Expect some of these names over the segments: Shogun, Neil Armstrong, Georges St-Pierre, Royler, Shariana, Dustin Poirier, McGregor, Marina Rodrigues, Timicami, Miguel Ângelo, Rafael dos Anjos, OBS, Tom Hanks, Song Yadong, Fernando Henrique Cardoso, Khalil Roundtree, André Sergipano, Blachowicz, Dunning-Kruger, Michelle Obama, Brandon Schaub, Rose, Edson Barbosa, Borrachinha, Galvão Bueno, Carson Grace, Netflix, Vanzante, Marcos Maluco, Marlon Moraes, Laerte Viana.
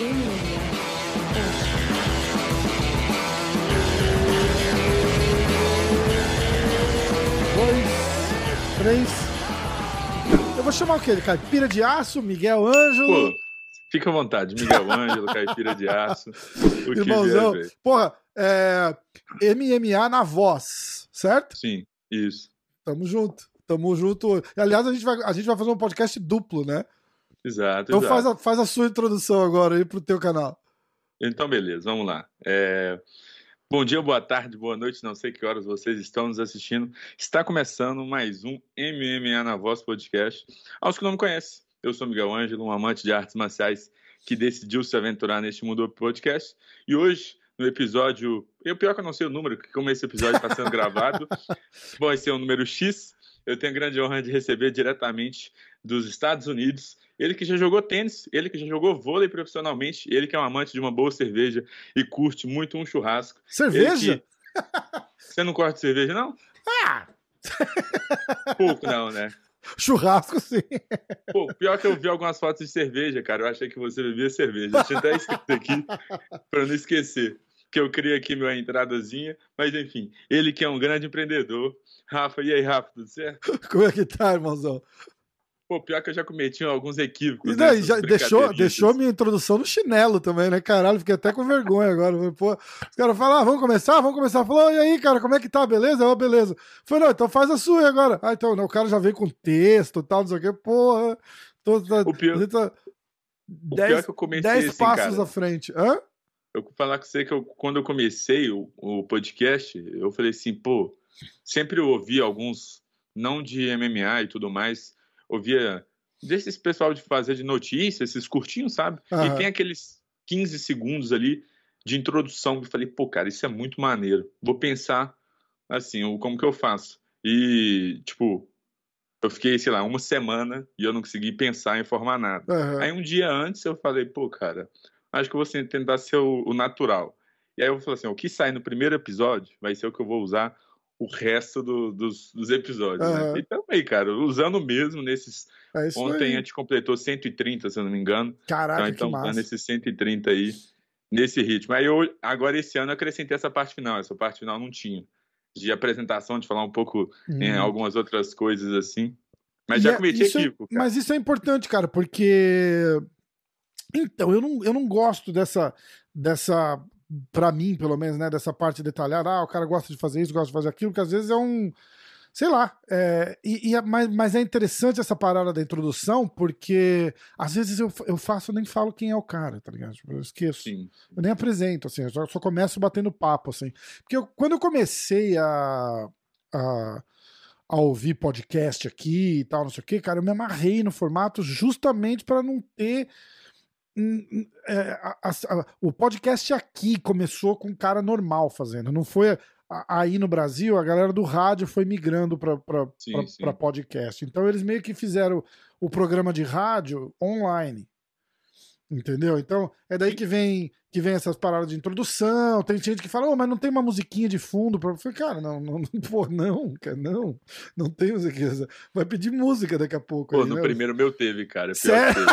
Dois, três. Eu vou chamar o quê? Caipira de Aço, Miguel Ângelo. Pô, fica à vontade, Miguel Ângelo, Caipira de Aço. O irmãozão, que vier, porra, MMA na voz, certo? Sim, isso. Tamo junto. Aliás, a gente vai fazer um podcast duplo, né? Exato. Então faz a sua introdução agora aí pro teu canal. Então, beleza, vamos lá. Bom dia, boa tarde, boa noite, não sei que horas vocês estão nos assistindo. Está começando mais um MMA na Voz Podcast. Aos que não me conhecem, eu sou Miguel Ângelo, um amante de artes marciais que decidiu se aventurar neste mundo do podcast. E hoje, no episódio... Pior que eu não sei o número, porque como esse episódio está sendo gravado, vai ser o número X. Eu tenho a grande honra de receber diretamente dos Estados Unidos... Ele que já jogou tênis, ele que já jogou vôlei profissionalmente, ele que é um amante de uma boa cerveja e curte muito um churrasco. Cerveja? Que... Você não curte cerveja, não? Ah! Pouco não, né? Churrasco, sim. Pô, pior que eu vi algumas fotos de cerveja, cara. Eu achei que você bebia cerveja. Eu tinha até escrito aqui para não esquecer que eu criei aqui minha entradazinha. Mas, enfim, ele que é um grande empreendedor. Rafa, e aí, Rafa, tudo certo? Como é que tá, irmãozão? Pô, pior que eu já cometi alguns equívocos. E daí, já deixou minha introdução no chinelo também, né? Caralho, fiquei até com vergonha agora. Pô, os caras falam, ah, vamos começar. Falou, e aí, cara, como é que tá? Beleza? Ó, beleza. Falei, não, então faz a sua agora. Ah, então, não, o cara já veio com texto e tal, não sei o quê. Porra. O pior que eu comecei 10 passos assim, cara, à frente. Hã? Eu vou falar com você que quando eu comecei o podcast, eu falei assim, pô, sempre eu ouvi alguns, não de MMA e tudo mais, ouvia desses pessoal de fazer de notícia, esses curtinhos, sabe? Uhum. E tem aqueles 15 segundos ali de introdução. Eu falei, pô, cara, isso é muito maneiro. Vou pensar, assim, como que eu faço? E, tipo, eu fiquei, sei lá, uma semana e eu não consegui pensar em formar nada. Uhum. Aí um dia antes eu falei, pô, cara, acho que eu vou tentar ser o natural. E aí eu falei assim, o que sai no primeiro episódio vai ser o que eu vou usar o resto dos episódios, uhum, né? Então aí, cara, usando mesmo nesses... Ontem a gente completou 130, se eu não me engano. Caraca, então, que massa. Nesses 130 aí, nesse ritmo. Aí eu, agora esse ano, eu acrescentei essa parte final não tinha. De apresentação, de falar um pouco em algumas outras coisas assim. Mas já cometi equívoco, cara. Mas isso é importante, cara, porque... Então, eu não gosto dessa... Pra mim, pelo menos, né, dessa parte detalhada, o cara gosta de fazer isso, gosta de fazer aquilo, que às vezes é um, sei lá, mas é interessante essa parada da introdução, porque às vezes eu faço, eu nem falo quem é o cara, tá ligado? Eu esqueço. Sim. Eu nem apresento, assim, eu só começo batendo papo, assim. Porque quando eu comecei a ouvir podcast aqui e tal, não sei o que, cara, eu me amarrei no formato justamente pra não ter... o podcast aqui começou com um cara normal fazendo, não foi aí no Brasil, a galera do rádio foi migrando para podcast, então eles meio que fizeram o programa de rádio online, entendeu? Então é daí que vem essas paradas de introdução. Tem gente que fala, mas não tem uma musiquinha de fundo pra... Eu falei, cara, não tem musiquinha, vai pedir música daqui a pouco. Pô, aí, no primeiro meu teve, cara, pior que teve.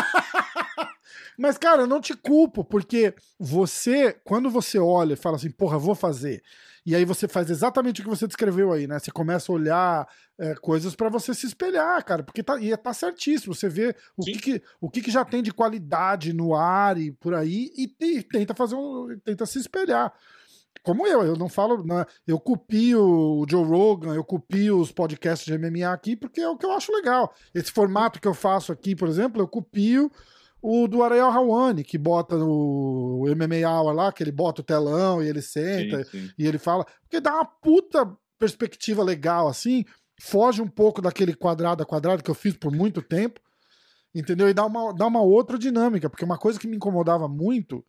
Mas, cara, eu não te culpo, porque você, quando você olha e fala assim, porra, vou fazer, e aí você faz exatamente o que você descreveu aí, né? Você começa a olhar coisas pra você se espelhar, cara, porque tá certíssimo. Você vê o que já tem de qualidade no ar e por aí, e tenta se espelhar. Como eu não falo, né? Eu copio o Joe Rogan, eu copio os podcasts de MMA aqui, porque é o que eu acho legal. Esse formato que eu faço aqui, por exemplo, eu copio o do Ariel Hawani, que bota no MMA Hour lá, que ele bota o telão e ele senta, sim. E ele fala, porque dá uma puta perspectiva legal, assim, foge um pouco daquele quadrado a quadrado que eu fiz por muito tempo, entendeu? E dá uma outra dinâmica, porque uma coisa que me incomodava muito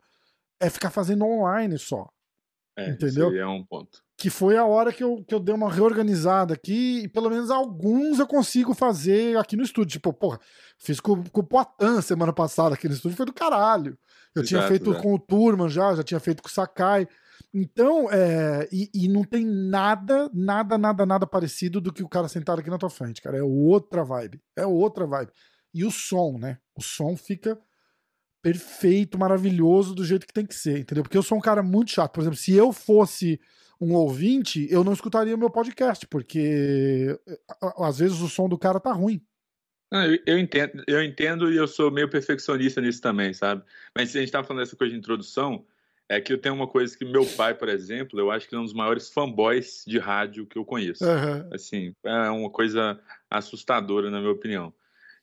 é ficar fazendo online só, entendeu? É um ponto. Que foi a hora que eu dei uma reorganizada aqui, e pelo menos alguns eu consigo fazer aqui no estúdio. Tipo, porra, fiz com o Poatan semana passada aqui no estúdio, foi do caralho. Eu tinha feito com o Turman já tinha feito com o Sakai. Então, e não tem nada parecido do que o cara sentado aqui na tua frente, cara. É outra vibe. E o som, né? O som fica perfeito, maravilhoso, do jeito que tem que ser, entendeu? Porque eu sou um cara muito chato. Por exemplo, se eu fosse um ouvinte, eu não escutaria o meu podcast, porque às vezes o som do cara tá ruim. Não, eu entendo e eu sou meio perfeccionista nisso também, sabe? Mas se a gente tá falando dessa coisa de introdução, é que eu tenho uma coisa que meu pai, por exemplo, eu acho que é um dos maiores fanboys de rádio que eu conheço. Uhum. Assim, é uma coisa assustadora, na minha opinião.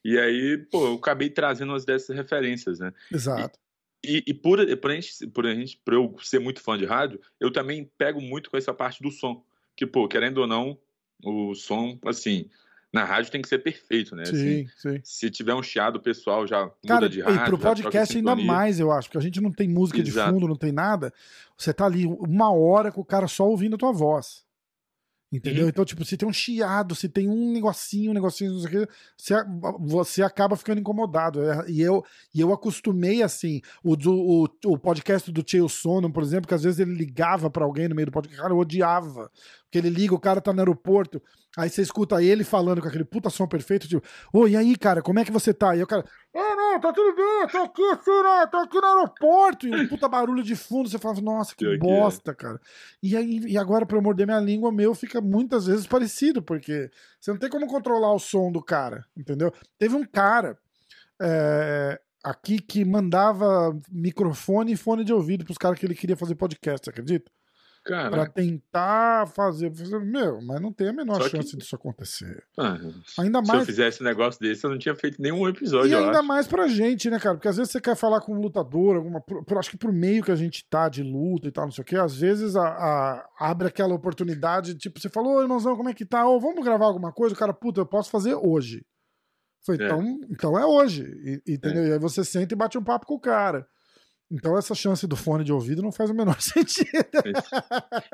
E aí, pô, eu acabei trazendo umas dessas referências, né? Exato. E por eu ser muito fã de rádio, eu também pego muito com essa parte do som. Que, pô, querendo ou não, o som, assim... Na rádio tem que ser perfeito, né? Sim, assim, sim. Se tiver um chiado, o pessoal já muda de rádio. E pro podcast ainda mais, eu acho, porque a gente não tem música de fundo, não tem nada. Você tá ali uma hora com o cara só ouvindo a tua voz. Entendeu? Sim. Então, tipo, se tem um chiado, se tem um negocinho, não sei o que, você acaba ficando incomodado. E eu acostumei, assim, o podcast do Tio Sono, por exemplo, que às vezes ele ligava pra alguém no meio do podcast, cara, eu odiava. Porque ele liga, o cara tá no aeroporto, aí você escuta ele falando com aquele puta som perfeito, tipo, e aí, cara, como é que você tá? E o cara, não, tá tudo bem, tô aqui no aeroporto, e um puta barulho de fundo, você fala, nossa, que bosta, cara. E aí, e agora, pra eu morder minha língua, meu fica muitas vezes parecido, porque você não tem como controlar o som do cara, entendeu? Teve um cara aqui que mandava microfone e fone de ouvido pros caras que ele queria fazer podcast, acredita? Cara, pra tentar fazer... Meu, mas não tem a menor chance disso acontecer. Ainda mais... Se eu fizesse um negócio desse, eu não tinha feito nenhum episódio. E ainda mais pra gente, né, cara? Porque às vezes você quer falar com um lutador, acho que pro meio que a gente tá de luta e tal, não sei o quê, às vezes abre aquela oportunidade, tipo, você falou, ô, irmãozão, como é que tá? Ou vamos gravar alguma coisa? O cara, puta, eu posso fazer hoje. Falei, então é hoje. Entendeu? E aí você senta e bate um papo com o cara. Então essa chance do fone de ouvido não faz o menor sentido.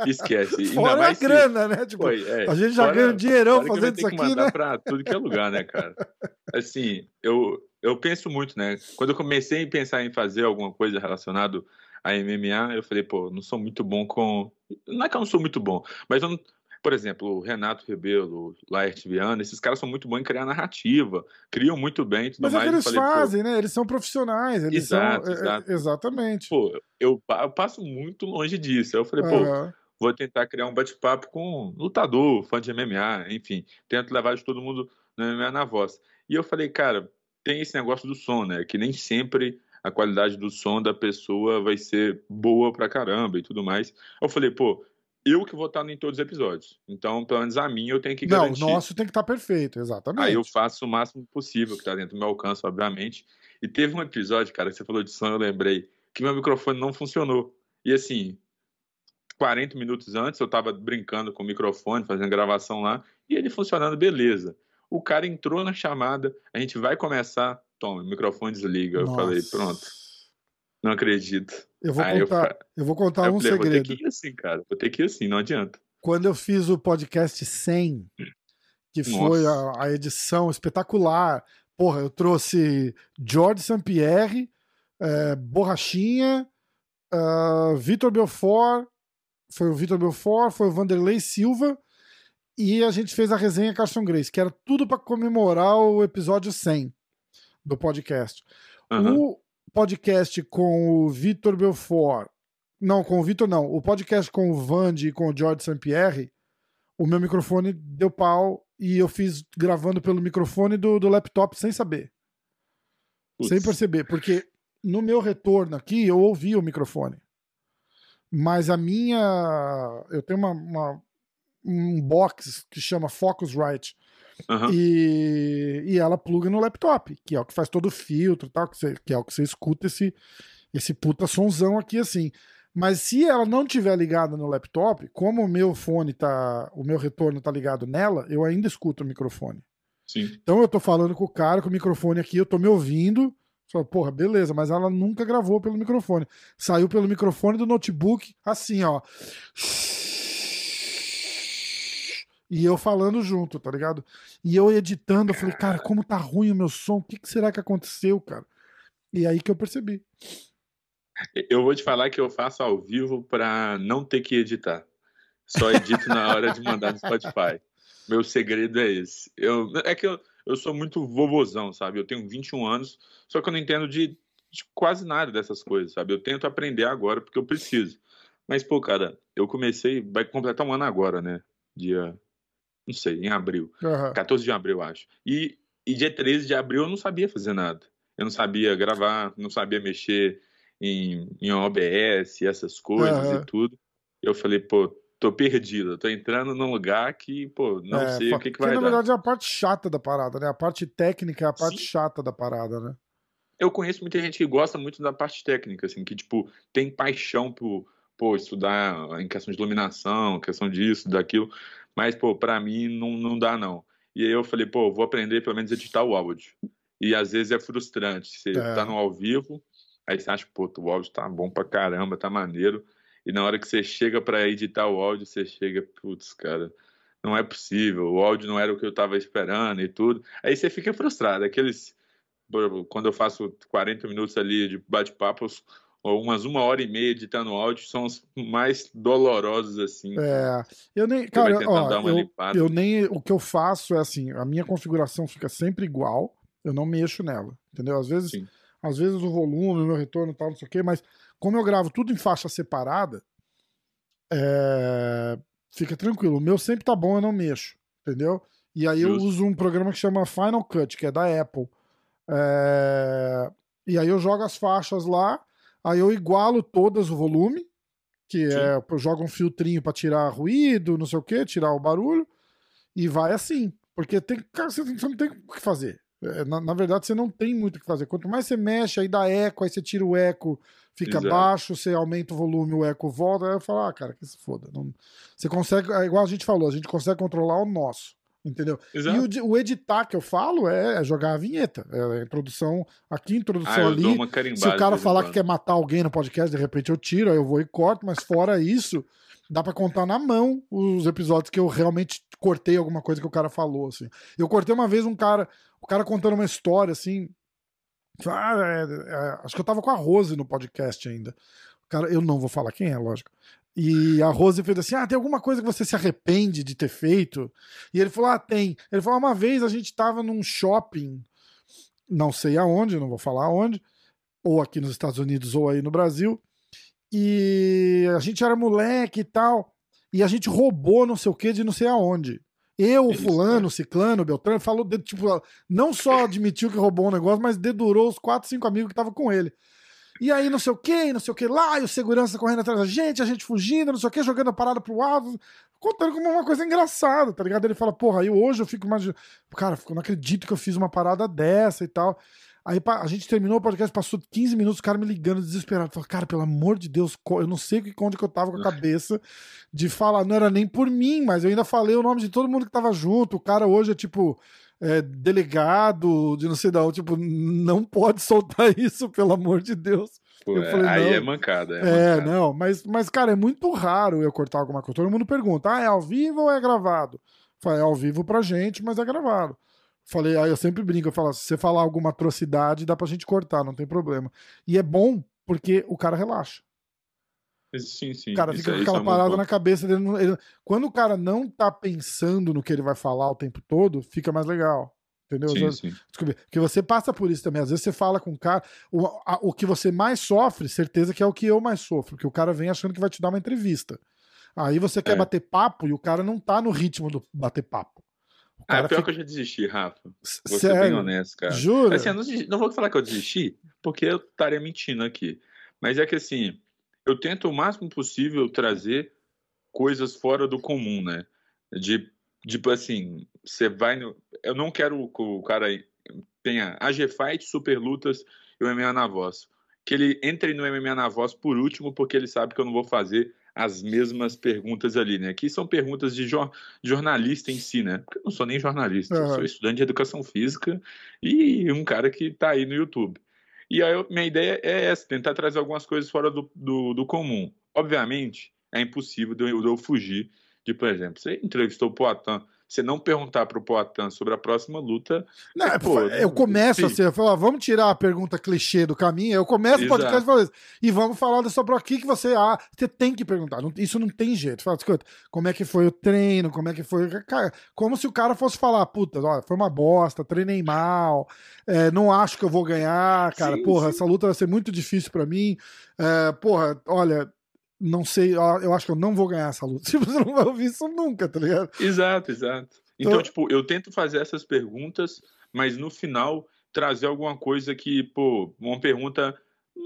Esquece. Fora ainda mais a grana, né? Tipo, a gente já ganha um dinheirão fazendo isso aqui, né? Mandar pra tudo que é lugar, né, cara? Assim, eu penso muito, né? Quando eu comecei a pensar em fazer alguma coisa relacionada a MMA, eu falei, pô, não sou muito bom com... Não é que eu não sou muito bom, mas eu não... Por exemplo, o Renato Rebelo, o Laerte Viana, esses caras são muito bons em criar narrativa, criam muito bem. Tudo mas mais. É que eles fazem, né? Eles são profissionais. Eles exato. Exatamente. Pô, eu passo muito longe disso. Eu falei, pô, vou tentar criar um bate-papo com lutador, fã de MMA, enfim. Tento levar de todo mundo no MMA na voz. E eu falei, cara, tem esse negócio do som, né? Que nem sempre a qualidade do som da pessoa vai ser boa pra caramba e tudo mais. Eu falei, pô, eu que vou estar em todos os episódios. Então, pelo menos a minha eu tenho que garantir. Não, o nosso tem que estar perfeito, exatamente. Aí eu faço o máximo possível, que está dentro do meu alcance, obviamente. E teve um episódio, cara, que você falou de som, eu lembrei, que meu microfone não funcionou. E assim, 40 minutos antes, eu estava brincando com o microfone, fazendo gravação lá, e ele funcionando, beleza. O cara entrou na chamada, a gente vai começar, toma, o microfone desliga. Nossa. Eu falei, pronto. Não acredito. Eu vou contar um segredo. Vou ter que ir assim, cara. Vou ter que ir assim, não adianta. Quando eu fiz o podcast 100, que foi a edição espetacular, porra, eu trouxe Georges St-Pierre, Borrachinha, Vitor Belfort, foi o Vanderlei Silva, e a gente fez a resenha Carson Grace, que era tudo para comemorar o episódio 100 do podcast. Uhum. O podcast com o Vandy e com o Georges St-Pierre, o meu microfone deu pau e eu fiz gravando pelo microfone do laptop sem saber. Putz. Sem perceber, porque no meu retorno aqui eu ouvi o microfone. Mas a minha... Eu tenho um box que chama Focusrite. Uhum. E ela pluga no laptop, que é o que faz todo o filtro e tal, que é o que você escuta esse puta sonzão aqui assim. Mas se ela não tiver ligada no laptop, como o meu retorno tá ligado nela, eu ainda escuto o microfone. Sim. Então eu tô falando com o cara, com o microfone aqui, eu tô me ouvindo, só, porra, beleza, mas ela nunca gravou pelo microfone. Saiu pelo microfone do notebook, assim, ó. E eu falando junto, tá ligado? E eu editando, eu falei, cara, como tá ruim o meu som? O que será que aconteceu, cara? E aí que eu percebi. Eu vou te falar que eu faço ao vivo pra não ter que editar. Só edito na hora de mandar no Spotify. Meu segredo é esse. Eu sou muito vovozão, sabe? Eu tenho 21 anos, só que eu não entendo de de quase nada dessas coisas, sabe? Eu tento aprender agora porque eu preciso. Mas, pô, cara, eu comecei, vai completar um ano agora, né? Dia, não sei, em abril. Uhum. 14 de abril, acho. E dia 13 de abril eu não sabia fazer nada. Eu não sabia gravar, não sabia mexer em OBS, essas coisas e tudo. Eu falei, pô, tô perdido, tô entrando num lugar que, pô, não sei o que vai dar. Na verdade é a parte chata da parada, né? A parte técnica é a parte chata da parada, né? Eu conheço muita gente que gosta muito da parte técnica, assim, que, tipo, tem paixão por... Pô, estudar em questão de iluminação, questão disso, daquilo, mas, pô, pra mim não dá, não. E aí eu falei, pô, vou aprender pelo menos a editar o áudio. E às vezes é frustrante, você tá no ao vivo, aí você acha, pô, o áudio tá bom pra caramba, tá maneiro, e na hora que você chega pra editar o áudio, você chega, putz, cara, não é possível, o áudio não era o que eu tava esperando e tudo, aí você fica frustrado, aqueles... Quando eu faço 40 minutos ali de bate-papo, ou umas 1h30 editando áudio, são os mais dolorosos, assim. É, eu nem, cara, ó, dar uma eu nem, o que eu faço é assim, a minha configuração fica sempre igual, eu não mexo nela, entendeu? Às vezes o volume, o meu retorno, tal, não sei o quê, mas como eu gravo tudo em faixa separada, fica tranquilo, o meu sempre tá bom, eu não mexo, entendeu? E aí eu uso um programa que chama Final Cut, que é da Apple, e aí eu jogo as faixas lá, aí eu igualo todas o volume, que é, eu jogo um filtrinho pra tirar ruído, não sei o que, tirar o barulho, e vai assim. Porque tem, cara, você não tem o que fazer. Na verdade, você não tem muito o que fazer. Quanto mais você mexe, aí dá eco, aí você tira o eco, fica baixo, você aumenta o volume, o eco volta, aí eu falo, ah, cara, que se foda. Não... Você consegue, igual a gente falou, a gente consegue controlar o nosso. Entendeu? Exato. E o editar que eu falo é jogar a vinheta, é a introdução aqui, introdução ali. Se o cara falar que quer matar alguém no podcast, de repente eu tiro, aí eu vou e corto, mas fora isso, dá pra contar na mão os episódios que eu realmente cortei alguma coisa que o cara falou, assim. Eu cortei uma vez o cara contando uma história, assim, acho que eu tava com a Rose no podcast ainda. Cara, eu não vou falar quem é, lógico. E a Rose fez assim, ah, tem alguma coisa que você se arrepende de ter feito? E ele falou, ah, tem. Ele falou, uma vez a gente tava num shopping, não sei aonde, não vou falar aonde, ou aqui nos Estados Unidos ou aí no Brasil, e a gente era moleque e tal, e a gente roubou não sei o que de não sei aonde. Eu, fulano, ciclano, beltrano, falou, tipo, não só admitiu que roubou um negócio, mas dedurou os 4, 5 amigos que estavam com ele. E aí não sei o que lá, e o segurança correndo atrás da gente, a gente fugindo, não sei o que, jogando a parada pro alto, contando como uma coisa engraçada, tá ligado? Ele fala, porra, aí hoje eu fico imaginando, cara, eu não acredito que eu fiz uma parada dessa e tal. Aí a gente terminou o podcast, passou 15 minutos, o cara me ligando desesperado, falou, cara, pelo amor de Deus, eu não sei onde que eu tava com a cabeça de falar, não era nem por mim, mas eu ainda falei o nome de todo mundo que tava junto, o cara hoje é tipo... delegado de não sei da onde, tipo, não pode soltar isso, pelo amor de Deus. Pô, eu falei, aí não, é mancada. Mancada. Não, mas, cara, é muito raro eu cortar alguma coisa. Todo mundo pergunta, ah, é ao vivo ou é gravado? Eu falei, é ao vivo pra gente, mas é gravado. Falei, aí eu sempre brinco, eu falo, se você falar alguma atrocidade, dá pra gente cortar, não tem problema. E é bom porque o cara relaxa. Sim, o cara fica com aquela parada na cabeça dele. Quando o cara não tá pensando no que ele vai falar o tempo todo, fica mais legal. Entendeu? Sim. Porque você passa por isso também. Às vezes você fala com o cara. O que você mais sofre, certeza que é o que eu mais sofro. Que o cara vem achando que vai te dar uma entrevista. Aí você quer bater papo e o cara não tá no ritmo do bater papo. Pior que eu já desisti, Rafa. Vou ser bem honesto, cara. Jura? Assim, não vou falar que eu desisti, porque eu estaria mentindo aqui. Mas é que assim. Eu tento o máximo possível trazer coisas fora do comum, né? Tipo assim, você vai... Eu não quero que o cara tenha AG Fight, Super Lutas e o MMA na Voz. Que ele entre no MMA na Voz por último, porque ele sabe que eu não vou fazer as mesmas perguntas ali, né? Que são perguntas de jornalista em si, né? Porque eu não sou nem jornalista, eu sou estudante de educação física e um cara que tá aí no YouTube. E aí, minha ideia é essa, tentar trazer algumas coisas fora do comum. Obviamente, é impossível de eu fugir de, por exemplo, você entrevistou o Poatan, você não perguntar pro Poatan sobre a próxima luta... Não, é, pô, eu começo sim. Assim, eu falo, ó, vamos tirar a pergunta clichê do caminho, eu começo o podcast falando isso, e vamos falar sobre o que você... Ah, você tem que perguntar, não, isso não tem jeito. Fala, escuta, como é que foi o treino, como é que foi... Cara, como se o cara fosse falar, puta, olha, foi uma bosta, treinei mal, não acho que eu vou ganhar, cara, sim, porra, sim. Essa luta vai ser muito difícil pra mim, porra, olha... Não sei, eu acho que eu não vou ganhar essa luta. Tipo, você não vai ouvir isso nunca, tá ligado? Exato, exato. Então, tipo, eu tento fazer essas perguntas, mas no final trazer alguma coisa que, pô, uma pergunta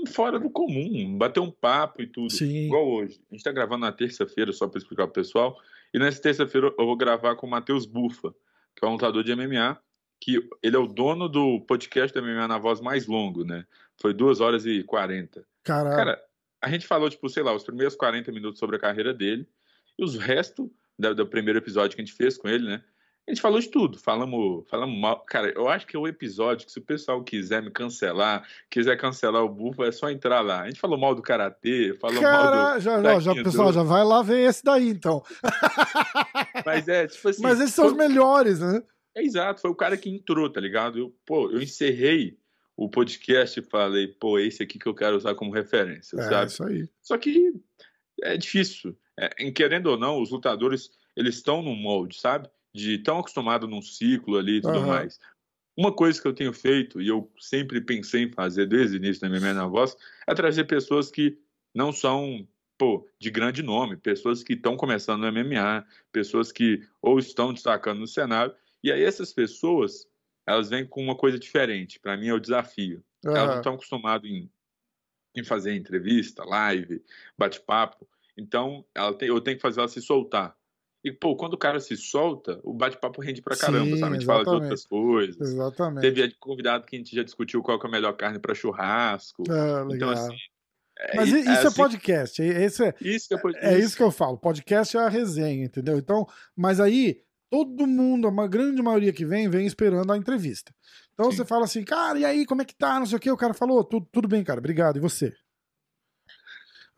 fora do comum, bater um papo e tudo. Sim. Igual hoje. A gente tá gravando na terça-feira, só pra explicar pro pessoal. E nessa terça-feira eu vou gravar com o Matheus Burfa, que é um lutador de MMA, que ele é o dono do podcast da MMA na Voz mais longo, né? Foi 2h40. Caralho. Cara, a gente falou, tipo, sei lá, os primeiros 40 minutos sobre a carreira dele e os restos do primeiro episódio que a gente fez com ele, né? A gente falou de tudo, falamos mal. Cara, eu acho que é o episódio que se o pessoal quiser me cancelar, quiser cancelar o Bufo, é só entrar lá. A gente falou mal do Karatê, falou mal do... Pessoal, já vai lá ver esse daí, então. Mas é, tipo assim... Mas esses são os melhores, né? É, exato, foi o cara que entrou, tá ligado? Eu encerrei o podcast e falei, pô, esse aqui que eu quero usar como referência, sabe? É, isso aí. Só que é difícil. Querendo ou não, os lutadores, eles estão num molde, sabe? De tão acostumado num ciclo ali e tudo mais. Uma coisa que eu tenho feito, e eu sempre pensei em fazer desde o início da MMA na Voz, é trazer pessoas que não são, pô, de grande nome, pessoas que estão começando no MMA, pessoas que ou estão destacando no cenário, e aí essas pessoas... elas vêm com uma coisa diferente. Para mim é o desafio. Elas não estão acostumadas em fazer entrevista, live, bate-papo. Então, eu tenho que fazer ela se soltar. E, pô, quando o cara se solta, o bate-papo rende pra caramba, sim, sabe? A gente fala de outras coisas. Exatamente. Teve convidado que a gente já discutiu qual que é a melhor carne para churrasco. Legal. Então, assim... Mas isso é podcast. É isso que eu falo. Podcast é a resenha, entendeu? Então, mas aí... todo mundo, a grande maioria que vem esperando a entrevista. Então sim. Você fala assim, cara, e aí, como é que tá, não sei o que, o cara falou, tudo bem, cara, obrigado, e você?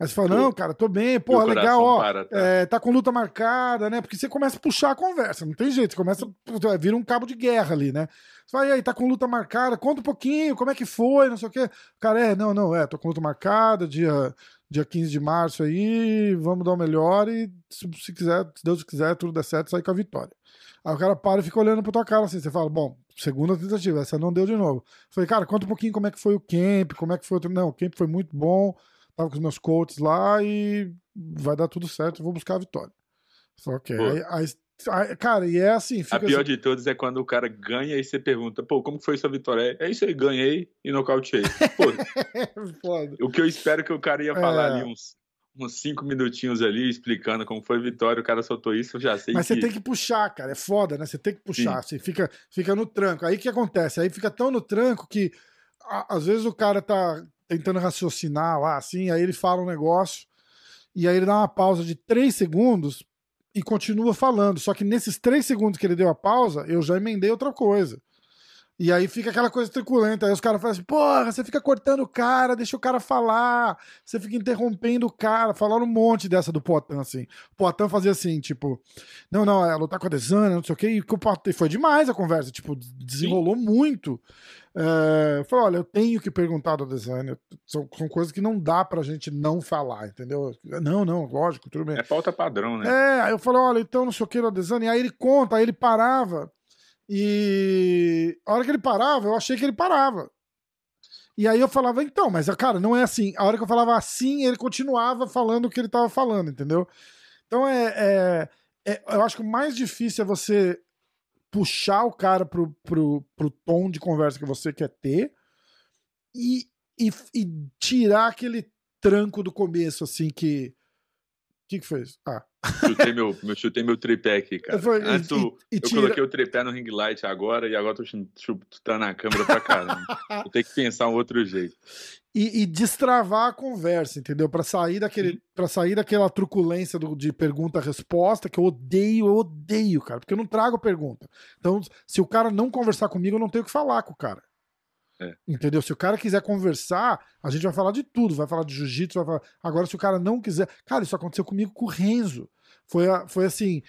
Aí você fala, não, cara, tô bem, porra, legal, ó, tá com luta marcada, né, porque você começa a puxar a conversa, não tem jeito, vira um cabo de guerra ali, né, você fala, e aí, tá com luta marcada, conta um pouquinho, como é que foi, não sei o que, cara, tô com luta marcada, Dia 15 de março aí, vamos dar o melhor e se Deus quiser, tudo der certo, sai com a vitória. Aí o cara para e fica olhando pra tua cara assim, você fala, bom, segunda tentativa, essa não deu de novo. Eu falei, cara, conta um pouquinho como é que foi o camp, como é que foi o... Não, o camp foi muito bom, tava com os meus coaches lá e vai dar tudo certo, vou buscar a vitória. Só que cara, e é assim... A pior assim... de todas é quando o cara ganha e você pergunta, pô, como foi sua vitória? É isso aí, ganhei e nocauteei. Foda. O que eu espero que o cara ia falar ali uns 5 minutinhos ali, explicando como foi a vitória, o cara soltou isso, eu já sei. Mas você tem que puxar, cara, é foda, né? Você tem que puxar, você fica no tranco. Aí o que acontece? Aí fica tão no tranco que às vezes o cara tá tentando raciocinar lá, assim, aí ele fala um negócio e aí ele dá uma pausa de 3 segundos e continua falando, só que nesses 3 segundos que ele deu a pausa, eu já emendei outra coisa. E aí fica aquela coisa truculenta, aí os caras falam assim, porra, você fica cortando o cara, deixa o cara falar, você fica interrompendo o cara, falaram um monte dessa do Poatan, assim. O Poatan fazia assim, tipo, não, é lutar com a Adesanya, não sei o quê, e foi demais a conversa, tipo, desenrolou muito. Eu falei, olha, eu tenho que perguntar do Adesanya, são coisas que não dá pra gente não falar, entendeu? Não, lógico, tudo bem. É falta padrão, né? Aí eu falei, olha, então não sei o que do Adesanya, e aí ele conta, aí ele parava, e a hora que ele parava, eu achei que ele parava. E aí eu falava, então, mas cara, não é assim. A hora que eu falava assim, ele continuava falando o que ele tava falando, entendeu? Então eu acho que o mais difícil é você puxar o cara pro tom de conversa que você quer ter e tirar aquele tranco do começo, assim, que... O que foi isso? Chutei meu tripé aqui, cara. Eu coloquei o tripé no ring light agora e agora tô chutando a câmera pra caramba. Eu tenho que pensar um outro jeito. E destravar a conversa, entendeu? Pra sair daquela truculência de pergunta-resposta, que eu odeio, cara, porque eu não trago pergunta. Então, se o cara não conversar comigo, eu não tenho o que falar com o cara. Entendeu? Se o cara quiser conversar, a gente vai falar de tudo, vai falar de jiu-jitsu, vai falar... Agora, se o cara não quiser... Cara, isso aconteceu comigo com o Renzo. Foi assim,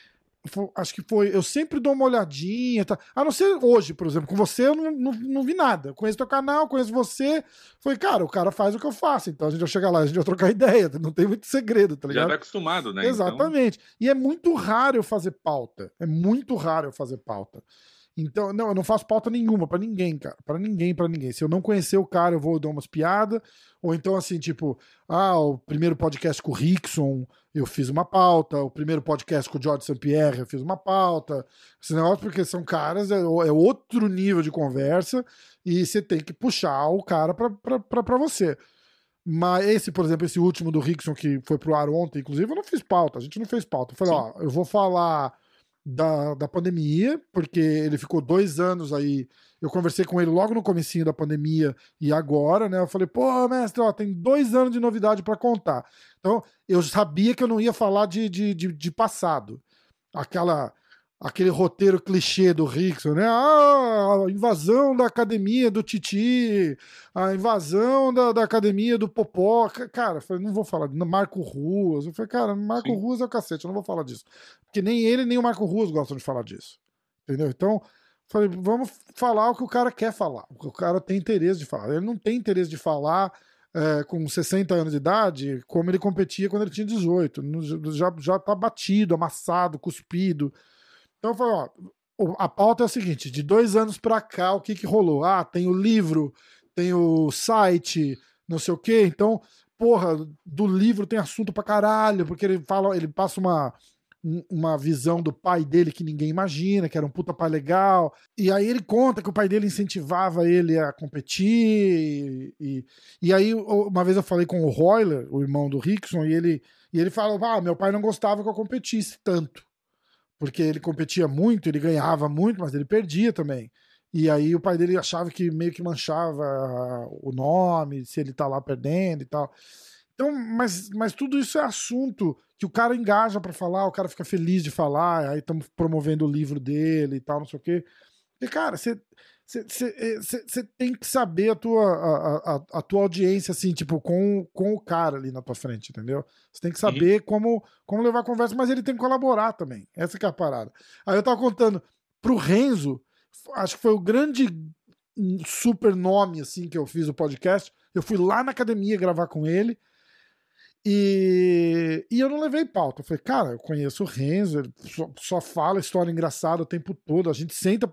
acho que foi, eu sempre dou uma olhadinha, tá? A não ser hoje, por exemplo, com você eu não vi nada, eu conheço teu canal, conheço você, foi, cara, o cara faz o que eu faço, então a gente vai chegar lá, a gente vai trocar ideia, não tem muito segredo, tá ligado? Já tá acostumado, né? Exatamente, então... e é muito raro eu fazer pauta, então, não, eu não faço pauta nenhuma pra ninguém, cara, pra ninguém, se eu não conhecer o cara eu vou dar umas piadas, ou então assim, tipo, ah, o primeiro podcast com o Rickson, eu fiz uma pauta, o primeiro podcast com o Georges St-Pierre, eu fiz uma pauta, esse negócio, porque são caras, é outro nível de conversa, e você tem que puxar o cara pra você. Mas esse, por exemplo, esse último do Rickson que foi pro ar ontem, inclusive, eu não fiz pauta, a gente não fez pauta, eu falei, ó, eu vou falar... Da pandemia, porque ele ficou 2 anos aí, eu conversei com ele logo no comecinho da pandemia e agora, né, eu falei, pô, mestre, ó, tem 2 anos de novidade pra contar, então eu sabia que eu não ia falar de passado, aquele roteiro clichê do Rickson, né, ah, a invasão da academia do Titi, a invasão da academia do Popó, cara, eu falei, não vou falar, Marco Ruas, eu falei, cara, Marco Sim. Ruas é o cacete, eu não vou falar disso, porque nem ele, nem o Marco Ruas gostam de falar disso, entendeu? Então, falei, vamos falar o que o cara quer falar, o que o cara tem interesse de falar. Ele não tem interesse de falar com 60 anos de idade, como ele competia quando ele tinha 18, já tá batido, amassado, cuspido. Então, eu falei, ó, a pauta é o seguinte, de 2 anos pra cá, o que rolou? Ah, tem o livro, tem o site, não sei o quê, então, porra, do livro tem assunto pra caralho, porque ele passa uma visão do pai dele que ninguém imagina, que era um puta pai legal, e aí ele conta que o pai dele incentivava ele a competir, e aí uma vez eu falei com o Royler, o irmão do Rickson, e ele falou, ah, meu pai não gostava que eu competisse tanto, porque ele competia muito, ele ganhava muito, mas ele perdia também, e aí o pai dele achava que meio que manchava o nome, se ele tá lá perdendo e tal. Então, mas tudo isso é assunto que o cara engaja pra falar, o cara fica feliz de falar, aí estamos promovendo o livro dele e tal, não sei o quê. E, cara, você tem que saber a tua audiência, assim, tipo, com o cara ali na tua frente, entendeu? Você tem que saber como levar a conversa, mas ele tem que colaborar também. Essa que é a parada. Aí eu tava contando pro Renzo, acho que foi o grande super nome, assim, que eu fiz o podcast. Eu fui lá na academia gravar com ele, e eu não levei pauta. Eu falei, cara, eu conheço o Renzo, ele só fala história engraçada o tempo todo. A gente senta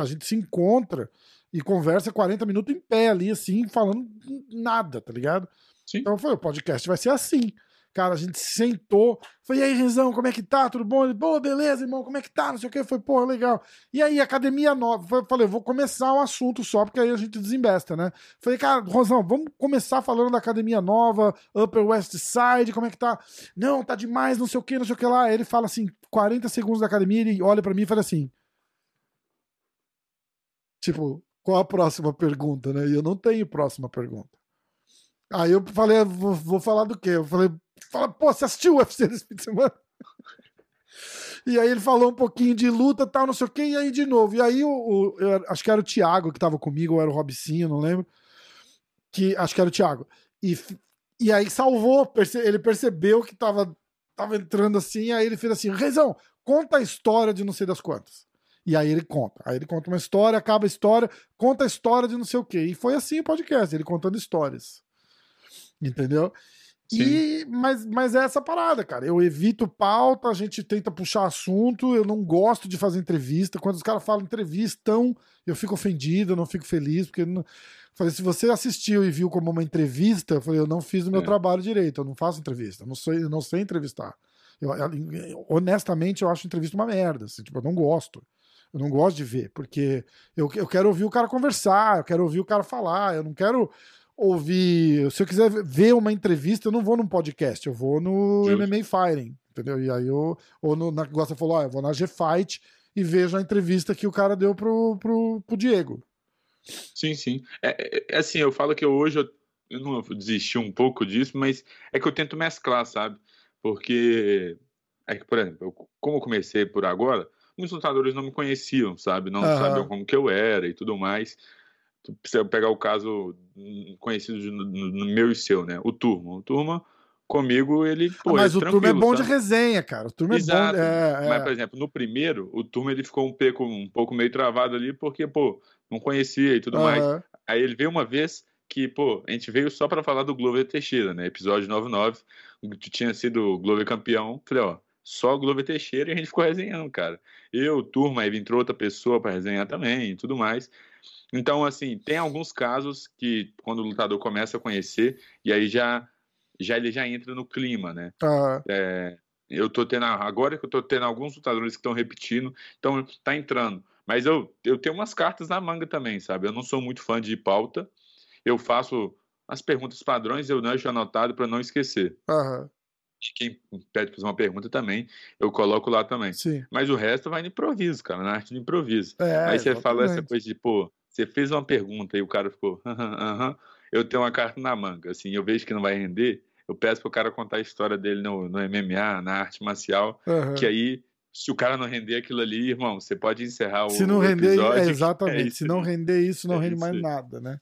a gente se encontra e conversa 40 minutos em pé ali, assim, falando nada, tá ligado? Sim. Então eu falei, o podcast vai ser assim. Cara, a gente sentou, foi, e aí, Renzão, como é que tá? Tudo bom? Ele, pô, beleza, irmão, como é que tá? Não sei o que, foi, pô, legal. E aí, academia nova, eu falei, vou começar um assunto só, porque aí a gente desembesta, né? Falei, cara, Rosão, vamos começar falando da academia nova, Upper West Side, como é que tá? Não, tá demais, não sei o que, não sei o que lá. Aí ele fala assim, 40 segundos da academia, ele olha pra mim e fala assim, tipo, qual a próxima pergunta, né? E eu não tenho próxima pergunta. Aí eu falei, vou falar do quê? Eu falei, fala, pô, você assistiu o UFC nesse fim de semana? E aí ele falou um pouquinho de luta, tal, não sei o quê, e aí de novo. E aí eu acho que era o Thiago que tava comigo, ou era o Robicinho, não lembro. Acho que era o Thiago. E aí salvou, ele percebeu que tava entrando assim, aí ele fez assim, Rezão, conta a história de não sei das quantas. E aí ele conta uma história, acaba a história, conta a história de não sei o quê. E foi assim o podcast, ele contando histórias. Entendeu? E, mas é essa parada, cara. Eu evito pauta, a gente tenta puxar assunto, eu não gosto de fazer entrevista. Quando os caras falam entrevistão, eu fico ofendido, eu não fico feliz, porque não... Falei, se você assistiu e viu como uma entrevista, eu falei, eu não fiz o meu trabalho direito, eu não faço entrevista, eu não sei entrevistar. Honestamente, eu acho entrevista uma merda, assim, tipo, eu não gosto. Eu não gosto de ver, porque eu quero ouvir o cara conversar, eu quero ouvir o cara falar, eu não quero... se eu quiser ver uma entrevista, eu não vou num podcast, eu vou no MMA Fighting, entendeu? E aí você falou, eu vou na G-Fight e vejo a entrevista que o cara deu pro Diego. Sim, sim. É assim, eu falo que hoje eu não desisti um pouco disso, mas é que eu tento mesclar, sabe? Porque, por exemplo, como eu comecei por agora, muitos lutadores não me conheciam, sabe? Não sabiam como que eu era e tudo mais. Se eu pegar o caso conhecido no meu e seu, né? O Turman. O Turman Comigo ele foi. Mas o Turman é bom, sabe? De resenha, cara. O Turman é bom. Mas, por exemplo, no primeiro, o Turman ele ficou um pouco meio travado ali, porque, pô, não conhecia e tudo mais. Aí ele veio uma vez que, pô, a gente veio só pra falar do Glover Teixeira, né? Episódio 99, tinha sido o Glover campeão. Falei, ó, só o Glover Teixeira, e a gente ficou resenhando, cara. Eu, o Turman, aí entrou outra pessoa pra resenhar também e tudo mais. Então, assim, tem alguns casos que quando o lutador começa a conhecer, e aí ele já entra no clima, né? Eu tô tendo agora que eu tô tendo alguns lutadores que estão repetindo, então tá entrando. Mas eu tenho umas cartas na manga também, sabe? Eu não sou muito fã de pauta. Eu faço as perguntas padrões, eu deixo anotado para não esquecer. E quem pede pra fazer uma pergunta também, eu coloco lá também. Sim. Mas o resto vai no improviso, cara, na arte do improviso. Aí você fala essa coisa de, pô, você fez uma pergunta e o cara ficou, eu tenho uma carta na manga, assim, eu vejo que não vai render, eu peço pro cara contar a história dele no MMA, na arte marcial, que aí, se o cara não render aquilo ali, irmão, você pode encerrar o episódio. Exatamente, se não render isso, não rende mais nada, né?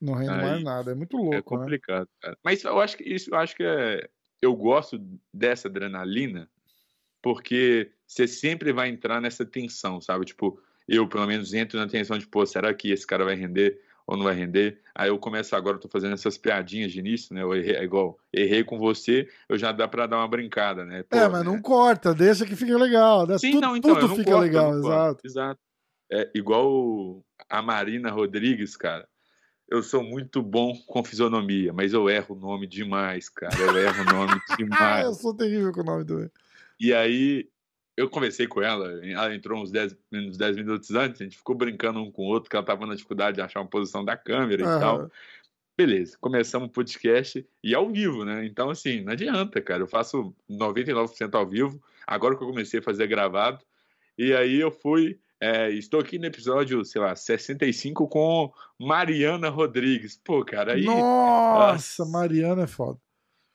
Não rende mais nada, é muito louco, é complicado, né? Cara. Mas eu acho que eu gosto dessa adrenalina, porque você sempre vai entrar nessa tensão, sabe? Tipo, eu, pelo menos, entro na tensão de, pô, será que esse cara vai render ou não vai render? Aí eu começo agora, eu tô fazendo essas piadinhas de início, né? Eu errei, errei com você, eu já dá pra dar uma brincada, né? Pô, mas não corta, deixa que fica legal. Sim, tudo fica legal, exato. É igual a Marina Rodrigues, cara. Eu sou muito bom com fisionomia, mas eu erro o nome demais, cara. Eu erro o nome demais. Eu sou terrível com o nome do... E aí... Eu conversei com ela entrou uns 10 minutos antes, a gente ficou brincando um com o outro, que ela tava na dificuldade de achar uma posição da câmera e tal. Beleza, começamos o podcast e ao vivo, né? Então, assim, não adianta, cara. Eu faço 99% ao vivo, agora que eu comecei a fazer gravado. E aí eu fui... estou aqui no episódio, sei lá, 65 com Mariana Rodrigues. Pô, cara, aí... Nossa, Mariana é foda.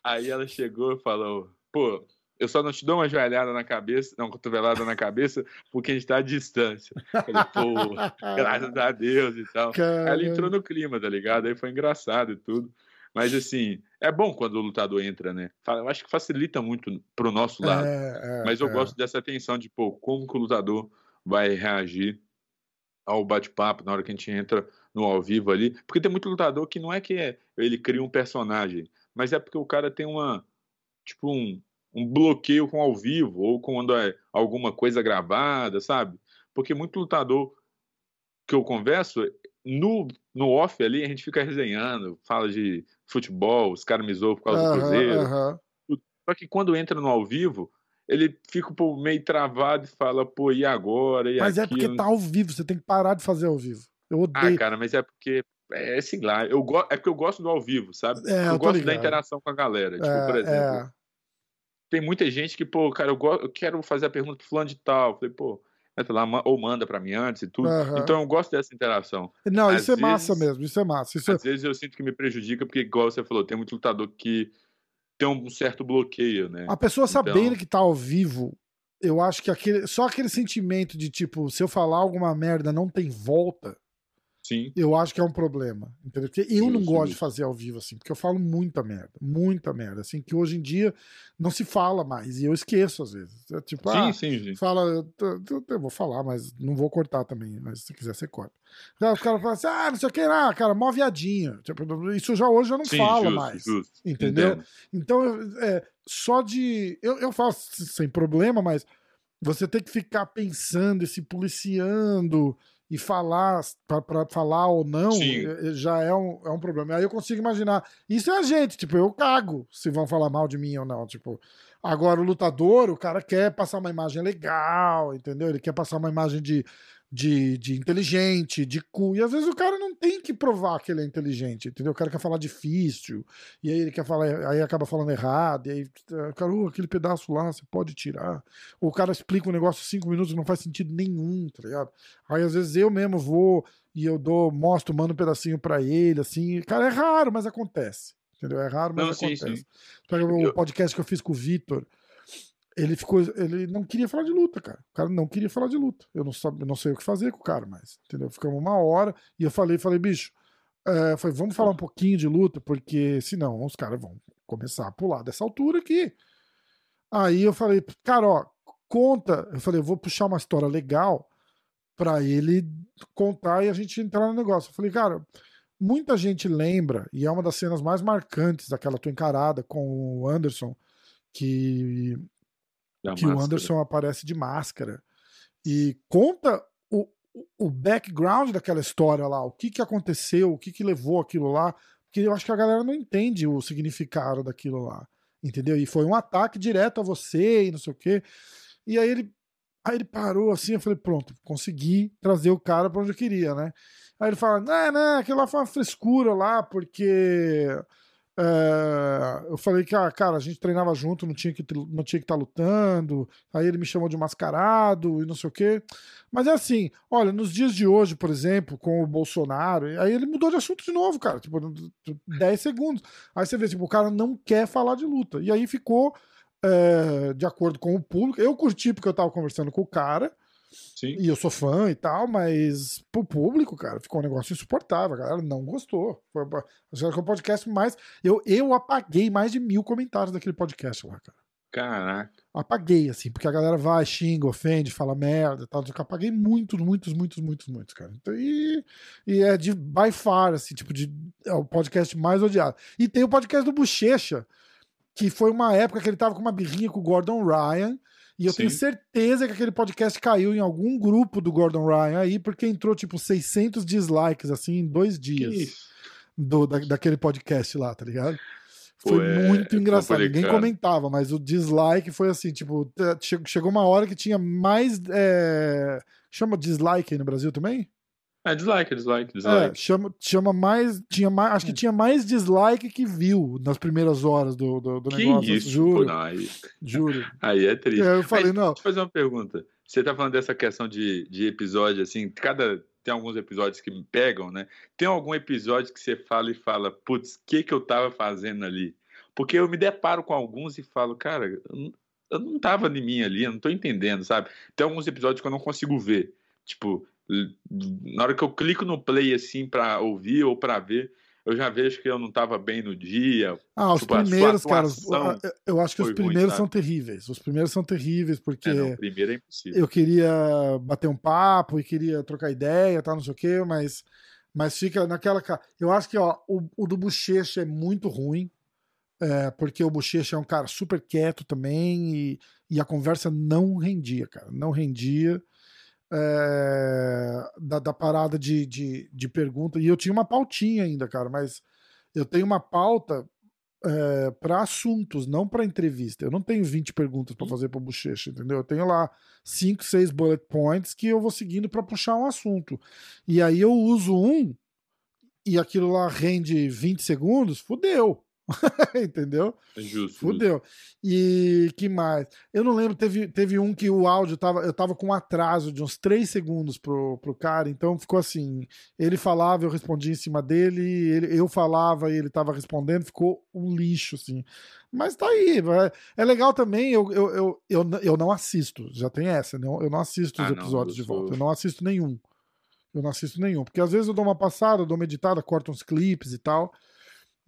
Aí ela chegou e falou, pô... Eu só não te dou uma joelhada na cabeça, não, uma cotovelada na cabeça, porque a gente tá à distância. Eu falei, pô, graças a Deus e tal. Caramba. Ela entrou no clima, tá ligado? Aí foi engraçado e tudo. Mas, assim, é bom quando o lutador entra, né? Eu acho que facilita muito pro nosso lado. Mas eu gosto dessa atenção de, pô, como que o lutador vai reagir ao bate-papo na hora que a gente entra no ao vivo ali. Porque tem muito lutador que não é que ele cria um personagem, mas é porque o cara tem uma, tipo, um bloqueio com ao vivo, ou quando é alguma coisa gravada, sabe? Porque muito lutador que eu converso, no off ali, a gente fica resenhando, fala de futebol, os caras me zoam por causa do Cruzeiro. Só que quando entra no ao vivo, ele fica meio travado e fala, pô, e agora? Mas é porque tá ao vivo, você tem que parar de fazer ao vivo. Eu odeio. Cara, mas é porque... sei lá, é porque eu gosto do ao vivo, sabe? Eu gosto da interação com a galera. Tipo, por exemplo... Tem muita gente que, pô, cara, eu quero fazer a pergunta pro fulano de tal. Falei, pô, sei lá, ou manda pra mim antes e tudo. Então eu gosto dessa interação. Não, às isso vezes, é massa mesmo, isso é massa. Isso às vezes eu sinto que me prejudica, porque, igual você falou, tem muito lutador que tem um certo bloqueio, né? A pessoa sabendo que tá ao vivo, eu acho que só aquele sentimento de, tipo, se eu falar alguma merda, não tem volta. Sim. Eu acho que é um problema, entendeu? Porque eu não gosto de fazer ao vivo assim, porque eu falo muita merda, assim, que hoje em dia não se fala mais, e eu esqueço às vezes. É tipo, gente. Fala, eu vou falar, mas não vou cortar também, mas se quiser você corta. Então, os caras falam assim, não sei o que, cara, mó viadinho. Tipo, isso hoje eu não falo mais, entendeu? Entendo. Então, só de... Eu faço sem problema, mas você tem que ficar pensando e se policiando... E falar, pra falar ou não, já é um problema. Aí eu consigo imaginar. Isso é a gente, tipo, eu cago se vão falar mal de mim ou não. Tipo, agora o lutador, o cara quer passar uma imagem legal, entendeu? Ele quer passar uma imagem de inteligente, de cool. E às vezes o cara não tem que provar que ele é inteligente, entendeu? O cara quer falar difícil, e aí ele quer falar, aí acaba falando errado, e aí o cara, aquele pedaço lá, você pode tirar. Ou o cara explica um negócio 5 minutos que não faz sentido nenhum, tá ligado? Aí às vezes eu mesmo vou e mostro, mando um pedacinho pra ele, assim. Cara, é raro, mas acontece, entendeu? É raro, mas acontece. Pega o podcast que eu fiz com o Vitor. Ele não queria falar de luta, cara. O cara não queria falar de luta. Eu não sei o que fazer com o cara mais, entendeu? Ficamos 1 hora e eu falei, bicho, vamos falar um pouquinho de luta, porque senão os caras vão começar a pular dessa altura aqui. Aí eu falei, cara, ó, conta. Eu falei, eu vou puxar uma história legal pra ele contar e a gente entrar no negócio. Eu falei, cara, muita gente lembra, e é uma das cenas mais marcantes daquela tua encarada com o Anderson, que o Anderson aparece de máscara. E conta o background daquela história lá, o que que aconteceu, o que que levou aquilo lá, porque eu acho que a galera não entende o significado daquilo lá, entendeu? E foi um ataque direto a você e não sei o quê. E aí ele parou assim, eu falei, pronto, consegui trazer o cara pra onde eu queria, né? Aí ele fala, não, aquilo lá foi uma frescura lá, porque eu falei que, cara, a gente treinava junto, não tinha que estar lutando, aí ele me chamou de mascarado e não sei o quê. Mas é assim, olha, nos dias de hoje, por exemplo, com o Bolsonaro, aí ele mudou de assunto de novo, cara, tipo, 10 segundos. Aí você vê, tipo, o cara não quer falar de luta. E aí ficou de acordo com o público. Eu curti porque eu tava conversando com o cara, sim, e eu sou fã e tal, mas pro público, cara, ficou um negócio insuportável, a galera não gostou. Foi o podcast mais... Eu apaguei mais de 1000 comentários daquele podcast lá, cara. Caraca. Apaguei, assim, porque a galera vai, xinga, ofende, fala merda e tal. Eu apaguei muitos, cara. Então, e é de by far, assim, tipo, é o podcast mais odiado. E tem o podcast do Bochecha, que foi uma época que ele tava com uma birrinha com o Gordon Ryan, e eu, sim, tenho certeza que aquele podcast caiu em algum grupo do Gordon Ryan aí, porque entrou tipo 600 dislikes assim em 2 dias daquele podcast lá, tá ligado? Foi muito engraçado. Ninguém comentava, mas o dislike foi assim, tipo, chegou uma hora que tinha mais... Chama dislike aí no Brasil também? É, dislike. Chama mais, acho que tinha mais dislike que view nas primeiras horas do negócio. Que isso? Juro. Pô, não, juro. Aí é triste. Eu falei, mas, não. Deixa eu fazer uma pergunta. Você tá falando dessa questão de episódio, assim, tem alguns episódios que me pegam, né? Tem algum episódio que você fala, putz, o que eu tava fazendo ali? Porque eu me deparo com alguns e falo, cara, eu não tava em mim ali, eu não tô entendendo, sabe? Tem alguns episódios que eu não consigo ver, tipo... Na hora que eu clico no play assim pra ouvir ou pra ver, eu já vejo que eu não tava bem no dia. Ah, tipo, os primeiros, cara, eu acho que os primeiros são terríveis. Os primeiros são terríveis porque o primeiro é impossível. Eu queria bater um papo e queria trocar ideia, tá, não sei o quê, mas fica naquela... Eu acho que, ó, o do Bochecha é muito ruim, porque o Bochecha é um cara super quieto também e a conversa não rendia, cara, não rendia. Da parada de pergunta, e eu tinha uma pautinha ainda, cara, mas eu tenho uma pauta para assuntos, não para entrevista. Eu não tenho 20 perguntas para fazer para Bochecha, entendeu? Eu tenho lá 5, 6 bullet points que eu vou seguindo para puxar um assunto, e aí eu uso um e aquilo lá rende 20 segundos, fodeu. Entendeu? É justo. Fudeu. E que mais? Eu não lembro, teve um que o áudio eu tava com um atraso de uns 3 segundos pro cara, então ficou assim, ele falava, eu respondia em cima dele, eu falava e ele tava respondendo, ficou um lixo, assim. Mas tá aí, é legal também, eu não assisto, já tem essa, eu não assisto os episódios de volta, eu não assisto nenhum, porque às vezes eu dou uma passada, eu dou uma editada, corto uns clipes e tal,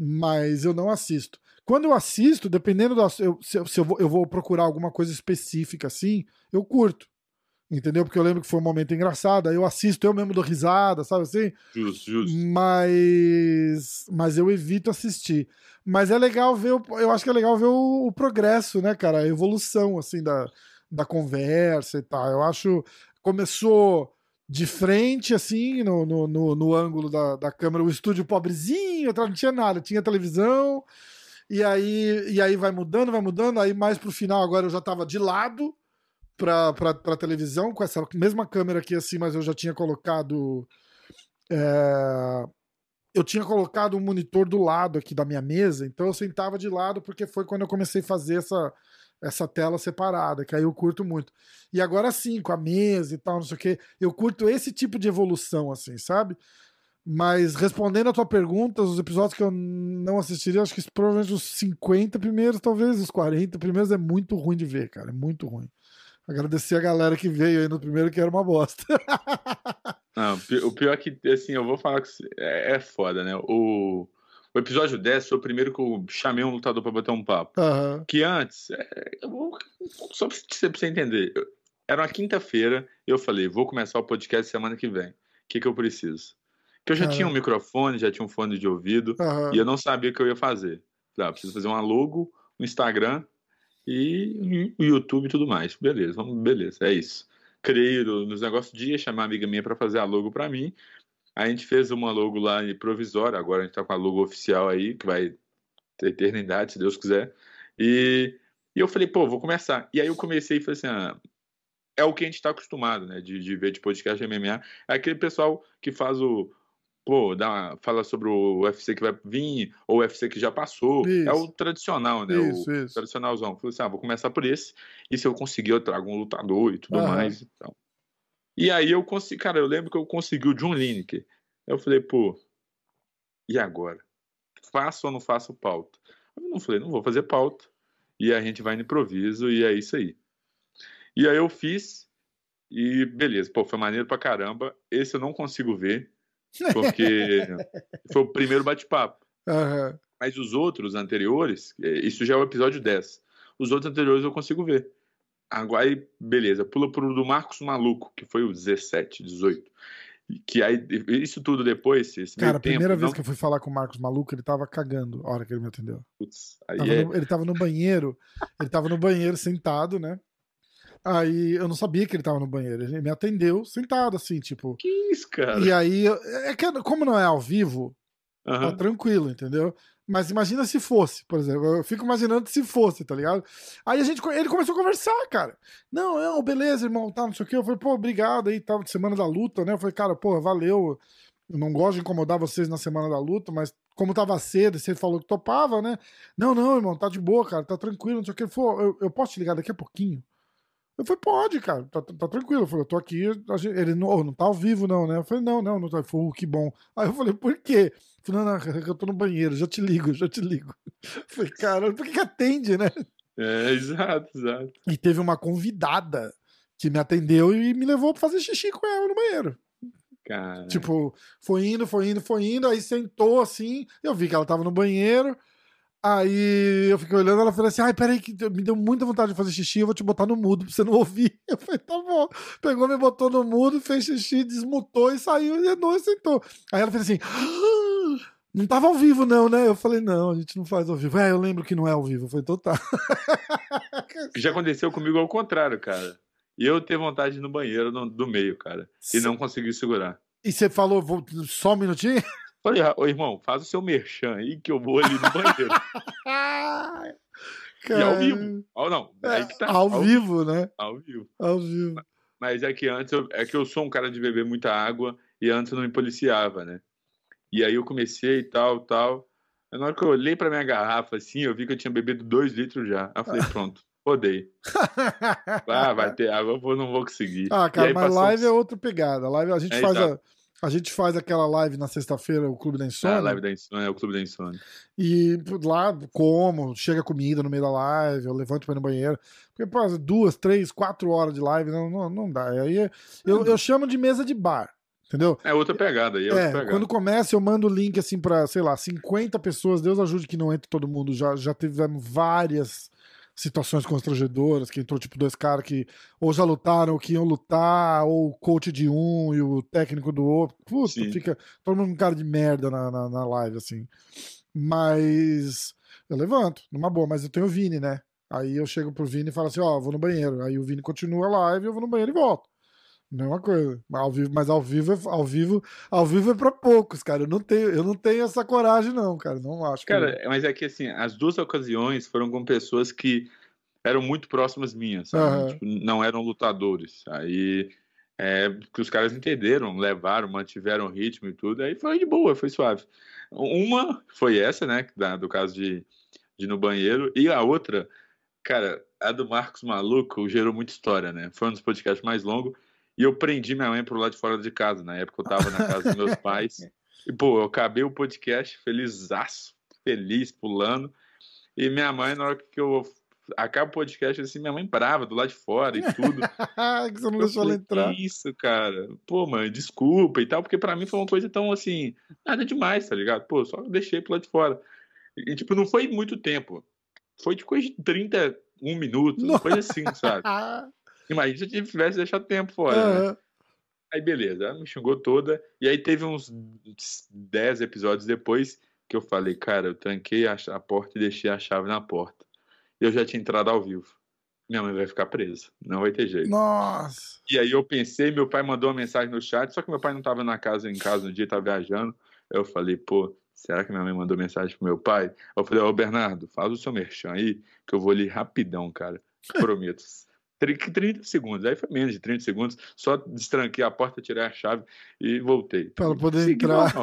mas eu não assisto. Quando eu assisto, dependendo do... Se eu vou procurar alguma coisa específica assim, eu curto. Entendeu? Porque eu lembro que foi um momento engraçado, aí eu assisto, eu mesmo dou risada, sabe assim? Justo. Mas eu evito assistir. Mas é legal ver... Eu acho que é legal ver o progresso, né, cara? A evolução, assim, da conversa e tal. Eu acho... Começou... de frente, assim, no ângulo da câmera, o estúdio pobrezinho, não tinha nada, tinha televisão, e aí vai mudando, aí mais pro final agora eu já tava de lado pra televisão, com essa mesma câmera aqui assim, mas eu já tinha colocado... Eu tinha colocado um monitor do lado aqui da minha mesa, então eu sentava de lado, porque foi quando eu comecei a fazer essa tela separada, que aí eu curto muito. E agora sim, com a mesa e tal, não sei o quê, eu curto esse tipo de evolução, assim, sabe? Mas respondendo a tua pergunta, os episódios que eu não assistiria, acho que provavelmente os 50 primeiros, talvez os 40 primeiros, é muito ruim de ver, cara, é muito ruim. Agradecer a galera que veio aí no primeiro, que era uma bosta. Não, o pior é que, assim, eu vou falar que é foda, né? O O episódio 10 foi o primeiro que eu chamei um lutador pra bater um papo. Uhum. Que antes, só pra você entender, era uma quinta-feira, eu falei, vou começar o podcast semana que vem. O que eu preciso? Porque eu já tinha um microfone, já tinha um fone de ouvido, e eu não sabia o que eu ia fazer. Tá, preciso fazer uma logo, um Instagram e o YouTube e tudo mais. Beleza, beleza, é isso. Criei nos negócios do dia, chamei uma amiga minha pra fazer a logo pra mim. A gente fez uma logo lá provisória, agora a gente tá com a logo oficial aí, que vai ter eternidade, se Deus quiser. E eu falei, pô, vou começar. E aí eu comecei e falei assim, é o que a gente tá acostumado, né, de ver de podcast MMA. É aquele pessoal que faz o... Pô, fala sobre o UFC que vai vir, ou o UFC que já passou. Isso. É o tradicional, né? Isso. Tradicionalzão. Falei assim, vou começar por esse. E se eu conseguir, eu trago um lutador e tudo mais. Então. E aí eu consegui... Cara, eu lembro que eu consegui o John Lineker. Eu falei, pô, e agora? Faço ou não faço pauta? Eu não falei, não vou fazer pauta. E a gente vai no improviso e é isso aí. E aí eu fiz e beleza. Pô, foi maneiro pra caramba. Esse eu não consigo ver. Porque foi o primeiro bate-papo. Uhum. Mas os outros anteriores, isso já é o episódio 10. Os outros anteriores eu consigo ver. Agora, aí, beleza, pula pro do Marcos Maluco, que foi o 17, 18. Que aí, isso tudo depois, esse cara, meio tempo, primeira vez que eu fui falar com o Marcos Maluco, ele tava cagando a hora que ele me atendeu. Putz, aí ele tava no banheiro, ele tava no banheiro sentado, né? Aí eu não sabia que ele tava no banheiro, ele me atendeu sentado, assim, tipo... Que isso, cara? E aí, que, como não é ao vivo, tá tranquilo, entendeu? Mas imagina se fosse, por exemplo, eu fico imaginando se fosse, tá ligado? Aí ele começou a conversar, cara. Não, beleza, irmão, tá, não sei o quê. Eu falei, pô, obrigado aí, tava de semana da luta, né? Eu falei, cara, pô, valeu, eu não gosto de incomodar vocês na semana da luta, mas como tava cedo, você falou que topava, né? Não, irmão, tá de boa, cara, tá tranquilo, não sei o quê. Ele falou, eu posso te ligar daqui a pouquinho? Eu falei, pode, cara, tá tranquilo. Eu falei, eu tô aqui, ele não tá ao vivo não, né? Eu falei, não tá. Ele falou, que bom. Aí eu falei, por quê? Eu falei, não, eu tô no banheiro, já te ligo. Eu falei, cara, por que atende, né? É, exato. E teve uma convidada que me atendeu e me levou pra fazer xixi com ela no banheiro. Cara. Tipo, foi indo, aí sentou assim, eu vi que ela tava no banheiro. Aí eu fiquei olhando, ela falou assim, ai, peraí, que me deu muita vontade de fazer xixi, eu vou te botar no mudo pra você não ouvir. Eu falei, tá bom. Pegou, me botou no mudo, fez xixi, desmutou e saiu, e sentou. Aí ela fez assim, não tava ao vivo não, né? Eu falei, não, a gente não faz ao vivo. Eu lembro que não é ao vivo. Eu falei, então tá. Já aconteceu comigo ao contrário, cara. E eu ter vontade de ir no banheiro do meio, cara. E não consegui segurar. E você falou, vou, só um minutinho? Falei, ô irmão, faz o seu merchan aí que eu vou ali no banheiro. E ao vivo. Aí que tá. Ao vivo, né? Ao vivo. Mas é que antes, eu sou um cara de beber muita água e antes eu não me policiava, né? E aí eu comecei e tal. Aí na hora que eu olhei pra minha garrafa assim, eu vi que eu tinha bebido 2 litros já. Aí eu falei, pronto, rodei. Vai ter água, eu não vou conseguir. Cara, mas live é outra pegada. Live a gente faz tá. A gente faz aquela live na sexta-feira, o Clube da Insônia. O Clube da Insônia. E lá, chega comida no meio da live, eu levanto pra ir no banheiro. Porque, pô, 2, 3, 4 horas de live, não dá. Aí eu chamo de mesa de bar, entendeu? É outra pegada aí, Quando começa, eu mando o link, assim, pra, sei lá, 50 pessoas, Deus ajude que não entre todo mundo, já tivemos várias situações constrangedoras, que entrou tipo 2 caras que ou já lutaram, ou que iam lutar, ou o coach de um e o técnico do outro. Puta, fica todo mundo com cara de merda na live, assim. Mas eu levanto, numa boa, mas eu tenho o Vini, né? Aí eu chego pro Vini e falo assim, vou no banheiro. Aí o Vini continua a live, eu vou no banheiro e volto. Mesma coisa. Ao vivo é pra poucos, cara. Eu não tenho essa coragem, não, cara. Não acho. Cara, mas é que assim, as 2 ocasiões foram com pessoas que eram muito próximas minhas, sabe? Uhum. Tipo, não eram lutadores. Aí que os caras entenderam, levaram, mantiveram o ritmo e tudo. Aí foi de boa, foi suave. Uma foi essa, né? Do caso de ir no banheiro. E a outra, cara, a do Marcos Maluco gerou muita história, né? Foi um dos podcasts mais longos. E eu prendi minha mãe pro lado de fora de casa. Na época eu tava na casa dos meus pais. E, pô, eu acabei o podcast felizaço, pulando. E minha mãe, na hora que eu acaba o podcast assim, minha mãe brava do lado de fora e tudo. Que você não deixou ela entrar. Isso, cara. Pô, mãe, desculpa e tal, porque pra mim foi uma coisa tão assim, nada demais, tá ligado? Pô, só deixei pro lado de fora. E tipo, não foi muito tempo. Foi de coisa de 31 minutos, uma coisa assim, sabe? Imagina se eu tivesse deixado tempo fora, né? Aí beleza, ela me xingou toda. E aí teve uns 10 episódios depois que eu falei, cara, eu tranquei a porta e deixei a chave na porta. Eu já tinha entrado ao vivo. Minha mãe vai ficar presa, não vai ter jeito. Nossa! E aí eu pensei, meu pai mandou uma mensagem no chat, só que meu pai não tava em casa no dia, tava viajando. Eu falei, pô, será que minha mãe mandou mensagem pro meu pai? Eu falei, ô Bernardo, faz o seu merchan aí, que eu vou ali rapidão, cara. Prometo. 30 segundos, aí foi menos de 30 segundos, só destranquei a porta, tirei a chave e voltei. Para poder entrar.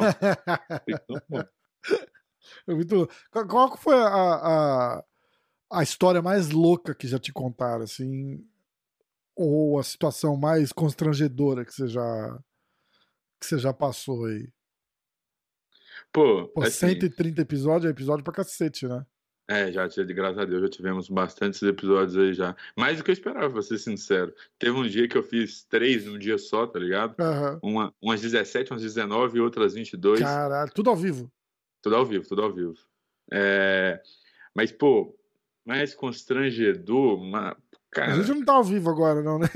Muito... Qual foi a história mais louca que já te contaram, assim, ou a situação mais constrangedora que você já passou aí? Pô, assim, 130 episódios é episódio pra cacete, né? É, graças a Deus, já tivemos bastantes episódios aí já. Mais do que eu esperava, pra ser sincero. Teve um dia que eu fiz 3 num dia só, tá ligado? Uhum. Umas 17, umas 19 e outras 22. Caralho, tudo ao vivo. Tudo ao vivo, tudo ao vivo. É... Mas, pô, mais constrangedor... Cara... A gente não tá ao vivo agora, não, né?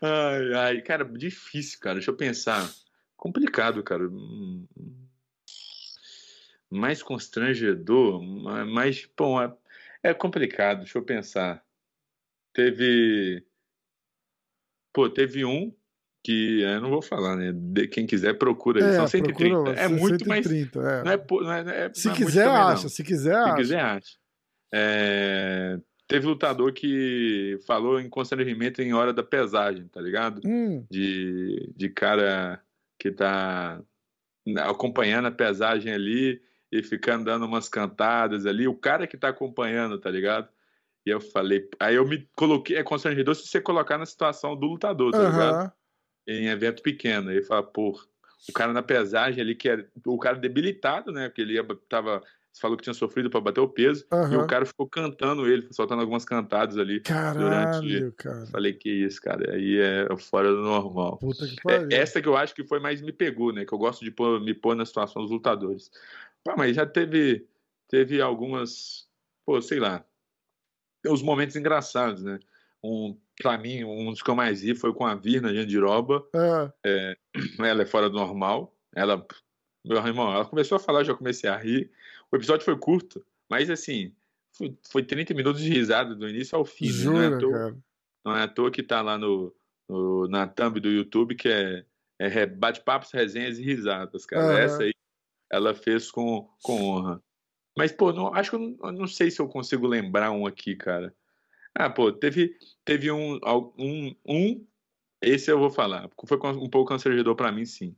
Ai, cara, difícil, cara. Deixa eu pensar. Complicado, cara. Mais constrangedor, mais, pô, é complicado, deixa eu pensar. Teve um que, eu não vou falar, né, quem quiser procura, são 130, procura, é muito 130, mas não é se quiser acha, se quiser acha. Teve lutador que falou em constrangimento em hora da pesagem, tá ligado? De cara que tá acompanhando a pesagem ali e ficando dando umas cantadas ali, o cara que tá acompanhando, tá ligado? E eu falei, aí eu me coloquei, é constrangedor se você colocar na situação do lutador, tá ligado? Em evento pequeno, aí fala, pô, o cara na pesagem ali, que era o cara debilitado, né, porque ele falou que tinha sofrido pra bater o peso, e o cara ficou cantando ele, soltando algumas cantadas ali. Caralho, cara. Falei, que isso, cara, aí é fora do normal. Puta que pariu. Essa que eu acho que foi mais me pegou, né, que eu gosto de me pôr na situação dos lutadores. Pá, mas já teve algumas, pô, sei lá, uns momentos engraçados, né. Pra mim, um dos que eu mais ri foi com a Virna Jandiroba. Ela é fora do normal, ela... Meu irmão, ela começou a falar, eu já comecei a rir. O episódio foi curto, mas assim, foi 30 minutos de risada do início ao fim. Jura, não é à toa que tá lá na thumb do YouTube, que é bate-papos, resenhas e risadas, cara. Essa aí, ela fez com honra. Mas, pô, acho que eu não sei se eu consigo lembrar um aqui, cara. Ah, pô, teve um. Esse eu vou falar. Foi um pouco constrangedor pra mim, sim.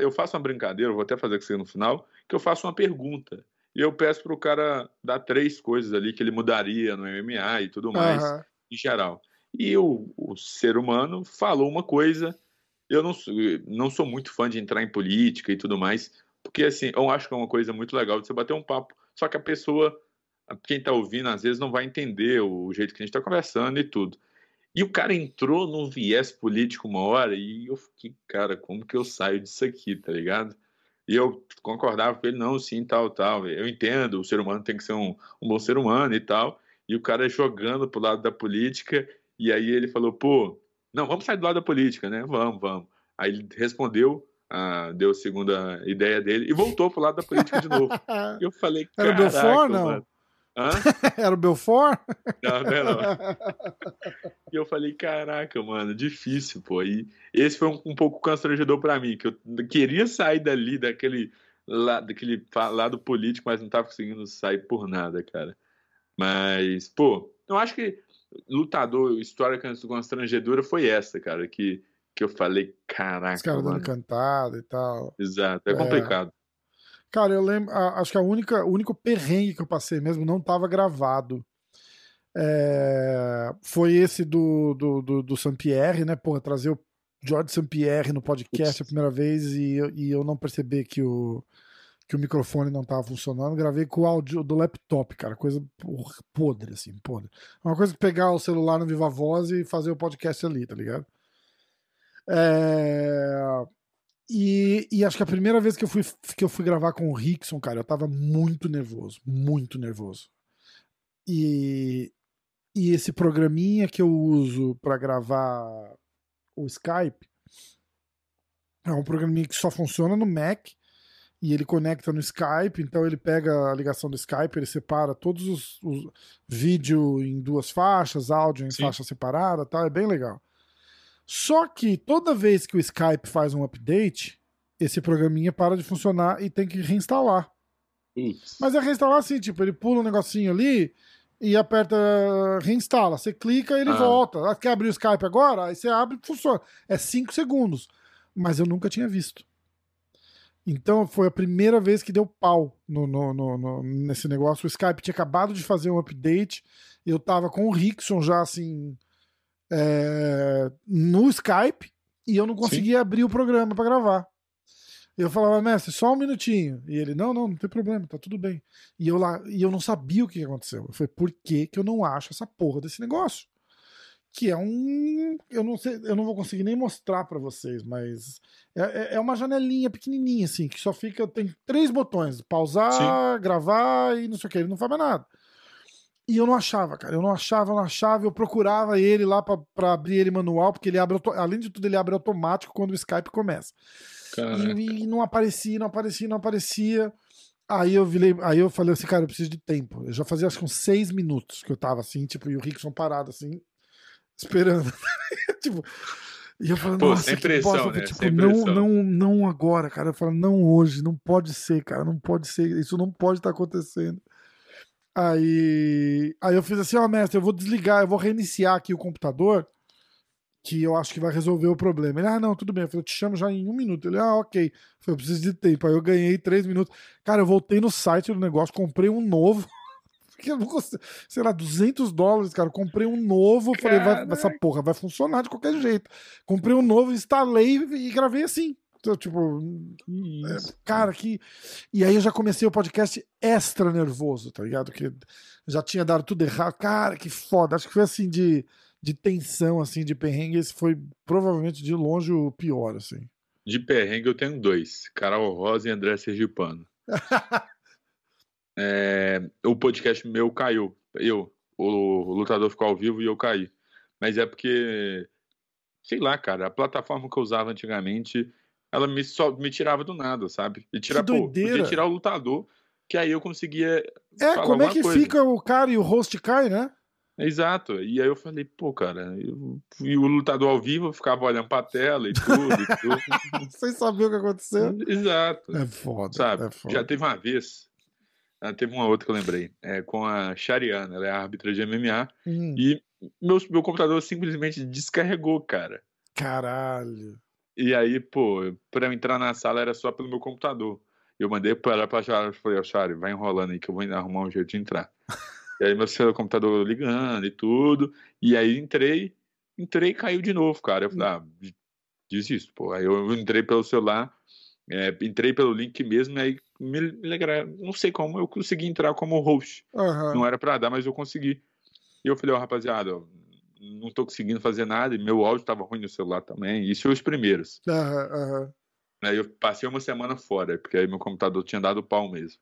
Eu faço uma brincadeira, eu vou até fazer com você no final, que eu faço uma pergunta. E eu peço pro cara dar 3 coisas ali que ele mudaria no MMA e tudo mais, em geral. E o ser humano falou uma coisa, eu não sou muito fã de entrar em política e tudo mais, porque assim, eu acho que é uma coisa muito legal de você bater um papo, só que a pessoa, quem tá ouvindo, às vezes não vai entender o jeito que a gente tá conversando e tudo. E o cara entrou num viés político uma hora e eu fiquei, cara, como que eu saio disso aqui, tá ligado? E eu concordava com ele, não, sim, tal, eu entendo, o ser humano tem que ser um bom ser humano e tal, e o cara jogando pro lado da política, e aí ele falou, pô, não, vamos sair do lado da política, né, vamos. Aí ele respondeu, deu a segunda ideia dele e voltou pro lado da política de novo. E eu falei, cara, era o Belfort, não? Mano. Hã? Era o Belfort? Não. E eu falei, caraca, mano, difícil, pô. E esse foi um pouco constrangedor pra mim, que eu queria sair dali, daquele lado político, mas não tava conseguindo sair por nada, cara. Mas, pô, eu acho que lutador, história constrangedora foi essa, cara, que eu falei, caraca, os caras dando cantada e tal. Exato, é complicado. Cara, eu lembro, acho que o único perrengue que eu passei mesmo não tava gravado. Foi esse do St-Pierre, né? Porra, trazer o Georges St-Pierre no podcast a primeira vez e eu não perceber que o que o microfone não tava funcionando, gravei com o áudio do laptop, cara, coisa podre, assim, podre. Uma coisa que pegar o celular no Viva Voz e fazer o podcast ali, tá ligado? E acho que a primeira vez que eu fui gravar com o Rickson, cara, eu tava muito nervoso, muito nervoso. E esse programinha que eu uso pra gravar o Skype é um programinha que só funciona no Mac e ele conecta no Skype, então ele pega a ligação do Skype, ele separa todos os vídeo em duas faixas, áudio em faixa separada, tá? É bem legal. Só que toda vez que o Skype faz um update, esse programinha para de funcionar e tem que reinstalar. Isso. Mas é reinstalar assim, tipo, ele pula um negocinho ali e aperta reinstala. Você clica e ele volta. Ah, quer abrir o Skype agora? Aí você abre e funciona. É 5 segundos. Mas eu nunca tinha visto. Então foi a primeira vez que deu pau nesse negócio. O Skype tinha acabado de fazer um update. Eu tava com o Rickson já assim... no Skype e eu não conseguia abrir o programa pra gravar. Eu falava, mestre, só um minutinho. E ele, não tem problema, tá tudo bem. E eu lá, e eu não sabia o que aconteceu. Eu falei, por que que eu não acho essa porra desse negócio? Que é um... Eu não sei, eu não vou conseguir nem mostrar pra vocês, mas é uma janelinha pequenininha, assim, que só fica... Tem 3 botões, pausar, gravar e não sei o que, ele não faz mais nada. E eu não achava, cara, eu não achava, eu procurava ele lá pra abrir ele manual, porque ele abre, além de tudo, ele abre automático quando o Skype começa. E não aparecia. Aí eu falei assim, cara, eu preciso de tempo. Eu já fazia acho que uns 6 minutos que eu tava assim, tipo, e o Rickson parado assim, esperando. Tipo, e eu falando, nossa, que bosta. Eu falei, tipo, não agora, cara. Eu falo, não hoje, não pode ser, cara, não pode ser, isso não pode estar acontecendo. Aí eu fiz assim, mestre, eu vou desligar, eu vou reiniciar aqui o computador, que eu acho que vai resolver o problema. Ele, não, tudo bem. Eu falei, eu te chamo já em 1 minuto. Ele, ok. Eu falei, eu preciso de tempo. Aí eu ganhei 3 minutos. Cara, eu voltei no site do negócio, comprei um novo, porque eu não consigo, sei lá, $200, cara, comprei um novo. Falei, essa porra vai funcionar de qualquer jeito. Comprei um novo, instalei e gravei assim. Então, tipo, cara, que... E aí eu já comecei o podcast extra nervoso, tá ligado? Que já tinha dado tudo errado. Cara, que foda. Acho que foi assim de tensão, assim, de perrengue. Esse foi provavelmente de longe o pior, assim. De perrengue eu tenho 2. Carol Rosa e André Sergipano. O podcast meu caiu. O lutador ficou ao vivo e eu caí. Mas é porque, sei lá, cara, a plataforma que eu usava antigamente... Ela me tirava do nada, sabe? E podia tirar o lutador, que aí eu conseguia falar como é que coisa. Fica o cara e o host cai, né? Exato. E aí eu falei, pô, cara... E o lutador ao vivo eu ficava olhando pra tela e tudo. Sem saber o que aconteceu. Exato. É foda, sabe? É foda. Já teve uma vez... Teve uma outra que eu lembrei. Com a Shariana, ela é árbitra de MMA. E meu computador simplesmente descarregou, cara. Caralho. E aí, pô, pra eu entrar na sala era só pelo meu computador. Eu mandei pra Chari, falei, Chari, vai enrolando aí que eu vou arrumar um jeito de entrar. E aí meu computador ligando e tudo. E aí entrei e caiu de novo, cara. Eu falei, desisto, pô. Aí eu entrei pelo celular, entrei pelo link mesmo, e aí não sei como eu consegui entrar como host. Uhum. Não era pra dar, mas eu consegui. E eu falei, rapaziada, não tô conseguindo fazer nada, e meu áudio tava ruim no celular também, isso foi os primeiros. Aí eu passei uma semana fora, porque aí meu computador tinha dado pau mesmo.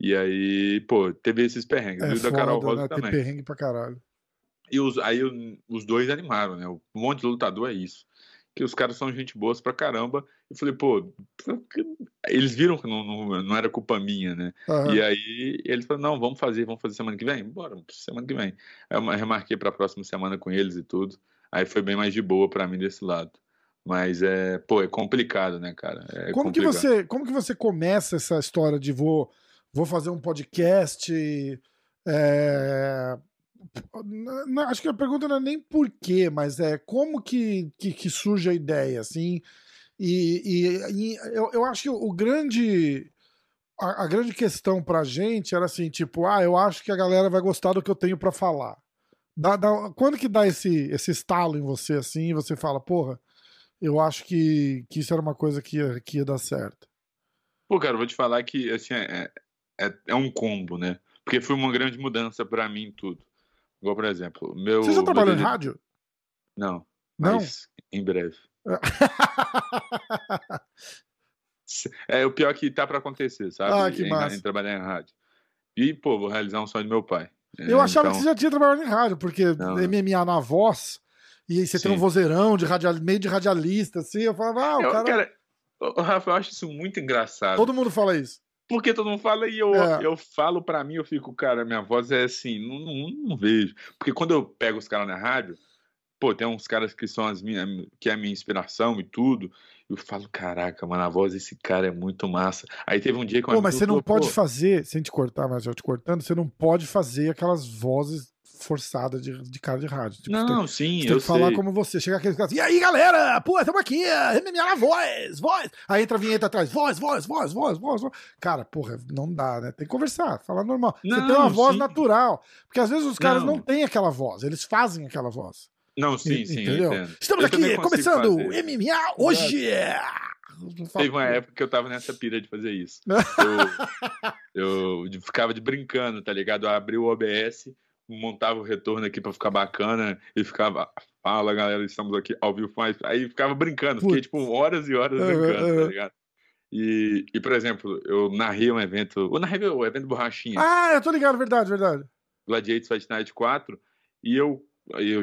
E aí, pô, teve esses perrengues, e o da Carol Rosa também. Tem perrengue pra caralho. E os 2 animaram, né, um monte de lutador é isso, que os caras são gente boa pra caramba, eu falei, pô, eles viram que não era culpa minha, né, e aí eles falaram, não, vamos fazer semana que vem? Bora, semana que vem. Aí eu remarquei pra próxima semana com eles e tudo, aí foi bem mais de boa pra mim desse lado, mas é complicado, né, cara, complicado. Como que você começa essa história de vou fazer um podcast, acho que a pergunta não é nem por quê, mas como que surge a ideia, assim, e eu acho que a grande questão pra gente era assim, tipo, eu acho que a galera vai gostar do que eu tenho pra falar. Quando que dá esse estalo em você, assim, e você fala, porra, eu acho que isso era uma coisa que ia dar certo? Pô, cara, eu vou te falar que assim, é um combo, né? Porque foi uma grande mudança pra mim tudo. Igual, por exemplo, meu... Você já trabalhou em rádio? Não. Não? Mas em breve. É o pior que tá pra acontecer, sabe? Ah, que massa. Em trabalhar em rádio. E, pô, vou realizar um sonho do meu pai. Eu achava que você já tinha trabalhado em rádio, porque não. MMA na voz, e aí você tem um vozeirão de meio de radialista, assim, eu falava, ah, o cara... O Rafael, eu acho isso muito engraçado. Todo mundo fala isso. Porque todo mundo fala e eu falo pra mim, eu fico, cara, minha voz é assim, não vejo. Porque quando eu pego os caras na rádio, pô, tem uns caras que são que é a minha inspiração e tudo, eu falo, caraca, mano, a voz desse cara é muito massa. Aí teve um dia que... Pô, mas você não pode fazer, sem te cortar, mas eu te cortando, você não pode fazer aquelas vozes forçada de cara de rádio. Tipo, não, sim, eu sei. Tem que falar como você. Chega aquele cara assim, e aí, galera? Pô, estamos aqui. MMA na voz. Aí entra a vinheta atrás. Voz. Cara, porra, não dá, né? Tem que conversar, falar normal. Não, você tem uma voz natural. Porque às vezes os caras não têm aquela voz. Eles fazem aquela voz. Não, sim, sim. Entendeu? Estamos aqui começando fazer. MMA hoje. Teve uma época que eu tava nessa pira de fazer isso. Eu ficava de brincando, tá ligado? Eu abri o OBS, montava o retorno aqui pra ficar bacana e ficava, fala galera, estamos aqui ao vivo, aí ficava brincando, fiquei tipo horas e horas brincando, tá ligado? E por exemplo, eu narrei um evento, o evento Borrachinha. Ah, eu tô ligado, verdade. Gladiator Fight Night 4, e eu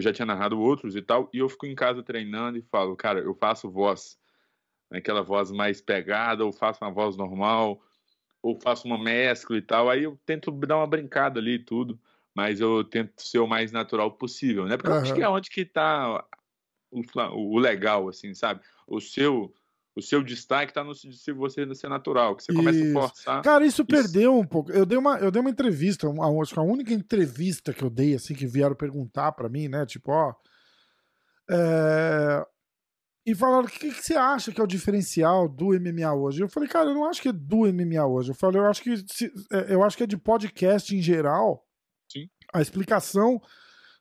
já tinha narrado outros e tal, e eu fico em casa treinando e falo, cara, eu faço voz, aquela voz mais pegada, ou faço uma voz normal, ou faço uma mescla e tal, aí eu tento dar uma brincada ali e tudo. Mas eu tento ser o mais natural possível, né? Porque eu acho que é onde que tá o legal, assim, sabe? O seu destaque tá no se você ser natural, que você começa a forçar. Cara, isso perdeu um pouco. Eu dei uma entrevista, acho que a única entrevista que eu dei, assim, que vieram perguntar pra mim, né? Tipo, e falaram, o que você acha que é o diferencial do MMA hoje? Eu falei, cara, eu não acho que é do MMA hoje. Eu falei, eu acho que é de podcast em geral. A explicação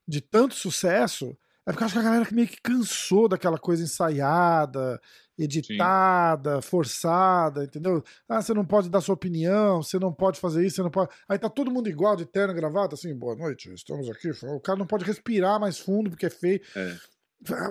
de tanto sucesso é porque acho que a galera meio que cansou daquela coisa ensaiada, editada, forçada, entendeu? Ah, você não pode dar sua opinião, você não pode fazer isso, você não pode... Aí tá todo mundo igual, de terno e gravata, assim, boa noite, estamos aqui. O cara não pode respirar mais fundo porque é feio. É.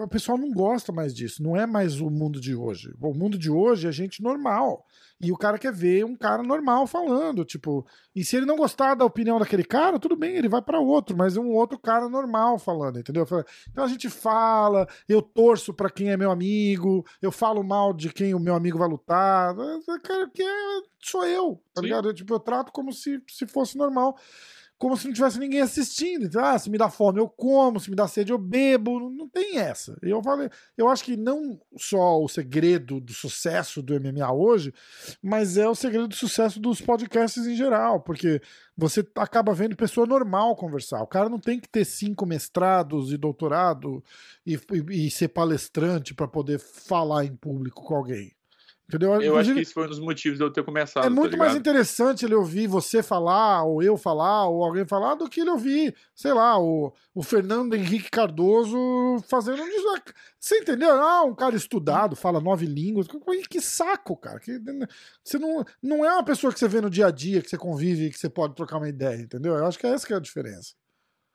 O pessoal não gosta mais disso, não é mais o mundo de hoje. O mundo de hoje é gente normal. E o cara quer ver um cara normal falando, tipo... E se ele não gostar da opinião daquele cara, tudo bem, ele vai pra outro, mas é um outro cara normal falando, entendeu? Então a gente fala, eu torço pra quem é meu amigo, eu falo mal de quem o meu amigo vai lutar, cara, que sou eu, tá ligado? Eu trato como se fosse normal, como se não tivesse ninguém assistindo. Então, se me dá fome eu como, se me dá sede eu bebo, não tem essa. Eu acho que não só o segredo do sucesso do MMA hoje, mas é o segredo do sucesso dos podcasts em geral, porque você acaba vendo pessoa normal conversar. O cara não tem que ter 5 mestrados e doutorado e ser palestrante para poder falar em público com alguém. Entendeu? Eu acho que isso foi um dos motivos de eu ter começado. É muito mais interessante ele ouvir você falar, ou eu falar, ou alguém falar, do que ele ouvir, sei lá, o Fernando Henrique Cardoso fazendo... Você entendeu? Ah, um cara estudado, fala 9 línguas. Que saco, cara. Você não é uma pessoa que você vê no dia a dia, que você convive, que você pode trocar uma ideia, entendeu? Eu acho que é essa que é a diferença.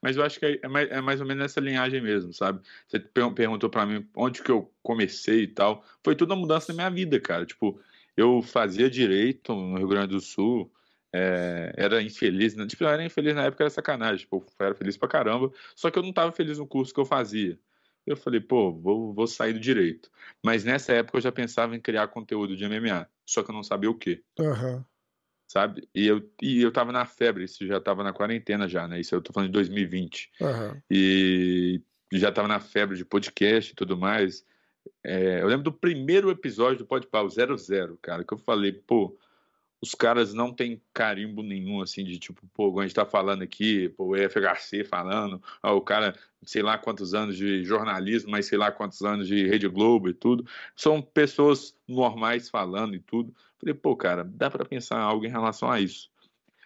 Mas eu acho que é mais ou menos nessa linhagem mesmo, sabe? Você perguntou pra mim onde que eu comecei e tal. Foi toda a mudança na minha vida, cara. Tipo, eu fazia direito no Rio Grande do Sul, era infeliz. Tipo, eu era infeliz na época, era sacanagem. Tipo, eu era feliz pra caramba. Só que eu não tava feliz no curso que eu fazia. Eu falei, pô, vou sair do direito. Mas nessa época eu já pensava em criar conteúdo de MMA. Só que eu não sabia o quê. Sabe? E eu tava na febre, isso já tava na quarentena já, né? Isso eu tô falando de 2020. E já tava na febre de podcast e tudo mais. Eu lembro do primeiro episódio do Podpau, 00, cara, que eu falei, pô, os caras não tem carimbo nenhum, assim, de tipo, pô, a gente tá falando aqui, pô, o FHC falando, o cara, sei lá quantos anos de jornalismo, mas sei lá quantos anos de Rede Globo e tudo. São pessoas normais falando e tudo. Falei, pô, cara, dá pra pensar algo em relação a isso.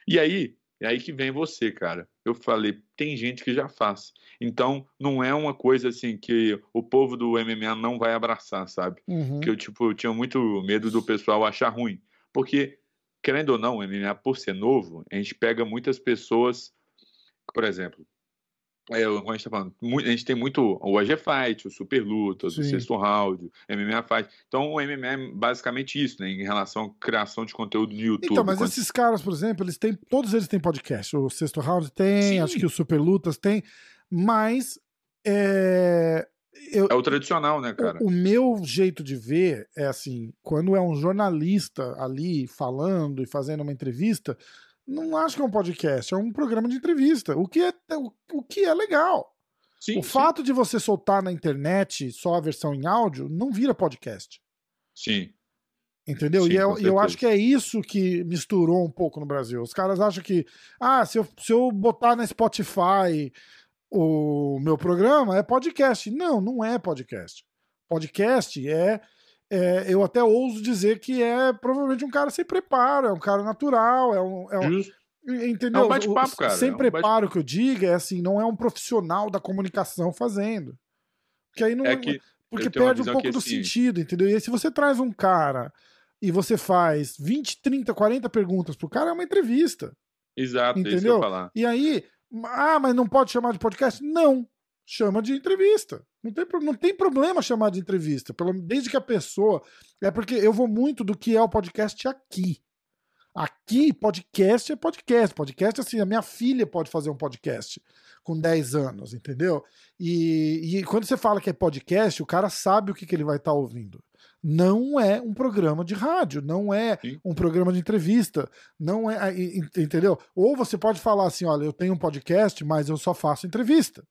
E aí, que vem você, cara. Eu falei, tem gente que já faz. Então, não é uma coisa, assim, que o povo do MMA não vai abraçar, sabe? Porque eu tinha muito medo do pessoal achar ruim. Porque, querendo ou não, o MMA, por ser novo, a gente pega muitas pessoas, por exemplo, como a gente tá falando, a gente tem muito o AG Fight, o Super Lutas, o Sexto Round, o MMA Fight. Então, o MMA é basicamente isso, né? Em relação à criação de conteúdo no YouTube. Então, mas esses caras, por exemplo, eles têm, todos eles têm podcast. O Sexto Round tem, acho que o Super Lutas tem, mas... é o tradicional, né, cara? O meu jeito de ver é assim, quando é um jornalista ali falando e fazendo uma entrevista... Não acho que é um podcast, é um programa de entrevista, o que é legal. Sim, o fato de você soltar na internet só a versão em áudio não vira podcast. Sim. Entendeu? Sim, e eu acho que é isso que misturou um pouco no Brasil. Os caras acham que, se eu botar na Spotify o meu programa, é podcast. Não, não é podcast. Podcast eu até ouso dizer que é provavelmente um cara sem preparo, é um cara natural, entendeu? É um bate-papo, cara. Sem preparo que eu diga, é assim, não é um profissional da comunicação fazendo. Porque aí não... porque perde um pouco do sentido, entendeu? E aí se você traz um cara e você faz 20, 30, 40 perguntas pro cara, é uma entrevista. Exato, entendeu? É isso que eu ia falar. E aí, mas não pode chamar de podcast? Não. Chama de entrevista. Não tem problema chamar de entrevista. Desde que a pessoa... É porque eu vou muito do que é o podcast aqui. Aqui, podcast é podcast. Podcast, assim, a minha filha pode fazer um podcast com 10 anos, entendeu? E quando você fala que é podcast, o cara sabe o que ele vai estar ouvindo. Não é um programa de rádio, não é um programa de entrevista, não é... Entendeu? Ou você pode falar assim, olha, eu tenho um podcast, mas eu só faço entrevista.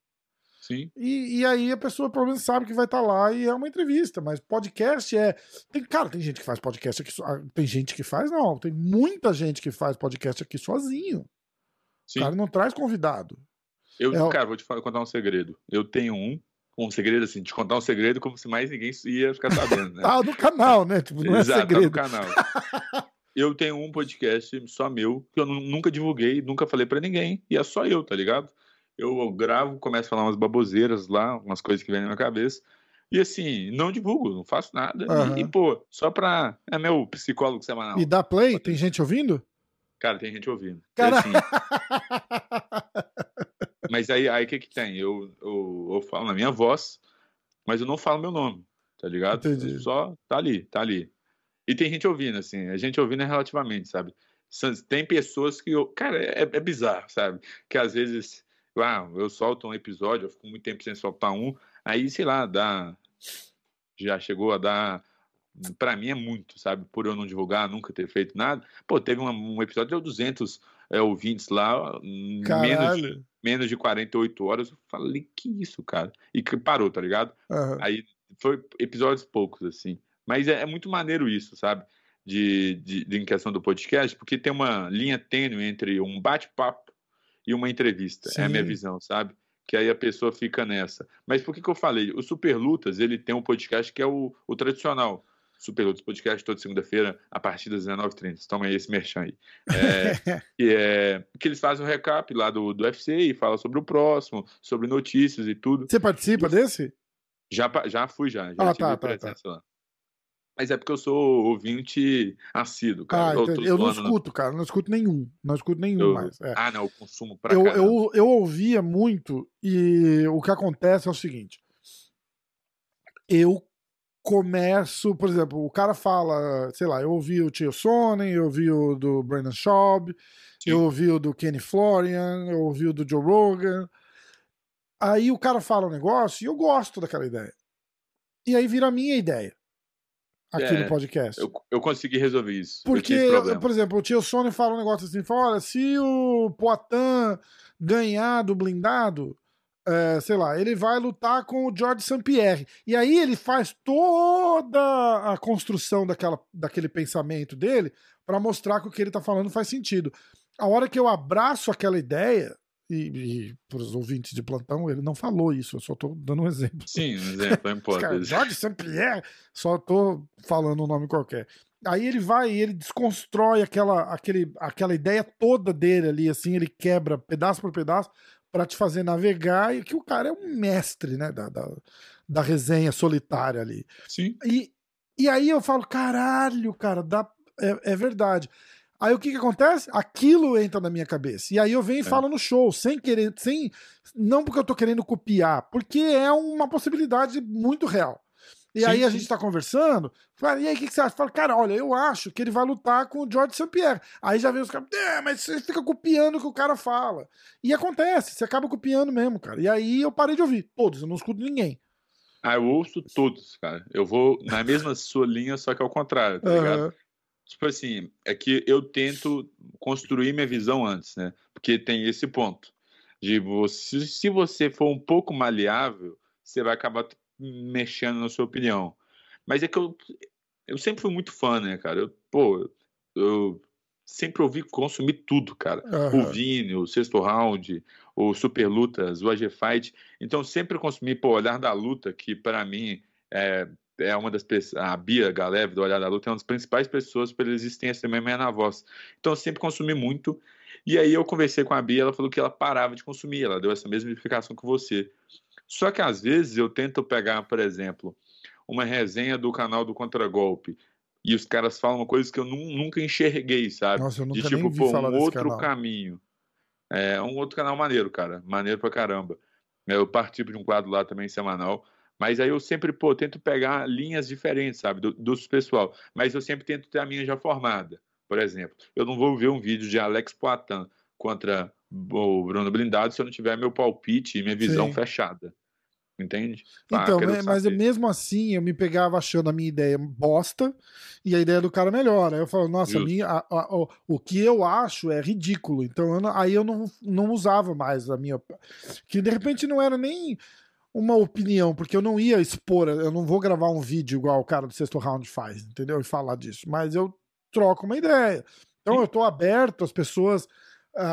Sim. E aí a pessoa pelo menos sabe que vai estar lá e é uma entrevista, mas podcast tem gente que faz podcast aqui, tem gente que faz, não, tem muita gente que faz podcast aqui sozinho. Sim. O cara não traz convidado. Cara, vou te contar um segredo. Eu tenho um segredo assim, te contar um segredo como se mais ninguém ia ficar sabendo, né? Tá no canal, né? Tipo, não é segredo. Tá no canal. Eu tenho um podcast só meu, que eu nunca divulguei, nunca falei pra ninguém, e é só eu, tá ligado? Eu gravo, começo a falar umas baboseiras lá, umas coisas que vêm na minha cabeça. E assim, não divulgo, não faço nada. Uhum. E, só pra... É meu psicólogo semanal. E dá play? Tem gente ouvindo? Cara, tem gente ouvindo. Caraca! Mas aí o que tem? Eu falo na minha voz, mas eu não falo meu nome, tá ligado? Entendi. Só tá ali. E tem gente ouvindo, assim. A gente ouvindo é relativamente, sabe? Tem pessoas que... Cara, é bizarro, sabe? Que às vezes... eu solto um episódio, eu fico muito tempo sem soltar um, aí, sei lá, já chegou a dar, pra mim é muito, sabe, por eu não divulgar, nunca ter feito nada, teve um episódio, deu 200 ouvintes lá, menos de 48 horas, eu falei, que isso, cara, e parou, tá ligado? Uhum. Aí, foi episódios poucos, assim, mas é muito maneiro isso, sabe, em questão do podcast, porque tem uma linha tênue entre um bate-papo e uma entrevista. Sim. É a minha visão, sabe? Que aí a pessoa fica nessa. Mas por que eu falei? O Super Lutas, ele tem um podcast que é o tradicional. Super Lutas Podcast, toda segunda-feira, a partir das 19h30. Toma aí esse merchan aí. Que eles fazem um recap lá do UFC e falam sobre o próximo, sobre notícias e tudo. Você participa desse? Já fui, já. Já tive presença lá. Mas é porque eu sou ouvinte assíduo, cara. Eu não escuto, cara. Não escuto nenhum. Não escuto nenhum mais. É. Não. Eu consumo pra caramba. Eu ouvia muito e o que acontece é o seguinte. Eu começo... Por exemplo, o cara fala... Sei lá, eu ouvi o Tio Sonnen, eu ouvi o do Brandon Schaub, eu ouvi o do Kenny Florian, eu ouvi o do Joe Rogan. Aí o cara fala um negócio e eu gosto daquela ideia. E aí vira a minha ideia. Aqui no podcast. Eu consegui resolver isso. Porque, por exemplo, o Tio Sonnen fala um negócio assim, fala, olha, se o Poatan ganhar do blindado, sei lá, ele vai lutar com o Georges St-Pierre. E aí ele faz toda a construção daquele pensamento dele pra mostrar que o que ele tá falando faz sentido. A hora que eu abraço aquela ideia, e para os ouvintes de plantão, ele não falou isso, eu só estou dando um exemplo. Sim, um exemplo, não importa. Georges St-Pierre, só estou falando um nome qualquer. Aí ele vai e ele desconstrói aquela ideia toda dele ali, assim, ele quebra pedaço por pedaço para te fazer navegar, e que o cara é um mestre, né, da resenha solitária ali. Sim. E aí eu falo, caralho, cara, é verdade. Aí o que acontece? Aquilo entra na minha cabeça. E aí eu venho e falo no show, sem querer, sem, não porque eu tô querendo copiar, porque é uma possibilidade muito real. E aí a gente tá conversando, fala, e aí o que você acha? Fala, cara, olha, eu acho que ele vai lutar com o Georges St-Pierre. Aí já vem os caras, mas você fica copiando o que o cara fala. E acontece, você acaba copiando mesmo, cara. E aí eu parei de ouvir todos, eu não escuto ninguém. Ah, eu ouço todos, cara. Eu vou na mesma sua linha, só que ao contrário, tá ligado? Tipo assim, é que eu tento construir minha visão antes, né? Porque tem esse ponto. De você, se você for um pouco maleável, você vai acabar mexendo na sua opinião. Mas é que eu sempre fui muito fã, né, cara? Eu sempre ouvi consumir tudo, cara. O Vini, o Sexto Round, o Super Lutas, o AG Fight. Então, sempre consumi, o Olhar da Luta, que pra mim é uma das pessoas, a Bia Galeve do Olhar da Luta é uma das principais pessoas pela existência do MMA na Voz. Então eu sempre consumi muito, e aí eu conversei com a Bia, ela falou que ela parava de consumir, ela deu essa mesma explicação que você. Só que às vezes eu tento pegar, por exemplo, uma resenha do canal do Contragolpe, e os caras falam uma coisa que eu nunca enxerguei, sabe? Nossa, eu nunca de tipo, pô, um outro caminho. É um outro canal maneiro, cara, maneiro pra caramba. Eu participo de um quadro lá também semanal. Mas aí eu sempre, tento pegar linhas diferentes, sabe, dos pessoal. Mas eu sempre tento ter a minha já formada. Por exemplo, eu não vou ver um vídeo de Alex Poatan contra o Bruno Blindado se eu não tiver meu palpite e minha visão fechada. Entende? Então, mas mesmo assim eu me pegava achando a minha ideia bosta e a ideia do cara melhor. Aí eu falo, nossa, o que eu acho é ridículo. Então eu não usava mais a minha... Que de repente não era nem... uma opinião, porque eu não ia expor, eu não vou gravar um vídeo igual o cara do Sexto Round faz, entendeu? E falar disso, mas eu troco uma ideia. Então eu tô aberto às pessoas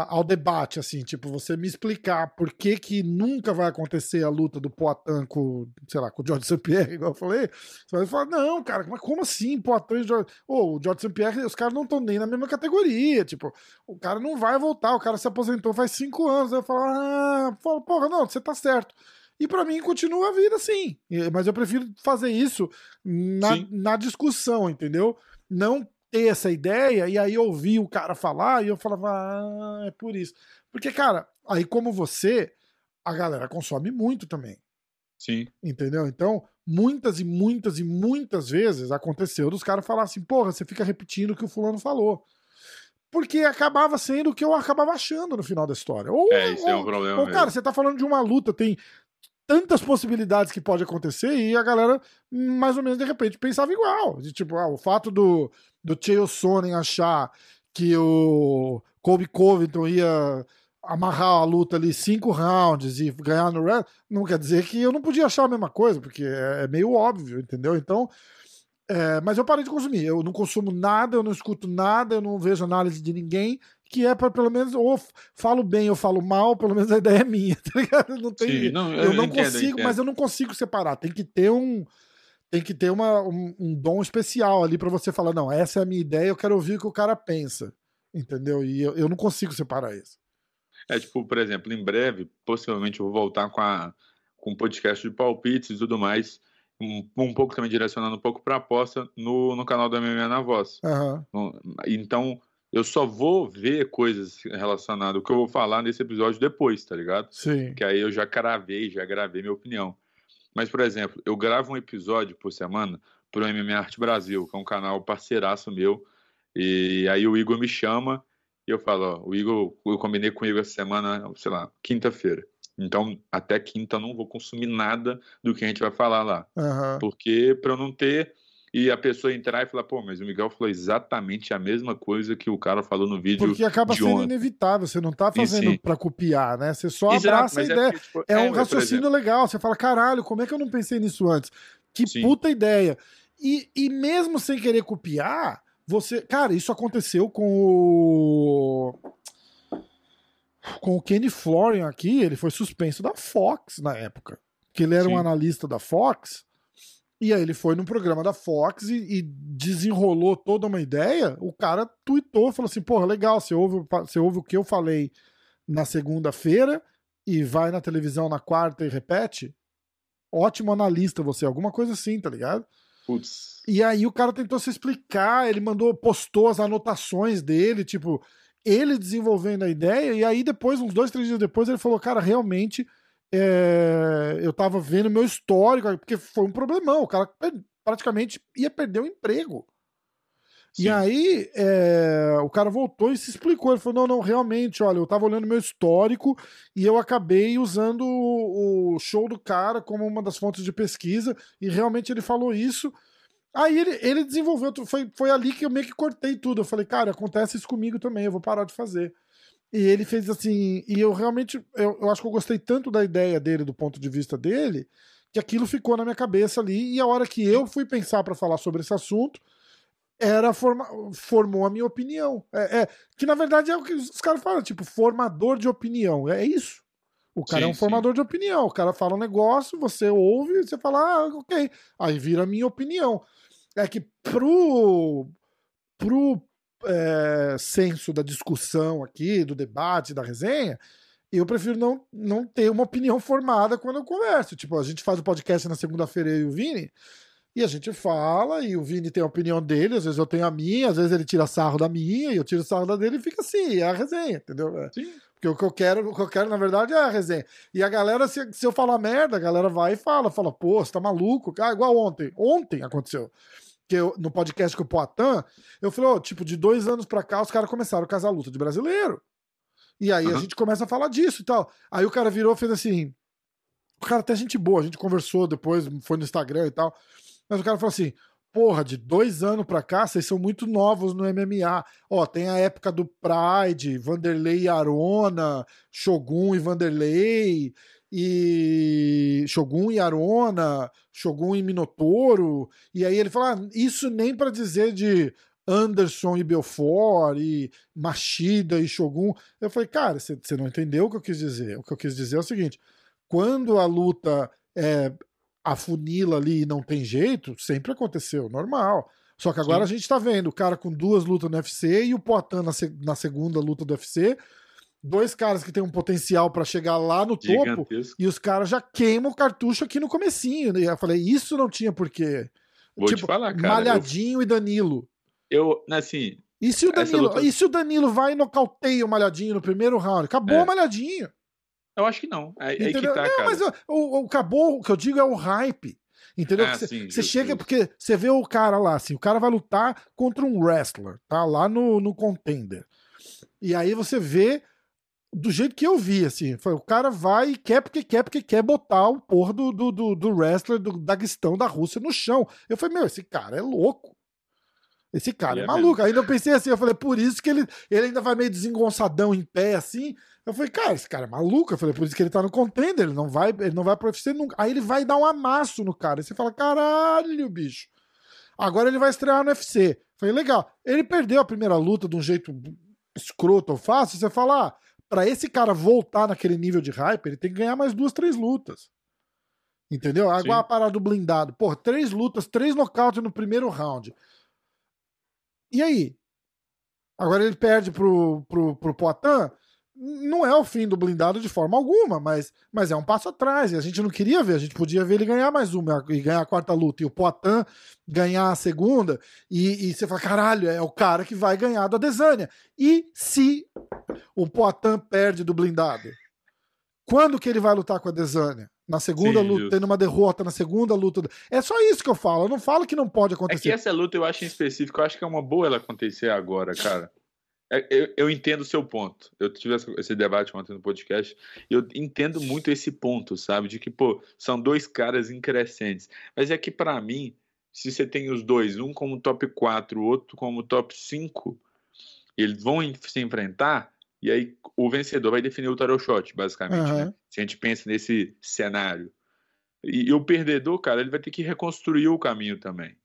ao debate, assim, tipo, você me explicar por que que nunca vai acontecer a luta do Poatan com, sei lá, com o Georges St-Pierre, igual eu falei, você vai falar, não, cara, mas como assim, Poatan e Georges... o Georges St-Pierre, os caras não estão nem na mesma categoria, tipo, o cara não vai voltar, o cara se aposentou faz 5 anos, aí eu falo, porra, não, você tá certo. E pra mim continua a vida assim. Mas eu prefiro fazer isso na discussão, entendeu? Não ter essa ideia e aí ouvir o cara falar e eu falava, é por isso. Porque, cara, aí como você, a galera consome muito também. Sim. Entendeu? Então, muitas e muitas e muitas vezes aconteceu dos caras falarem assim, porra, você fica repetindo o que o fulano falou. Porque acabava sendo o que eu acabava achando no final da história. Isso é um problema. Ou, cara, você tá falando de uma luta, tem tantas possibilidades que pode acontecer e a galera, mais ou menos, de repente, pensava igual. De, tipo, o fato do Chael Sonnen achar que o Colby Covington ia amarrar a luta ali 5 rounds e ganhar no round, não quer dizer que eu não podia achar a mesma coisa, porque é meio óbvio, entendeu? Então, mas eu parei de consumir. Eu não consumo nada, eu não escuto nada, eu não vejo análise de ninguém, que é para pelo menos, ou falo bem ou falo mal, pelo menos a ideia é minha, tá ligado? Não tem, eu não consigo separar, tem que ter um dom especial ali para você falar, não, essa é a minha ideia, eu quero ouvir o que o cara pensa, entendeu? E eu não consigo separar isso. Tipo, por exemplo, em breve, possivelmente eu vou voltar com um podcast de palpites e tudo mais, um pouco também direcionando um pouco para aposta no canal do MMA na Voz. Então, eu só vou ver coisas relacionadas, o que eu vou falar nesse episódio depois, tá ligado? Sim. Que aí eu já gravei minha opinião. Mas, por exemplo, eu gravo um episódio por semana pro MMA Arte Brasil, que é um canal parceiraço meu, e aí o Igor me chama e eu falo, eu combinei com o Igor essa semana, sei lá, quinta-feira. Então, até quinta eu não vou consumir nada do que a gente vai falar lá. Porque pra eu não ter... E a pessoa entrar e falar, mas o Miguel falou exatamente a mesma coisa que o cara falou no vídeo. Porque acaba sendo inevitável, você não tá fazendo pra copiar, né? Você só abraça a ideia. Porque, tipo, um raciocínio legal, você fala, caralho, como é que eu não pensei nisso antes? Que puta ideia. E mesmo sem querer copiar, você... Cara, isso aconteceu com o... Kenny Florian aqui, ele foi suspenso da Fox na época. Porque ele era um analista da Fox... E aí ele foi num programa da Fox e desenrolou toda uma ideia, o cara tweetou, falou assim, porra, legal, você ouve o que eu falei na segunda-feira e vai na televisão na quarta e repete? Ótimo analista você, alguma coisa assim, tá ligado? Putz. E aí o cara tentou se explicar, ele postou as anotações dele, tipo, ele desenvolvendo a ideia, e aí depois, uns 2, 3 dias depois, ele falou, cara, realmente eu tava vendo meu histórico, porque foi um problemão, o cara praticamente ia perder o emprego. Sim. E aí o cara voltou e se explicou, ele falou, não, realmente, olha, eu tava olhando meu histórico e eu acabei usando o show do cara como uma das fontes de pesquisa e realmente ele falou isso. Aí ele desenvolveu, foi ali que eu meio que cortei tudo, eu falei, cara, acontece isso comigo também, eu vou parar de fazer. E ele fez assim, e eu realmente, eu acho que eu gostei tanto da ideia dele, do ponto de vista dele, que aquilo ficou na minha cabeça ali, e a hora que eu fui pensar pra falar sobre esse assunto, formou a minha opinião. Que na verdade é o que os caras falam, tipo, formador de opinião. É isso. O cara é um formador de opinião. O cara fala um negócio, você ouve, você fala, ah, ok. Aí vira a minha opinião. É que pro senso da discussão aqui, do debate, da resenha, eu prefiro não ter uma opinião formada quando eu converso. Tipo, a gente faz o podcast na segunda-feira, eu e o Vini. E a gente fala, e o Vini tem a opinião dele, às vezes eu tenho a minha, às vezes ele tira sarro da minha, e eu tiro sarro da dele, e fica assim, é a resenha, entendeu? Sim. Porque o que eu quero, na verdade, é a resenha. E a galera, se eu falar merda, a galera vai e fala, pô, você tá maluco? Ah, igual ontem. Ontem aconteceu. Que eu, no podcast com o Poatan, eu falei, tipo, de 2 anos pra cá, os caras começaram a casar a luta de brasileiro. E aí a gente começa a falar disso e tal. Aí o cara virou e fez assim, o cara até gente boa, a gente conversou depois, foi no Instagram e tal. Mas o cara falou assim, porra, de 2 anos pra cá, vocês são muito novos no MMA. Ó, tem a época do Pride, Vanderlei e Arona, Shogun e Vanderlei, e Shogun e Arona, Shogun e Minotouro. E aí ele fala, isso nem pra dizer de Anderson e Belfort, e Machida e Shogun. Eu falei, cara, você não entendeu o que eu quis dizer. O que eu quis dizer é o seguinte, quando a luta afunila ali e não tem jeito, sempre aconteceu, normal. Só que agora a gente tá vendo o cara com 2 lutas no UFC e o Poatan na segunda luta do UFC, 2 caras que tem um potencial pra chegar lá no topo, e os caras já queimam o cartucho aqui no comecinho. E eu falei, isso não tinha porquê. Vou te falar, cara. Malhadinho e Danilo. Assim... E se o Danilo vai e nocauteia o Malhadinho no primeiro round? Acabou o Malhadinho. Eu acho que não. Aí que tá, cara. Mas acabou, o que eu digo é o hype. Entendeu? Você chega, porque você vê o cara lá, assim, o cara vai lutar contra um wrestler, tá? Lá no Contender. E aí você vê do jeito que eu vi, assim, o cara vai e quer, porque quer botar o porra do wrestler do Daguestão, da Rússia, no chão. Eu falei, esse cara é louco. Esse cara é maluco. Ainda eu pensei assim, eu falei, por isso que ele ainda vai meio desengonçadão em pé, assim. Eu falei, cara, esse cara é maluco. Eu falei, por isso que ele tá no Contender, ele não vai pro UFC nunca. Aí ele vai dar um amasso no cara. Aí você fala, caralho, bicho. Agora ele vai estrear no UFC. Eu falei, legal. Ele perdeu a primeira luta de um jeito escroto ou fácil. Você fala, pra esse cara voltar naquele nível de hype, ele tem que ganhar mais 2, 3 lutas. Entendeu? Agora a parada do blindado. Pô, 3 lutas, 3 nocautes no primeiro round. E aí? Agora ele perde pro Poatan. Não é o fim do blindado de forma alguma, mas é um passo atrás. E a gente não queria ver, a gente podia ver ele ganhar mais uma e ganhar a 4ª luta, e o Poatan ganhar a 2ª. E você fala, caralho, é o cara que vai ganhar da Adesanya. E se o Poatan perde do blindado? Quando que ele vai lutar com a Adesanya? Na segunda luta, tendo uma derrota na segunda luta. É só isso que eu falo. Eu não falo que não pode acontecer. É que essa luta eu acho em específico. Eu acho que é uma boa ela acontecer agora, cara. Eu entendo o seu ponto. Eu tive esse debate ontem no podcast. Eu entendo muito esse ponto, sabe? De que, pô, são 2 caras increscentes. Mas é que, pra mim, se você tem os 2, um como top 4, o outro como top 5, eles vão se enfrentar. E aí o vencedor vai definir o tarot shot, basicamente, né? Se a gente pensa nesse cenário. E o perdedor, cara, ele vai ter que reconstruir o caminho também.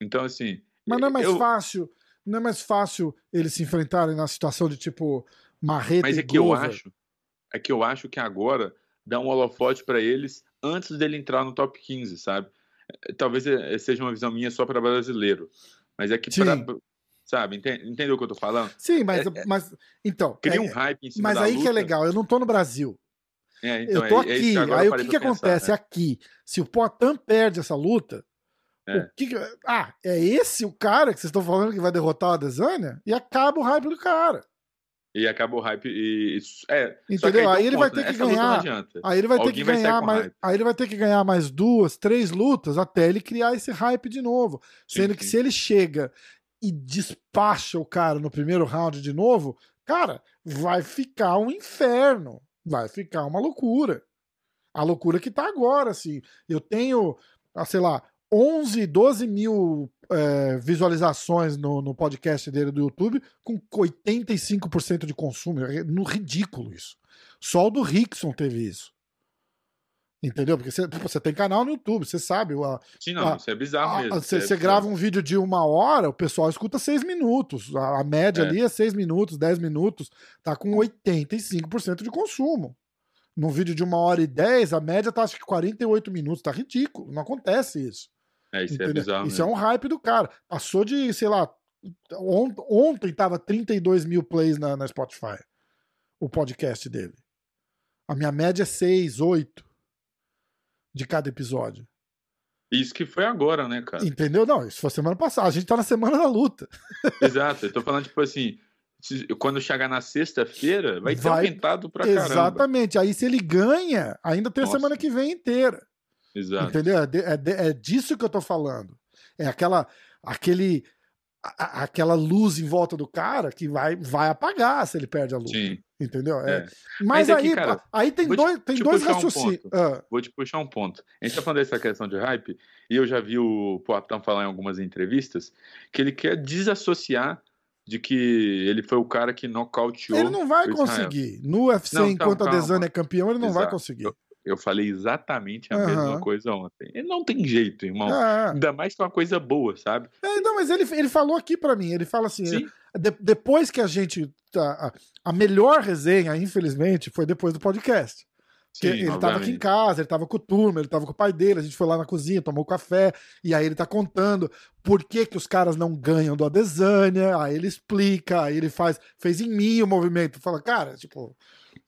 Então, assim... Mas não é mais fácil... Não é mais fácil eles se enfrentarem na situação de, tipo, Marreta e Glover? Mas é que eu acho que agora dá um holofote pra eles antes dele entrar no top 15, sabe? Talvez seja uma visão minha só pra brasileiro. Mas é que pra... Sabe? Entendeu o que eu tô falando? Sim, mas então... Cria um hype em cima da luta. Mas aí que é legal, eu não tô no Brasil. Então, eu tô aqui. Aí o que acontece aqui? Se o Poatan perde essa luta, É esse o cara que vocês estão falando que vai derrotar o Adesanya? E acaba o hype do cara. E acaba o hype e... Entendeu? Aí ele vai ter que ganhar. Aí ele vai ter que ganhar mais. Aí ele vai ter que ganhar mais 2, 3 lutas até ele criar esse hype de novo. Sendo que se ele chega e despacha o cara no primeiro round de novo, cara, vai ficar um inferno. Vai ficar uma loucura. A loucura que tá agora, assim. Eu tenho, sei lá, 11, 12 mil visualizações no podcast dele do YouTube, com 85% de consumo. É no ridículo isso. Só o do Rickson teve isso. Entendeu? Porque você tem canal no YouTube, você sabe. Sim, não, isso é bizarro mesmo. Você grava um vídeo de 1 hora, o pessoal escuta 6 minutos. A média ali é 6 minutos, 10 minutos. Tá com 85% de consumo. Num vídeo de 1h10, a média tá acho que 48 minutos. Tá ridículo, não acontece isso. Isso entendeu? É bizarro. Isso mesmo. É um hype do cara. Passou de, sei lá, ontem tava 32 mil plays na Spotify. O podcast dele. A minha média é 6, 8. De cada episódio. Isso que foi agora, né, cara? Entendeu? Não, isso foi semana passada. A gente tá na semana da luta. Exato. Eu tô falando, tipo assim, quando chegar na sexta-feira, vai ter aumentado pra caramba. Exatamente. Aí se ele ganha, ainda tem a semana que vem inteira. Exato. Entendeu? É disso que eu tô falando. É aquela luz em volta do cara que vai apagar se ele perde a luta. Sim. Entendeu? Mas aí, cara, aí tem dois raciocínios. Vou te puxar um ponto. A gente tá falando dessa questão de hype, e eu já vi o Poatan falar em algumas entrevistas que ele quer desassociar de que ele foi o cara que nocauteou. Ele não vai conseguir. No UFC, enquanto Adesanya é campeão, ele não vai conseguir. Eu falei exatamente a mesma coisa ontem. Ele não tem jeito, irmão. Ainda mais que uma coisa boa, sabe? Não, mas ele falou aqui pra mim, ele fala assim... Depois que a gente... A melhor resenha, infelizmente, foi depois do podcast. Sim, ele estava aqui em casa, ele estava com o Turman, ele estava com o pai dele, a gente foi lá na cozinha, tomou café, e aí ele tá contando por que os caras não ganham do Adesanya, aí ele explica, aí ele fez em mim o movimento, fala, cara, tipo,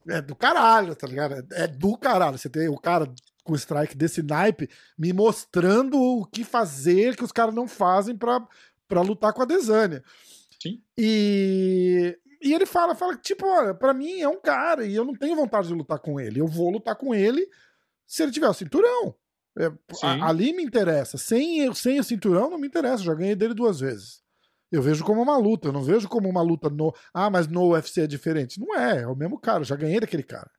é do caralho, tá ligado? É do caralho, você tem o cara com strike desse naipe me mostrando o que fazer que os caras não fazem pra lutar com a Adesanya. Sim. E ele fala, tipo, olha, pra mim é um cara e eu não tenho vontade de lutar com ele. Eu vou lutar com ele se ele tiver o cinturão. Ali me interessa. Sem o cinturão não me interessa. Já ganhei dele 2 vezes. Eu vejo como uma luta. Eu não vejo como uma luta no... Ah, mas no UFC é diferente. Não é o mesmo cara. Eu já ganhei daquele cara.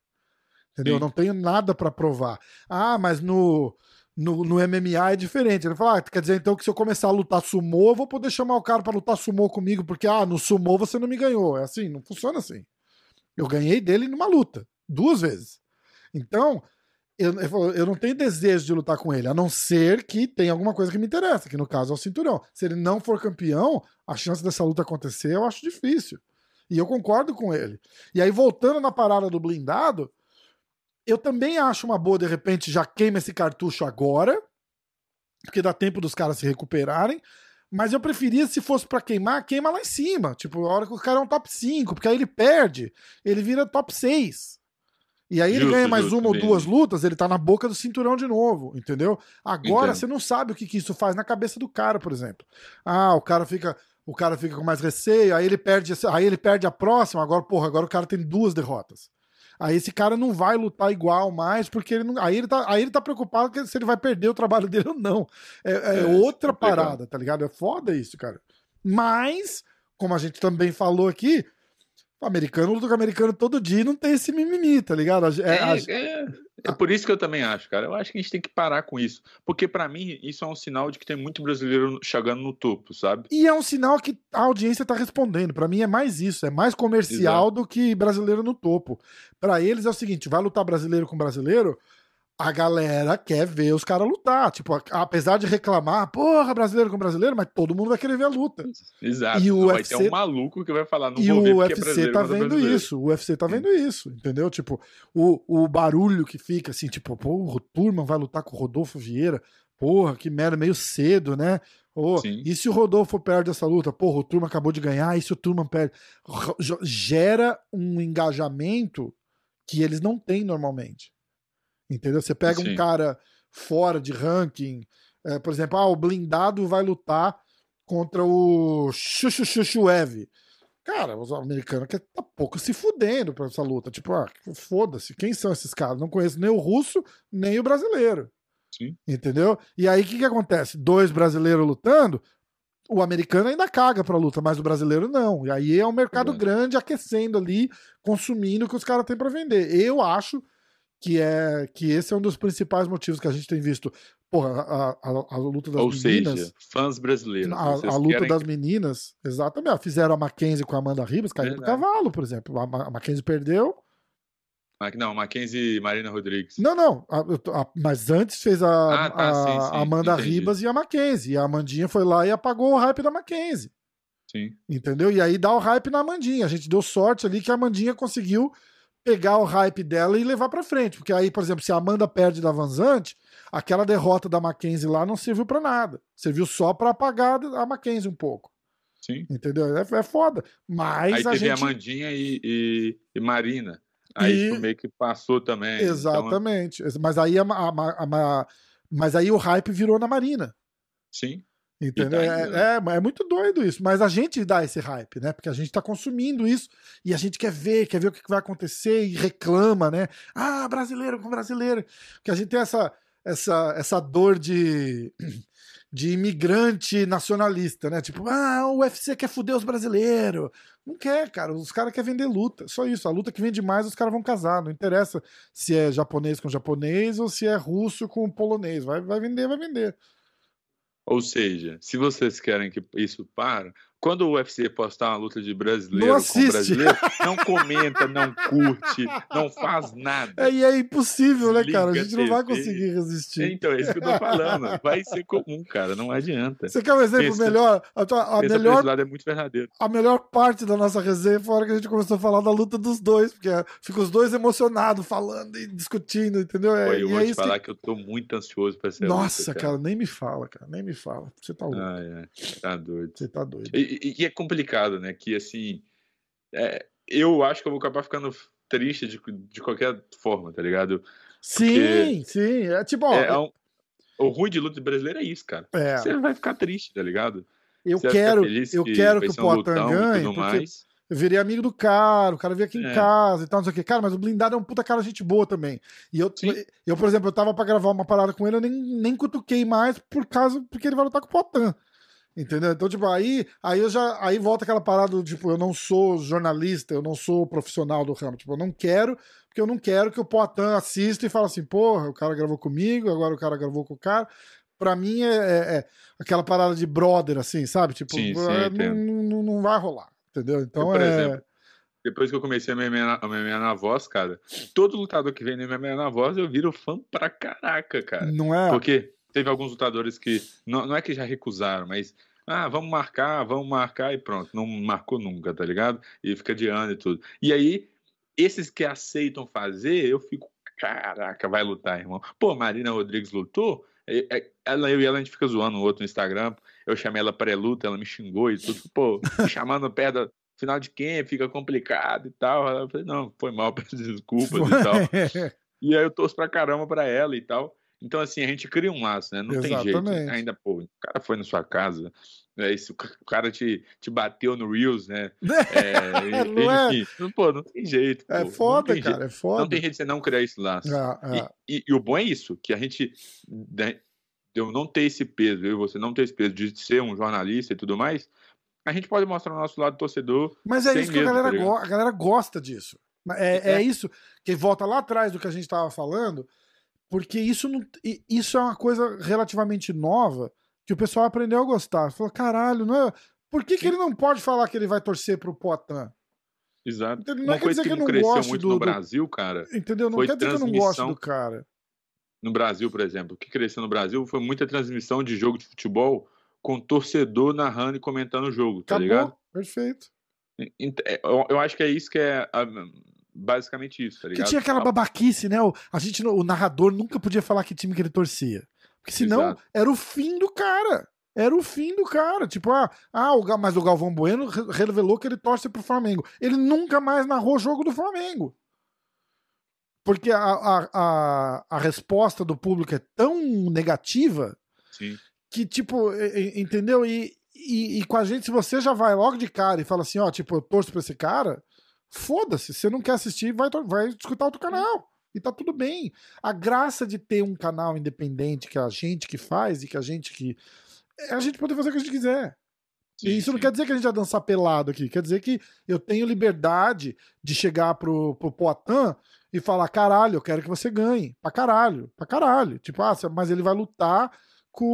Entendeu? Sim. Eu não tenho nada pra provar. Ah, mas no MMA é diferente. Ele fala, quer dizer então que se eu começar a lutar sumô, eu vou poder chamar o cara pra lutar sumô comigo, porque no sumô você não me ganhou. É assim, não funciona assim. Eu ganhei dele numa luta, 2 vezes. Então, eu não tenho desejo de lutar com ele, a não ser que tenha alguma coisa que me interessa, que no caso é o cinturão. Se ele não for campeão, a chance dessa luta acontecer eu acho difícil. E eu concordo com ele. E aí, voltando na parada do blindado, eu também acho uma boa, de repente, já queima esse cartucho agora, porque dá tempo dos caras se recuperarem, mas eu preferia, se fosse pra queimar, queima lá em cima, tipo, a hora que o cara é um top 5, porque aí ele perde, ele vira top 6. E aí ele ganha mais uma ou 2 lutas, ele tá na boca do cinturão de novo, entendeu? Agora você não sabe o que isso faz na cabeça do cara, por exemplo. Ah, o cara fica com mais receio, aí ele perde a próxima, agora o cara tem 2 derrotas. Aí esse cara não vai lutar igual mais, porque ele não. Aí ele tá preocupado que se ele vai perder o trabalho dele ou não. É outra parada, tá ligado? É foda isso, cara. Mas, como a gente também falou aqui, o americano luta com o americano todo dia e não tem esse mimimi, tá ligado? É por isso que eu também acho, cara. Eu acho que a gente tem que parar com isso. Porque pra mim, isso é um sinal de que tem muito brasileiro chegando no topo, sabe? E é um sinal que a audiência tá respondendo. Pra mim é mais isso. É mais comercial do que brasileiro no topo. Pra eles é o seguinte, vai lutar brasileiro com brasileiro, a galera quer ver os caras lutar. Tipo, apesar de reclamar, porra, brasileiro com brasileiro, mas todo mundo vai querer ver a luta. Exato. E o UFC... vai ter um maluco que vai falar, não vou ver porque é brasileiro. E o UFC tá vendo isso. O UFC tá vendo isso, entendeu? Tipo, o barulho que fica assim, tipo, porra, o Turman vai lutar com o Rodolfo Vieira. Porra, que merda, meio cedo, né? Oh, e se o Rodolfo perde essa luta? Porra, o Turman acabou de ganhar. E se o Turman perde? Gera um engajamento que eles não têm normalmente. Entendeu? Você pega um cara fora de ranking, Por exemplo, o Blindado vai lutar contra o Chuchuchuchuev. Cara, os americanos que tá pouco se fudendo pra essa luta. Tipo, foda-se, quem são esses caras? Não conheço nem o russo, nem o brasileiro. Sim. Entendeu? E aí, o que que acontece? Dois brasileiros lutando, o americano ainda caga pra luta, mas o brasileiro não. E aí é um mercado grande aquecendo ali, consumindo o que os caras têm pra vender. Eu acho que esse é um dos principais motivos que a gente tem visto. Porra, a luta das meninas... Ou seja, fãs brasileiros. A luta das meninas, exatamente. Fizeram a Mackenzie com a Amanda Ribas, caiu do cavalo, por exemplo. A Mackenzie perdeu. Não, Mackenzie e Marina Rodrigues. Não. Mas antes fez a Amanda Ribas e a Mackenzie. E a Amandinha foi lá e apagou o hype da Mackenzie. Sim. Entendeu? E aí dá o hype na Amandinha. A gente deu sorte ali que a Amandinha conseguiu pegar o hype dela e levar pra frente. Porque aí, por exemplo, se a Amanda perde da Vanzante, aquela derrota da Mackenzie lá não serviu pra nada. Serviu só pra apagar a Mackenzie um pouco. Sim. Entendeu? É foda. Mas aí teve a Amandinha e Marina. Aí isso meio que passou também. Exatamente. Então... Mas aí mas aí o hype virou na Marina. Sim. Entendeu? É muito doido isso, mas a gente dá esse hype, né? Porque a gente tá consumindo isso e a gente quer ver o que vai acontecer e reclama, né? Brasileiro com brasileiro. Porque a gente tem essa dor de imigrante nacionalista, né? Tipo, o UFC quer foder os brasileiros. Não quer, cara. Os caras querem vender luta. Só isso. A luta que vende mais, os caras vão casar. Não interessa se é japonês com japonês ou se é russo com polonês. Vai vender, vai vender. Ou seja, se vocês querem que isso pare, quando o UFC postar uma luta de brasileiro com brasileiro, não comenta, não curte, não faz nada. E é impossível, né, cara? A gente não vai conseguir resistir. Então, é isso que eu tô falando. Vai ser comum, cara. Não adianta. Você quer um exemplo melhor? Esse lado é muito verdadeiro. A melhor parte da nossa resenha foi a hora que a gente começou a falar da luta dos dois, porque ficam os dois emocionados, falando e discutindo, entendeu? Eu vou te falar que eu tô muito ansioso pra essa luta. Nossa, cara, nem me fala, cara. Nem me fala. Você tá louco. Tá doido. Você tá doido. E é complicado, né? Que, assim, eu acho que eu vou acabar ficando triste de qualquer forma, tá ligado? Sim, porque sim. É tipo, o ruim de luta brasileira é isso, cara. Você vai ficar triste, tá ligado? Eu quero que o Poatan ganhe, porque eu virei amigo do cara, o cara veio aqui em casa e tal, não sei o que. Cara, mas o Blindado é um puta cara gente boa também. E eu por exemplo, eu tava pra gravar uma parada com ele, eu nem cutuquei mais porque ele vai lutar com o Poatan. Entendeu? Então, tipo, aí volta aquela parada do tipo, eu não sou jornalista, eu não sou profissional do ramo, tipo, eu não quero que o Poatan assista e fale assim, porra, o cara gravou comigo, agora o cara gravou com o cara. Pra mim é aquela parada de brother, assim, sabe? Tipo, não vai rolar, entendeu? Então, por exemplo, depois que eu comecei a MMA na Voz, cara, todo lutador que vem no MMA na Voz, eu viro fã pra caraca, cara. Não é? Porque teve alguns lutadores que, não é que já recusaram, mas, vamos marcar e pronto. Não marcou nunca, tá ligado? E fica de ano e tudo. E aí, esses que aceitam fazer, eu fico, caraca, vai lutar, irmão. Pô, Marina Rodrigues lutou, eu e ela, a gente fica zoando o outro no Instagram, eu chamei ela pré-luta, ela me xingou e tudo, pô, chamando pedra. Final de quem? Fica complicado e tal. Eu falei, não, foi mal, peço desculpas e tal. E aí eu torço pra caramba pra ela e tal. Então, assim, a gente cria um laço, né? Não tem jeito. Ainda, pô, o cara foi na sua casa, né? O cara te bateu no Reels, né? Pô, não tem jeito. Pô. É foda, cara, jeito. É foda. Não tem jeito de você não criar esse laço. E o bom é isso, que a gente... Eu não ter esse peso, eu e você não ter esse peso de ser um jornalista e tudo mais, a gente pode mostrar o nosso lado torcedor. Mas é isso que a galera gosta disso. É isso que volta lá atrás do que a gente tava falando... Porque isso é uma coisa relativamente nova que o pessoal aprendeu a gostar. Falou, caralho, não é... Por que ele não pode falar que ele vai torcer pro Poatan? Exato. Entendeu? Não uma quer dizer que eu não gosto muito no Brasil, cara. Entendeu? Não quer dizer que eu não gosto do cara. No Brasil, por exemplo. O que cresceu no Brasil foi muita transmissão de jogo de futebol com torcedor narrando e comentando o jogo, tá ligado? Perfeito. Eu acho que é isso que é... Basicamente isso, tá ligado? Que tinha aquela babaquice, né? O narrador nunca podia falar que time que ele torcia. Porque senão era o fim do cara. Era o fim do cara. Tipo, mas o Galvão Bueno revelou que ele torce pro Flamengo. Ele nunca mais narrou o jogo do Flamengo. Porque a resposta do público é tão negativa Sim. Que, tipo, entendeu? E com a gente, se você já vai logo de cara e fala assim, ó, tipo, eu torço pra esse cara, foda-se, você não quer assistir, vai escutar outro canal. E tá tudo bem. A graça de ter um canal independente que é a gente que faz e que a gente que... É a gente poder fazer o que a gente quiser. Sim, e isso não quer dizer que a gente vai dançar pelado aqui. Quer dizer que eu tenho liberdade de chegar pro Poatan e falar, caralho, eu quero que você ganhe. Pra caralho, pra caralho. Tipo, ah, mas ele vai lutar com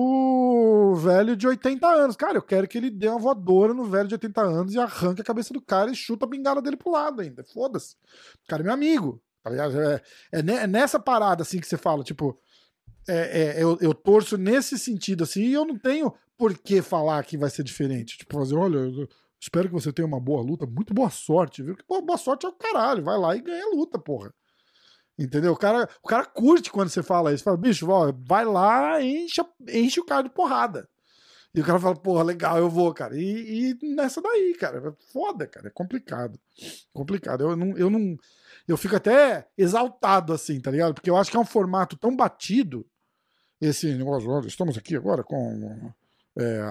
o velho de 80 anos. Cara, eu quero que ele dê uma voadora no velho de 80 anos e arranque a cabeça do cara e chuta a bengala dele pro lado ainda. Foda-se. O cara é meu amigo. É nessa parada, assim, que você fala, tipo... eu torço nesse sentido, assim, e eu não tenho por que falar que vai ser diferente. Tipo, fazer, olha, eu espero que você tenha uma boa luta, muito boa sorte, viu? Pô, boa sorte é o caralho, vai lá e ganha a luta, porra. Entendeu? O cara curte quando você fala isso. Fala, bicho, vai lá e enche o cara de porrada. E o cara fala, porra, legal, eu vou, cara. E nessa daí, cara, foda, cara, é complicado. Complicado. Eu fico até exaltado, assim, tá ligado? Porque eu acho que é um formato tão batido. Esse negócio, olha, estamos aqui agora com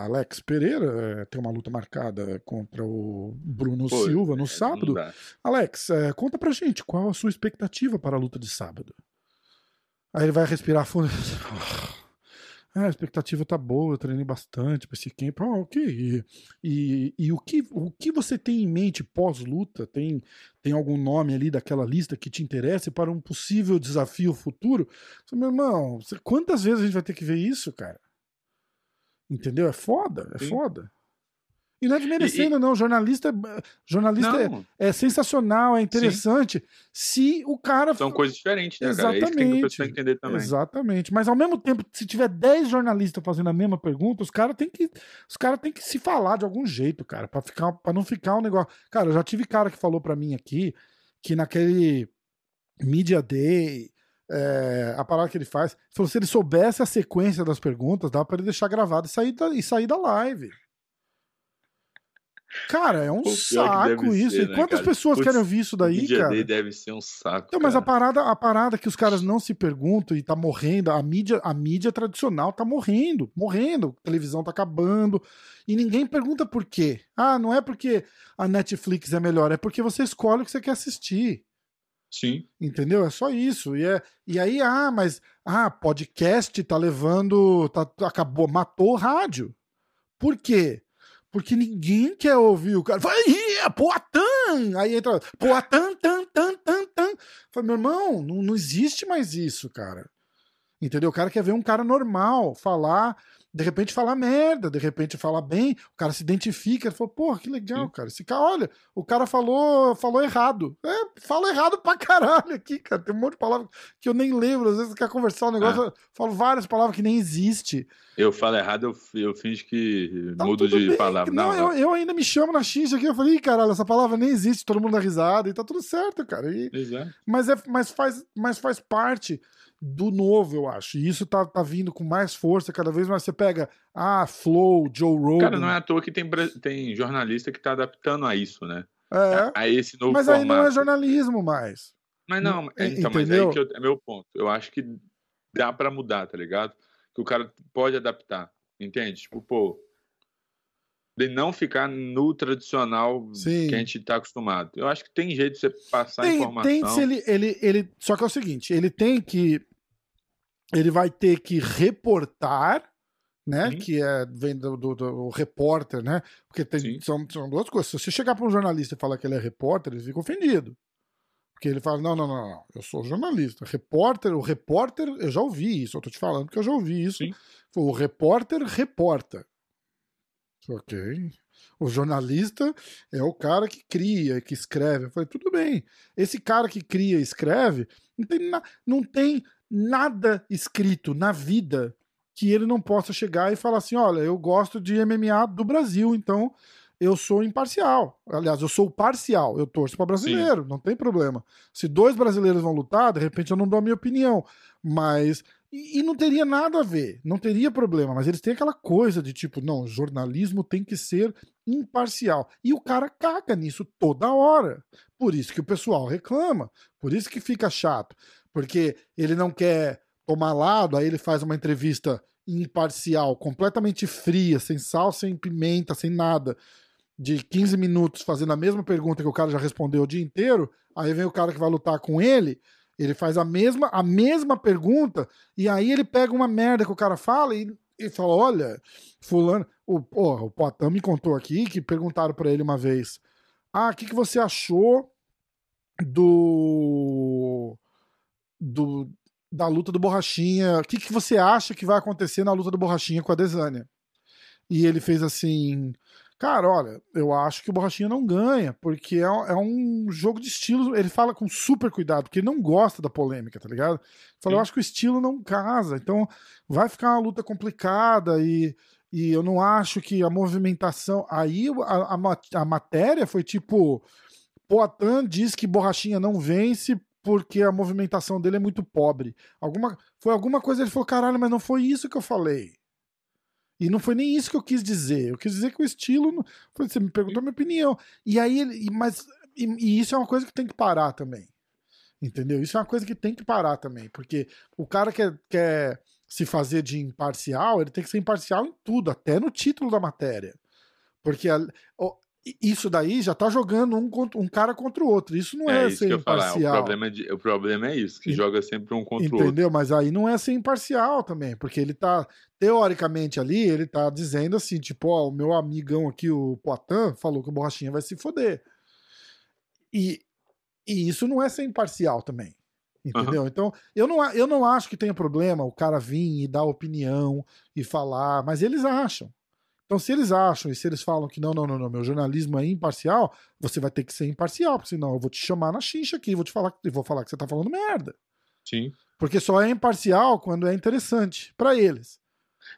Alex Pereira, tem uma luta marcada contra o Bruno Silva no sábado. Alex, conta pra gente, qual a sua expectativa para a luta de sábado? Aí ele vai respirar fundo. A expectativa tá boa, eu treinei bastante pra esse camp. Ah, ok. E o que você tem em mente pós-luta? Tem algum nome ali daquela lista que te interessa para um possível desafio futuro? Meu irmão, quantas vezes a gente vai ter que ver isso, cara? Entendeu? É foda, é Sim. foda. E não é desmerecendo, não. Jornalista não. É sensacional, é interessante. Sim. Se o cara... São coisas diferentes, né, Exatamente. Cara? É isso que tem que o pessoal entender também. Exatamente. Mas, ao mesmo tempo, se tiver 10 jornalistas fazendo a mesma pergunta, os caras têm que se falar de algum jeito, cara, pra não ficar um negócio... Cara, eu já tive cara que falou pra mim aqui que naquele Media Day... a parada que ele faz... Ele falou, se ele soubesse a sequência das perguntas, dava pra ele deixar gravado e sair da live. Cara, é um saco isso. Ser, né, quantas pessoas querem ouvir isso daí, cara? Media Day deve ser um saco. Então, mas a parada que os caras não se perguntam e tá morrendo, a mídia tradicional tá morrendo, a televisão tá acabando e ninguém pergunta por quê. Ah, não é porque a Netflix é melhor, é porque você escolhe o que você quer assistir. Sim. Entendeu? É só isso. E aí, podcast tá levando, acabou, matou o rádio. Por quê? Porque ninguém quer ouvir o cara. Vai, Poatan! Aí entra Poatan, tan. Fala, meu irmão, não existe mais isso, cara. Entendeu? O cara quer ver um cara normal falar, de repente falar merda, de repente falar bem, o cara se identifica, ele fala, porra, que legal, Sim. cara. Esse cara, olha, o cara falou errado. Fala errado pra caralho aqui, cara. Tem um monte de palavras que eu nem lembro. Às vezes você quer conversar um negócio, eu falo várias palavras que nem existe. Eu falo errado, eu finge que tá, mudo de bem. Palavra. Não. Eu ainda me chamo na xincha aqui, eu falei, caralho, essa palavra nem existe, todo mundo dá risada e tá tudo certo, cara. Exato. Mas faz parte do novo, eu acho. E isso tá vindo com mais força, cada vez mais você pega Flow, Joe Rogan. Cara, não é à toa que tem jornalista que tá adaptando a isso, né? A esse novo mas formato. Mas aí não é jornalismo mais. Mas não, então, mas aí que é meu ponto. Eu acho que dá pra mudar, tá ligado? Que o cara pode adaptar, entende? Tipo, pô, de não ficar no tradicional Sim. que a gente tá acostumado. Eu acho que tem jeito de você passar informação. Ele, só que é o seguinte, ele vai ter que reportar, né? Sim. Que vem do repórter, né? Porque são duas coisas. Se você chegar para um jornalista e falar que ele é repórter, ele fica ofendido. Porque ele fala, não, eu sou jornalista. O repórter, eu já ouvi isso, eu tô te falando que eu já ouvi isso. Sim. O repórter reporta. Ok. O jornalista é o cara que cria, que escreve. Eu falei, tudo bem. Esse cara que cria e escreve, não tem nada escrito na vida que ele não possa chegar e falar assim, olha, eu gosto de MMA do Brasil, então eu sou imparcial. Aliás, eu sou parcial, eu torço para brasileiro, Sim. não tem problema. Se 2 brasileiros vão lutar, de repente eu não dou a minha opinião, mas... E não teria nada a ver, não teria problema, mas eles têm aquela coisa de tipo, não, jornalismo tem que ser imparcial. E o cara caga nisso toda hora. Por isso que o pessoal reclama, por isso que fica chato. Porque ele não quer tomar lado, aí ele faz uma entrevista imparcial, completamente fria, sem sal, sem pimenta, sem nada, de 15 minutos fazendo a mesma pergunta que o cara já respondeu o dia inteiro, aí vem o cara que vai lutar com ele, ele faz a mesma pergunta, e aí ele pega uma merda que o cara fala e fala, olha, fulano... O Poatan me contou aqui que perguntaram pra ele uma vez, o que você achou da luta do Borrachinha, o que você acha que vai acontecer na luta do Borrachinha com a Adesanya? E ele fez assim, cara, olha, eu acho que o Borrachinha não ganha, porque é um jogo de estilos, ele fala com super cuidado, porque ele não gosta da polêmica, tá ligado? Ele fala, eu acho que o estilo não casa, então vai ficar uma luta complicada e eu não acho que a movimentação... Aí a matéria foi tipo... Poatan diz que Borrachinha não vence porque a movimentação dele é muito pobre. Foi alguma coisa, ele falou, caralho, mas não foi isso que eu falei. E não foi nem isso que eu quis dizer. Eu quis dizer que o estilo... Você me perguntou a minha opinião. E aí isso é uma coisa que tem que parar também. Entendeu? Isso é uma coisa que tem que parar também. Porque o cara quer se fazer de imparcial, ele tem que ser imparcial em tudo, até no título da matéria. Porque isso daí já tá jogando um cara contra o outro. Isso não é ser imparcial. O problema é isso, que joga sempre um contra o outro. Entendeu? Mas aí não é ser imparcial também, porque ele tá, teoricamente ali, ele tá dizendo assim, tipo, o meu amigão aqui, o Poatan, falou que o Borrachinha vai se foder. E isso não é ser imparcial também. Entendeu? Uhum. Então, eu não acho que tenha problema o cara vir e dar opinião e falar, mas eles acham. Então, se eles acham e se eles falam que não, meu jornalismo é imparcial, você vai ter que ser imparcial, porque senão eu vou te chamar na xincha aqui e vou falar que você tá falando merda. Sim. Porque só é imparcial quando é interessante pra eles.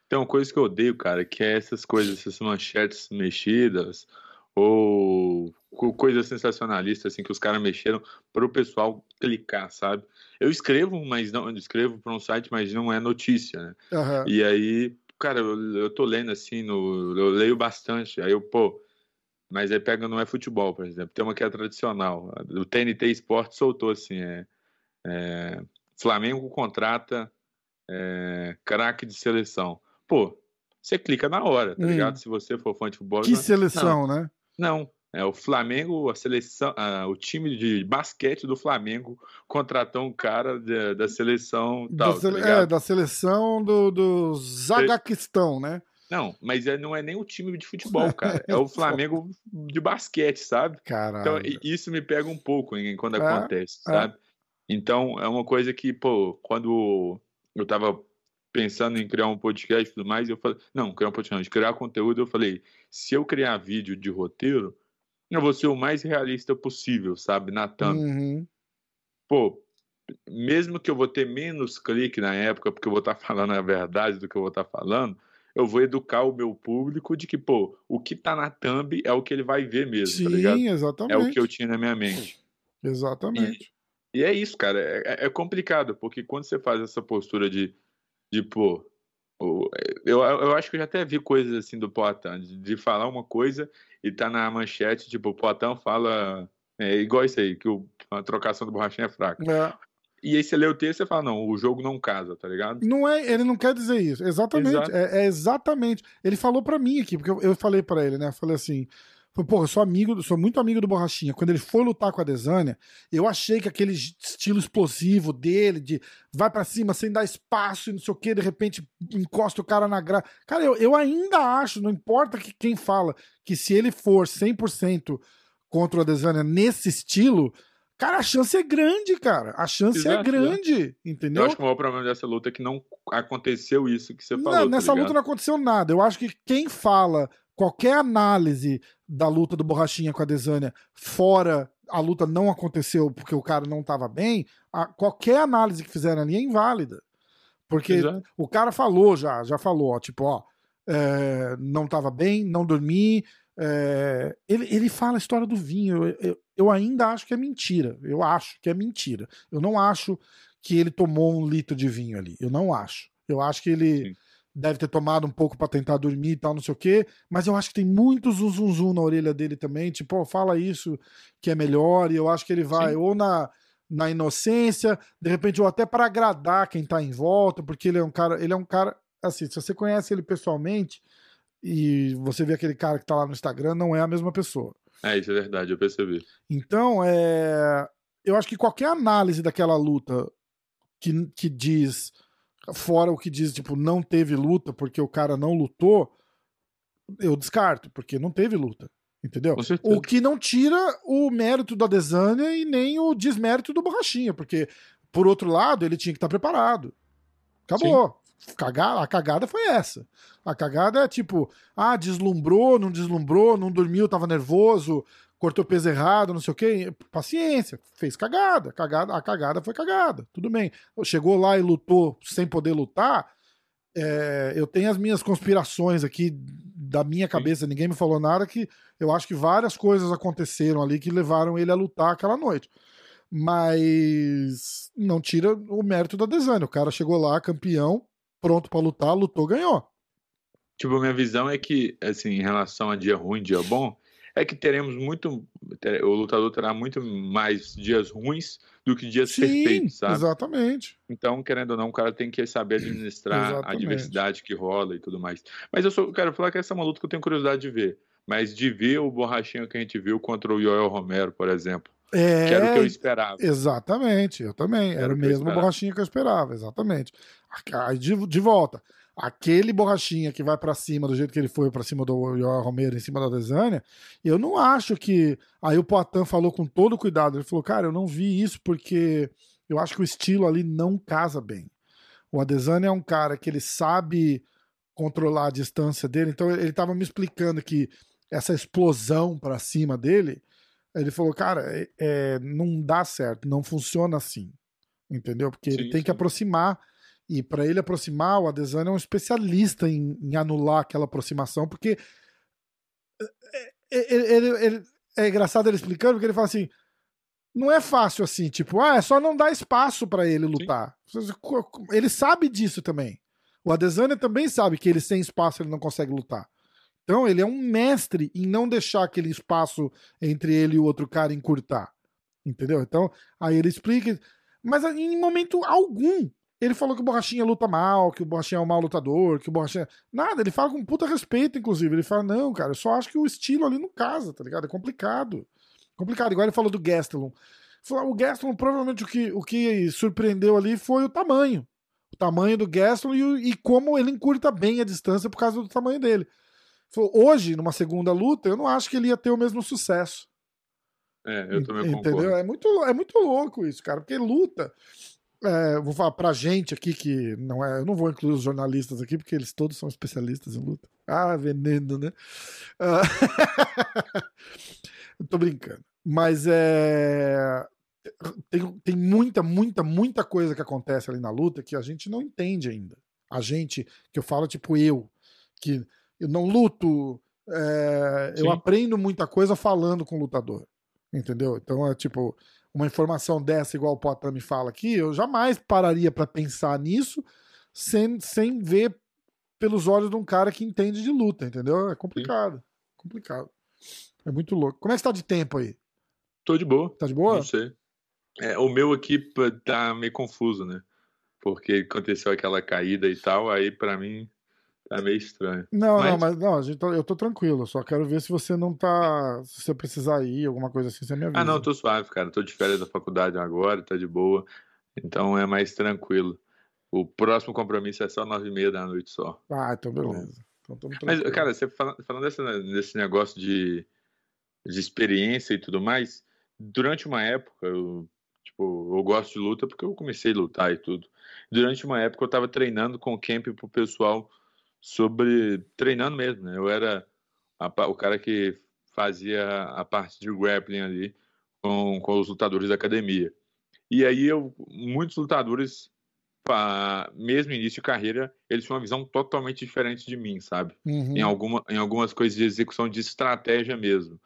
Tem uma coisa que eu odeio, cara, que é essas coisas, essas manchetes mexidas, ou coisa sensacionalista, assim, que os caras mexeram para o pessoal clicar, sabe? Eu escrevo, mas não, eu escrevo para um site, mas não é notícia, né? Uhum. E aí, cara, eu tô lendo assim, eu leio bastante, aí mas aí pega, não é futebol, por exemplo, tem uma que é tradicional, o TNT Esporte soltou assim, Flamengo contrata craque de seleção. Você clica na hora, tá ligado? Se você for fã de futebol... seleção, né? Não, é o Flamengo, a seleção, o time de basquete do Flamengo contratou um cara da seleção tal, da seleção do Zaguaquistão, né? Não, mas não é nem o time de futebol, cara. É o Flamengo de basquete, sabe? Caralho. Então, isso me pega um pouco quando acontece, sabe? Então, é uma coisa que, quando eu tava pensando em criar um podcast e tudo mais, eu falei, criar conteúdo, eu falei, se eu criar vídeo de roteiro, eu vou ser o mais realista possível, sabe, na thumb. Uhum. Mesmo que eu vou ter menos clique na época, porque eu vou estar falando a verdade do que eu vou estar falando, eu vou educar o meu público de que, o que tá na thumb é o que ele vai ver mesmo. Sim, tá ligado? Exatamente. É o que eu tinha na minha mente. Exatamente. E é isso, cara, é complicado, porque quando você faz essa postura de eu acho que eu já até vi coisas assim do Poatan, de falar uma coisa e tá na manchete, o Poatan fala, igual isso aí, que a trocação do Borrachinha é fraca. É. E aí você lê o texto e fala, não, o jogo não casa, tá ligado? Não é, ele não quer dizer isso, exatamente, exatamente. Ele falou pra mim aqui, porque eu falei pra ele, né, eu falei assim, eu sou muito amigo do Borrachinha. Quando ele foi lutar com a Adesanya, eu achei que aquele estilo explosivo dele, de vai pra cima sem dar espaço e não sei o que, de repente encosta o cara na grade. Cara, eu ainda acho, não importa quem fala, que se ele for 100% contra o Adesanya nesse estilo, cara, a chance é grande, cara. A chance é grande, entendeu? Eu acho que o maior problema dessa luta é que não aconteceu isso que você falou. Não, nessa luta não aconteceu nada. Eu acho que quem fala... Qualquer análise da luta do Borrachinha com a Adesanya, fora a luta não aconteceu porque o cara não tava bem, qualquer análise que fizeram ali é inválida. Porque o cara falou, já falou, não tava bem, não dormi. Ele fala a história do vinho. Eu ainda acho que é mentira. Eu acho que é mentira. Eu não acho que ele tomou 1 litro de vinho ali. Eu não acho. Eu acho que ele... Sim. Deve ter tomado um pouco pra tentar dormir e tal, não sei o quê, mas eu acho que tem muito zum na orelha dele também, fala isso que é melhor, e eu acho que ele vai, sim, ou na inocência, de repente, ou até pra agradar quem tá em volta, porque ele é um cara assim, se você conhece ele pessoalmente e você vê aquele cara que tá lá no Instagram, não é a mesma pessoa. É, isso é verdade, eu percebi. Então, eu acho que qualquer análise daquela luta que diz, fora o que diz, tipo, não teve luta porque o cara não lutou, eu descarto, porque não teve luta, entendeu? O que não tira o mérito da Adesanya e nem o desmérito do Borrachinha, porque, por outro lado, ele tinha que estar preparado. Acabou. Sim. A cagada foi essa. A cagada é tipo, ah, deslumbrou, não dormiu, tava nervoso, cortou peso errado, não sei o quê. Paciência, fez cagada. A cagada foi cagada, tudo bem. Chegou lá e lutou sem poder lutar. Eu tenho as minhas conspirações aqui da minha cabeça, ninguém me falou nada, que eu acho que várias coisas aconteceram ali que levaram ele a lutar aquela noite. Mas não tira o mérito da Adesanya. O cara chegou lá, campeão, pronto pra lutar, lutou, ganhou. Tipo, minha visão é que, assim, em relação a dia ruim, dia bom, é que teremos muito... O lutador terá muito mais dias ruins do que dias perfeitos, sabe? Exatamente. Então, querendo ou não, o cara tem que saber administrar a diversidade que rola e tudo mais. Mas eu quero falar que essa é uma luta que eu tenho curiosidade de ver. Mas de ver o Borrachinha que a gente viu contra o Yoel Romero, por exemplo. Que era o que eu esperava. Exatamente, eu também. Era o mesmo Borrachinha que eu esperava, exatamente. De volta, aquele Borrachinha que vai pra cima do jeito que ele foi pra cima do Yoel Romero, em cima da Adesanya, eu não acho que... Aí o Poatan falou com todo cuidado, ele falou, cara, eu não vi isso porque eu acho que o estilo ali não casa bem. O Adesanya é um cara que ele sabe controlar a distância dele, então ele tava me explicando que essa explosão pra cima dele... Ele falou, cara, não dá certo, não funciona assim, entendeu? Porque ele tem que aproximar, e para ele aproximar, o Adesanya é um especialista em anular aquela aproximação, porque é engraçado ele explicando, porque ele fala assim, não é fácil assim, tipo, é só não dar espaço para ele lutar. Sim. Ele sabe disso também. O Adesanya também sabe que ele sem espaço ele não consegue lutar. Então ele é um mestre em não deixar aquele espaço entre ele e o outro cara encurtar, entendeu? Então aí ele explica, mas em momento algum ele falou que o Borrachinha luta mal, que o Borrachinha é um mau lutador, que o Borrachinha... Nada, ele fala com puta respeito, inclusive. Ele fala, não, cara, eu só acho que o estilo ali não casa, tá ligado? É complicado. Complicado, igual ele falou do Gastelum. O Gastelum, provavelmente o que surpreendeu ali foi o tamanho. O tamanho do Gastelum e como ele encurta bem a distância por causa do tamanho dele. Hoje, numa segunda luta, eu não acho que ele ia ter o mesmo sucesso. Eu também concordo. Entendeu? É muito louco isso, cara, porque luta... vou falar pra gente aqui que não é... Eu não vou incluir os jornalistas aqui, porque eles todos são especialistas em luta. Ah, veneno, né? Eu tô brincando. Mas tem muita coisa que acontece ali na luta que a gente não entende ainda. A gente, que eu falo, tipo eu, que... Eu não luto, eu aprendo muita coisa falando com o lutador, entendeu? Então é tipo, uma informação dessa, igual o Poatan me fala aqui, eu jamais pararia pra pensar nisso sem ver pelos olhos de um cara que entende de luta, entendeu? É complicado, complicado. É muito louco. Como é que você tá de tempo aí? Tô de boa. Tá de boa? Não sei. O meu aqui tá meio confuso, né? Porque aconteceu aquela caída e tal, aí pra mim... Tá meio estranho. Eu tô tranquilo, só quero ver se você não tá... Se você precisar ir, alguma coisa assim, você me avisa. Ah, não, tô suave, cara. Tô de férias da faculdade agora, tá de boa. Então é mais tranquilo. O próximo compromisso é só 9h30 da noite só. Ah, então beleza. Então, tô tranquilo. Mas, cara, você falando desse negócio de experiência e tudo mais, durante uma época, eu gosto de luta porque eu comecei a lutar e tudo. Durante uma época eu tava treinando com o camp pro pessoal... treinando mesmo, né? Eu era o cara que fazia a parte de grappling ali com os lutadores da academia. E aí muitos lutadores, mesmo início de carreira, eles tinham uma visão totalmente diferente de mim, sabe? Uhum. Em algumas coisas de execução de estratégia mesmo.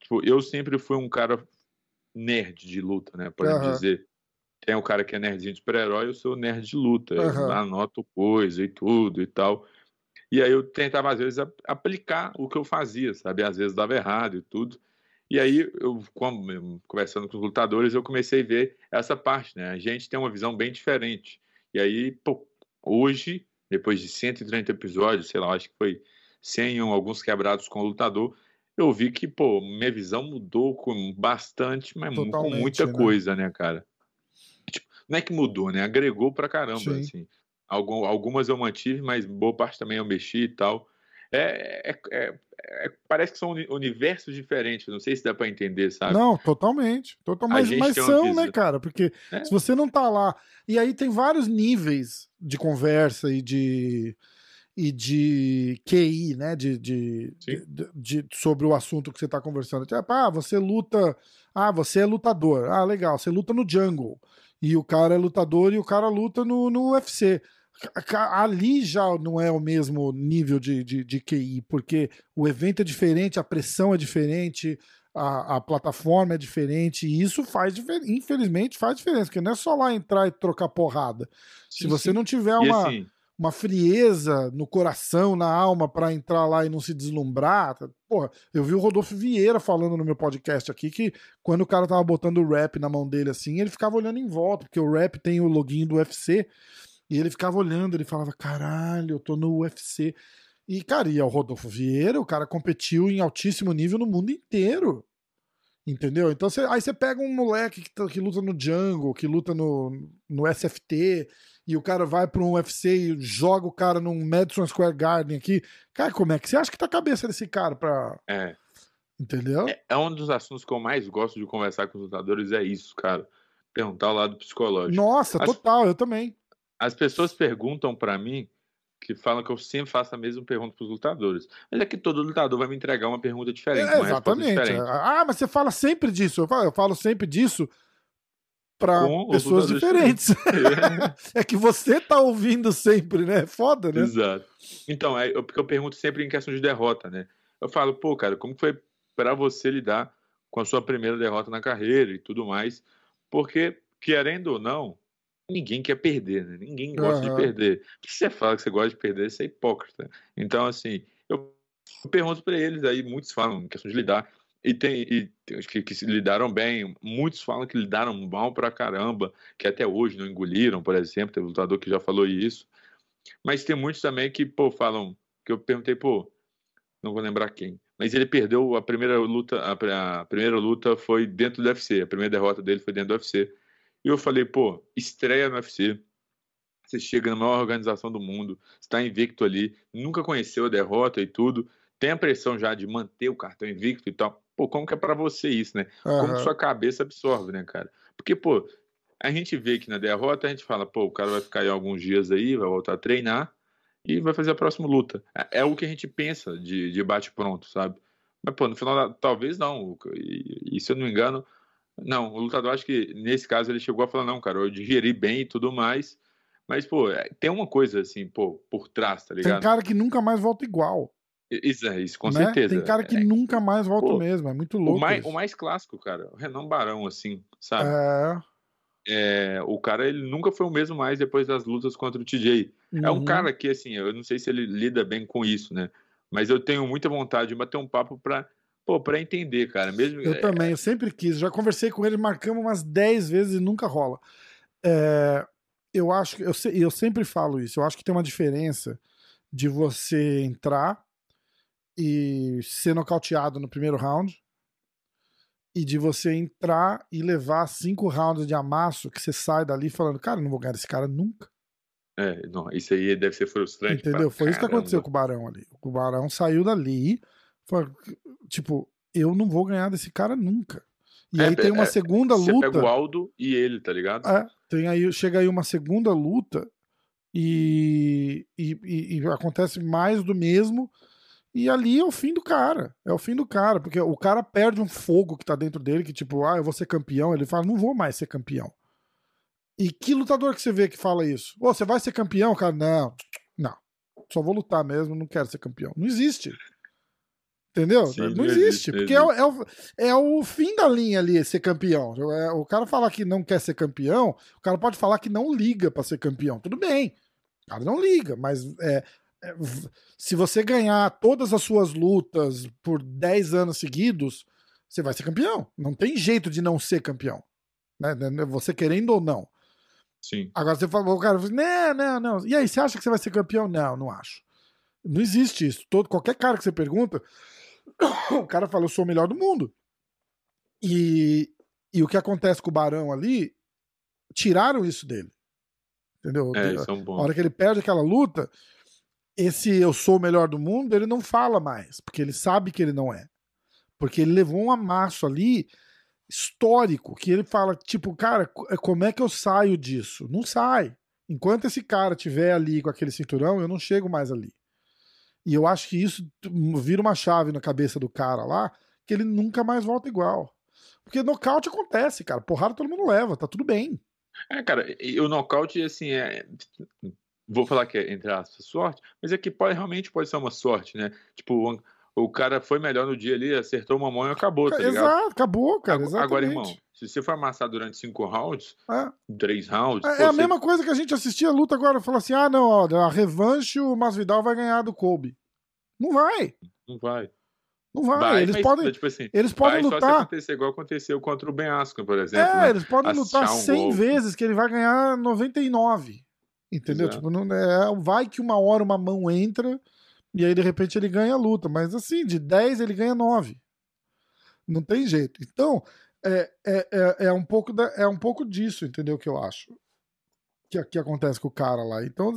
Tipo, eu sempre fui um cara nerd de luta, né? Por dizer... Tem o cara que é nerdzinho de super-herói, eu sou nerd de luta. Eu anoto coisa e tudo e tal. E aí eu tentava, às vezes, aplicar o que eu fazia, sabe? Às vezes dava errado e tudo. E aí, conversando com os lutadores, eu comecei a ver essa parte, né? A gente tem uma visão bem diferente. E aí, hoje, depois de 130 episódios, sei lá, acho que foi 100 ou alguns quebrados com o lutador, eu vi que, pô, minha visão mudou com bastante, mas totalmente, com muita coisa, né, cara? Tipo, não é que mudou, né? Agregou pra caramba, sim, assim. Algumas eu mantive, mas boa parte também eu mexi e tal. Parece que são universos diferentes, não sei se dá pra entender, sabe? Não, totalmente. Mas são, né, cara? Porque se você não tá lá... E aí tem vários níveis de conversa e de QI, né, sobre o assunto que você está conversando. Tipo, ah, você luta, ah, você é lutador, ah, legal, você luta no jungle, e o cara é lutador e o cara luta no UFC. Ali já não é o mesmo nível de QI, porque o evento é diferente, a pressão é diferente, a plataforma é diferente, e isso faz, infelizmente, faz diferença, porque não é só lá entrar e trocar porrada. Sim, se você não tiver uma frieza no coração, na alma, para entrar lá e não se deslumbrar. Porra, eu vi o Rodolfo Vieira falando no meu podcast aqui que quando o cara tava botando o rap na mão dele assim, ele ficava olhando em volta, porque o rap tem o login do UFC, e ele ficava olhando, ele falava, caralho, eu tô no UFC. E, cara, e é o Rodolfo Vieira, o cara competiu em altíssimo nível no mundo inteiro. Entendeu? Então aí você pega um moleque que luta no jungle, que luta no SFT, e o cara vai para um UFC e joga o cara num Madison Square Garden aqui. Cara, como é que você acha que tá a cabeça desse cara pra... Entendeu? É um dos assuntos que eu mais gosto de conversar com os lutadores, é isso, cara. Perguntar o lado psicológico. Nossa, total, eu também. As pessoas perguntam pra mim, que falam que eu sempre faço a mesma pergunta pros lutadores. Mas é que todo lutador vai me entregar uma pergunta diferente. Exatamente. Diferente. Ah, mas você fala sempre disso. Eu falo sempre disso para pessoas diferentes. É que você tá ouvindo sempre, né? Foda, né? Exato. Então, porque eu pergunto sempre em questão de derrota, né? Eu falo, pô, cara, como foi para você lidar com a sua primeira derrota na carreira e tudo mais? Porque, querendo ou não, ninguém quer perder, né? Ninguém gosta de perder. Se você fala que você gosta de perder, você é hipócrita. Então, assim, eu pergunto para eles, aí muitos falam em questão de lidar, e que se lidaram bem, muitos falam que lidaram mal pra caramba, que até hoje não engoliram, por exemplo, teve um lutador que já falou isso, mas tem muitos também que, pô, falam, que eu perguntei, pô, não vou lembrar quem, mas ele perdeu a primeira luta foi dentro do UFC, a primeira derrota dele foi dentro do UFC. E eu falei, pô, estreia no UFC, você chega na maior organização do mundo, você tá invicto ali, nunca conheceu a derrota e tudo, tem a pressão já de manter o cartão invicto e tal. Pô, como que é pra você isso, né? Como que sua cabeça absorve, né, cara? Porque, pô, a gente vê que na derrota a gente fala, pô, o cara vai ficar aí alguns dias aí, vai voltar a treinar e vai fazer a próxima luta. É o que a gente pensa de bate-pronto, sabe? Mas, pô, no final, talvez não. E se eu não me engano... Não, o lutador, acho que nesse caso ele chegou a falar, não, cara, eu digeri bem e tudo mais, mas, pô, tem uma coisa assim, pô, por trás, tá ligado? Tem cara que nunca mais volta igual. Isso, com certeza. Tem cara que nunca mais volta, pô, mesmo, é muito louco. O mais clássico, cara, o Renan Barão, assim, sabe? O cara, ele nunca foi o mesmo mais depois das lutas contra o TJ. Uhum. É um cara que, assim, eu não sei se ele lida bem com isso, né? Mas eu tenho muita vontade de bater um papo pra entender, cara. Mesmo... Eu também, eu sempre quis. Já conversei com ele, marcamos umas 10 vezes e nunca rola. Eu acho que... Eu sempre falo isso. Eu acho que tem uma diferença de você entrar e ser nocauteado no primeiro round e de você entrar e levar 5 rounds de amasso que você sai dali falando, cara, não vou ganhar esse cara nunca. Não, isso aí deve ser frustrante. Entendeu? Foi isso que aconteceu com o Barão ali. O Barão saiu dali... Tipo, eu não vou ganhar desse cara nunca. E aí tem uma segunda luta. Você pega o Aldo e ele, tá ligado? Chega aí uma segunda luta e acontece mais do mesmo. E ali é o fim do cara. É o fim do cara, porque o cara perde um fogo que tá dentro dele, que tipo, eu vou ser campeão. Ele fala, não vou mais ser campeão. E que lutador que você vê que fala isso? Ô, você vai ser campeão, cara? Não. Só vou lutar mesmo, não quero ser campeão. Não existe. Entendeu? Sim, não existe. Porque é o fim da linha ali, ser campeão. O cara falar que não quer ser campeão, o cara pode falar que não liga pra ser campeão. Tudo bem, o cara não liga, mas se você ganhar todas as suas lutas por 10 anos seguidos, você vai ser campeão. Não tem jeito de não ser campeão, né? Você querendo ou não. Sim. Agora você falou, o cara falou, não. E aí, você acha que você vai ser campeão? Não, não acho. Não existe isso. Qualquer cara que você pergunta, o cara fala, eu sou o melhor do mundo. E o que acontece com o Barão ali, tiraram isso dele. Entendeu? Isso é um bom. A hora que ele perde aquela luta, esse eu sou o melhor do mundo, ele não fala mais, porque ele sabe que ele não é. Porque ele levou um amasso ali histórico, que ele fala, tipo, cara, como é que eu saio disso? Não sai. Enquanto esse cara estiver ali com aquele cinturão, eu não chego mais ali. E eu acho que isso vira uma chave na cabeça do cara lá, que ele nunca mais volta igual. Porque nocaute acontece, cara. Porrada todo mundo leva, tá tudo bem. Cara, e o nocaute, assim, vou falar que é, entre aspas, sorte, mas é que realmente pode ser uma sorte, né? Tipo, o cara foi melhor no dia ali, acertou uma mão e acabou, tá ligado? Exato, acabou, cara, exatamente. Agora, irmão, se você for amassar durante 5 rounds, 3 rounds... É a mesma coisa que a gente assistia a luta agora, falar assim, não, ó, a revanche, o Masvidal vai ganhar do Kobe. Não vai. Eles podem lutar. Só se acontecer igual aconteceu contra o Ben Askren, por exemplo. Eles podem lutar 100 vezes que ele vai ganhar 99. Entendeu? Exato. Tipo, não, vai que uma hora uma mão entra e aí de repente ele ganha a luta. Mas assim, de 10 ele ganha 9. Não tem jeito. Então, é um pouco disso, entendeu? Que eu acho que acontece com o cara lá. Então,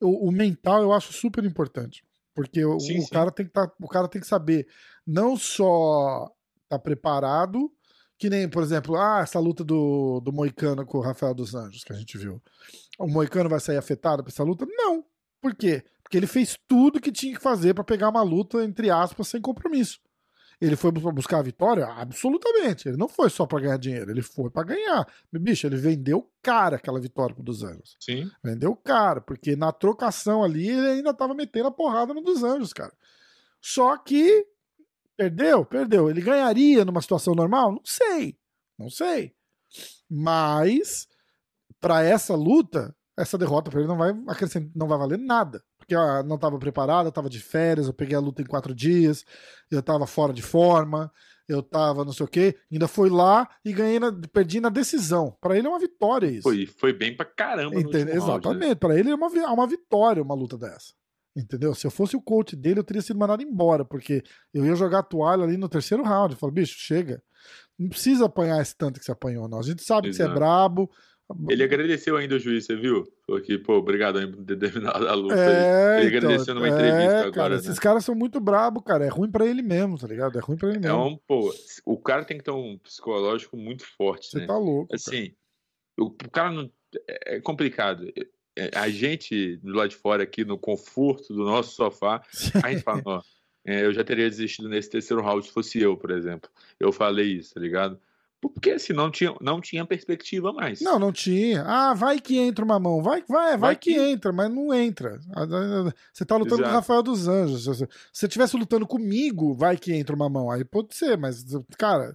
o mental eu acho super importante. Porque sim. O cara tem que saber não só tá preparado, que nem, por exemplo, essa luta do Moicano com o Rafael dos Anjos, que a gente viu. O Moicano vai sair afetado pra essa luta? Não. Por quê? Porque ele fez tudo que tinha que fazer pra pegar uma luta, entre aspas, sem compromisso. Ele foi buscar a vitória? Absolutamente. Ele não foi só pra ganhar dinheiro, ele foi pra ganhar. Bicho, ele vendeu cara aquela vitória pro Dos Anjos. Sim. Vendeu cara, porque na trocação ali ele ainda tava metendo a porrada no Dos Anjos, cara. Só que perdeu. Ele ganharia numa situação normal? Não sei. Mas pra essa luta, essa derrota pra ele não vai valer nada. Porque eu não estava preparado, eu estava de férias, eu peguei a luta em 4 dias, eu estava fora de forma, eu estava não sei o quê, ainda fui lá e perdi na decisão. Para ele é uma vitória isso. Foi bem pra caramba. Entendeu? Exatamente, né? Para ele é uma vitória uma luta dessa. Entendeu? Se eu fosse o coach dele, eu teria sido mandado embora, porque eu ia jogar a toalha ali no 3º round. Eu falo, bicho, chega. Não precisa apanhar esse tanto que você apanhou, não. A gente sabe que você é brabo. Ele agradeceu ainda o juiz, você viu? Falou que, obrigado aí por ter terminado a luta. Ele agradeceu numa entrevista agora. Cara, esses caras são muito brabo, cara. É ruim pra ele mesmo, tá ligado? Então, o cara tem que ter um psicológico muito forte, né? Você tá louco. Assim, cara. O cara não... É complicado. A gente, do lado de fora aqui, no conforto do nosso sofá, a gente fala, ó, eu já teria desistido nesse 3º round se fosse eu, por exemplo. Eu falei isso, tá ligado? Porque assim, não tinha perspectiva mais. Não tinha. Vai que entra uma mão. Vai que entra, mas não entra. Você tá lutando com o Rafael dos Anjos. Se você estivesse lutando comigo, vai que entra uma mão. Aí pode ser, mas, cara,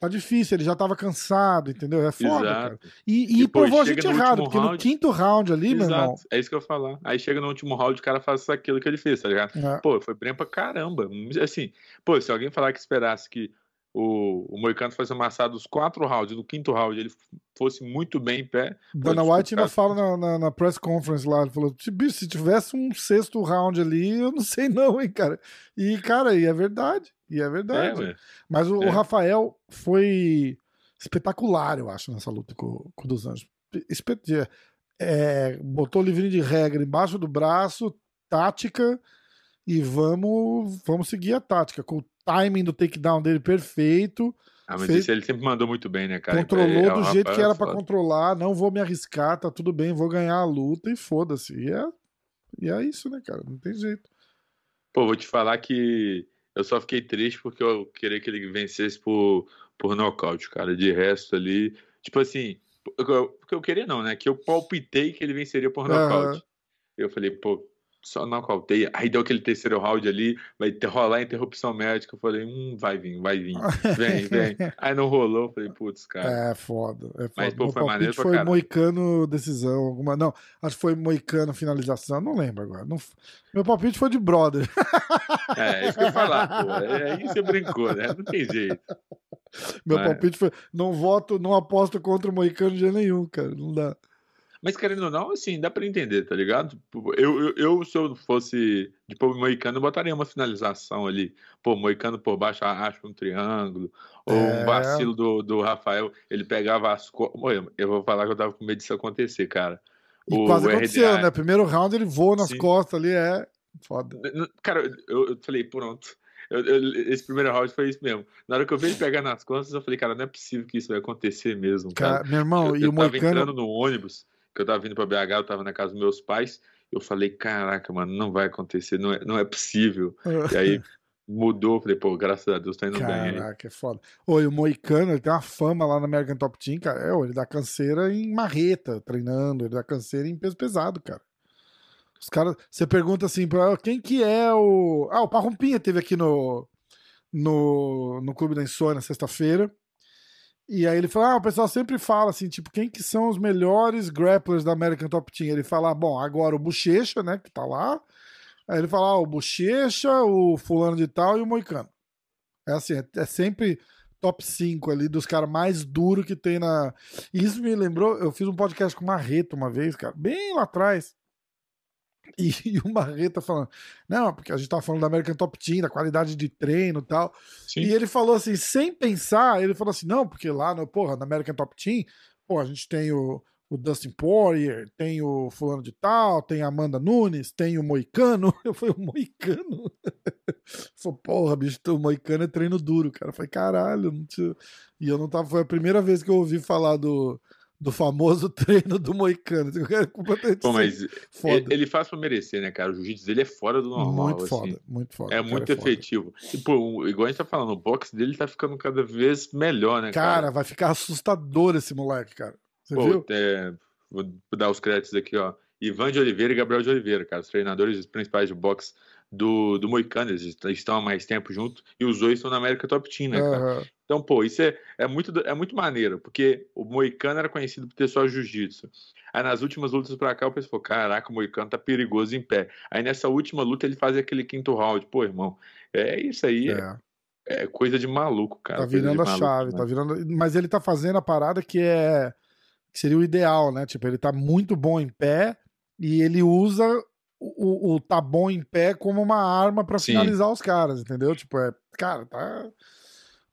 tá difícil. Ele já tava cansado, entendeu? É foda, cara. E provou a gente errado, porque no 5º round ali, meu irmão... É isso que eu ia falar. Aí chega no último round, o cara faz aquilo que ele fez, tá ligado? Foi bem pra caramba. Assim, se alguém falar que esperasse que o Moicano fosse amassado os 4 rounds, no 5º round ele fosse muito bem em pé. Dana White ainda fala na press conference lá, ele falou, bicho, se tivesse um 6º round ali, eu não sei não, hein, cara. E, cara, é verdade. Mas o Rafael foi espetacular, eu acho, nessa luta com o Dos Anjos. Botou o livrinho de regra embaixo do braço, tática, e vamos seguir a tática, com timing do takedown dele perfeito. Isso ele sempre mandou muito bem, né, cara? Controlou do jeito que era pra controlar, não vou me arriscar, tá tudo bem, vou ganhar a luta e foda-se. E é isso, né, cara? Não tem jeito. Vou te falar que eu só fiquei triste porque eu queria que ele vencesse por nocaute, cara. De resto ali, tipo assim, porque eu queria não, né? Que eu palpitei que ele venceria por nocaute. Eu falei, só nocauteia. Aí deu aquele 3º round ali, vai rolar a interrupção médica. Eu falei, vai vir. Vem. Aí não rolou. Falei, putz, cara. É foda. Mas, foi maneiro pra caralho. Foi Moicano decisão, alguma... Não, acho que foi Moicano finalização. Não lembro agora. Não... Meu palpite foi de brother. É isso que eu ia falar, pô. Aí você brincou, né? Não tem jeito. Meu palpite foi, não aposto contra o Moicano de jeito nenhum, cara. Não dá. Mas querendo ou não, assim, dá pra entender, tá ligado? Eu se eu fosse de povo moicano, eu botaria uma finalização ali. Pô, moicano por baixo, acha um triângulo. Ou um vacilo do Rafael, ele pegava as costas. Eu vou falar que eu tava com medo disso acontecer, cara. E quase aconteceu, né? Primeiro round ele voa nas costas ali, é foda. Cara, eu falei, pronto. Esse primeiro round foi isso mesmo. Na hora que eu vi ele pegar nas costas, eu falei, cara, não é possível que isso vai acontecer mesmo, cara. Meu irmão, e o Moicano... Eu tava entrando no ônibus, que eu tava vindo pra BH, eu tava na casa dos meus pais, eu falei, caraca, mano, não vai acontecer, não é possível. E aí mudou, falei, pô, graças a Deus, tá indo bem. Caraca, é foda. Ô, e o Moicano, ele tem uma fama lá na American Top Team, cara, ele dá canseira em marreta, treinando, ele dá canseira em peso pesado, cara. Os caras, você pergunta assim, quem que é o... Ah, o Parrumpinha teve aqui no Clube da Insônia, sexta-feira. E aí ele fala, o pessoal sempre fala assim, tipo, quem que são os melhores grapplers da American Top Team? Ele fala, bom, agora o Bochecha, né, que tá lá. Aí ele fala, o Bochecha, o fulano de tal e o Moicano. É assim, é sempre top 5 ali dos caras mais duros que tem na... E isso me lembrou, eu fiz um podcast com o Marreto uma vez, cara, bem lá atrás. E o Marreta falando, não, porque a gente tava falando da American Top Team, da qualidade de treino e tal. Sim. E ele falou assim, sem pensar, ele falou assim, não, porque lá, na American Top Team, a gente tem o Dustin Poirier, tem o fulano de tal, tem a Amanda Nunes, tem o Moicano. Eu falei, o Moicano? Eu falei, porra, bicho, o Moicano é treino duro, cara. Eu falei, caralho. E eu não tava, foi a primeira vez que eu ouvi falar do famoso treino do Moicano. Pô, mas ele faz pra merecer, né, cara? O jiu-jitsu dele é fora do normal. Muito assim. Foda, muito foda. É muito efetivo. É e, igual a gente tá falando, o boxe dele tá ficando cada vez melhor, né, cara? Cara, vai ficar assustador esse moleque, cara. Você viu? Vou dar os créditos aqui, ó. Ivan de Oliveira e Gabriel de Oliveira, cara. Os treinadores principais de boxe do Moicano, eles estão há mais tempo junto e os dois estão na América Top Team, né, cara? Então, isso é muito maneiro, porque o Moicano era conhecido por ter só jiu-jitsu. Aí nas últimas lutas pra cá, o pessoal falou, caraca, o Moicano tá perigoso em pé. Aí nessa última luta ele faz aquele quinto round. Pô, irmão, é isso aí. É coisa de maluco, cara. Tá virando a chave, tá virando... Mas ele tá fazendo a parada que seria o ideal, né? Tipo, ele tá muito bom em pé e ele usa... O tá bom em pé como uma arma pra finalizar os caras, entendeu? Cara, tá...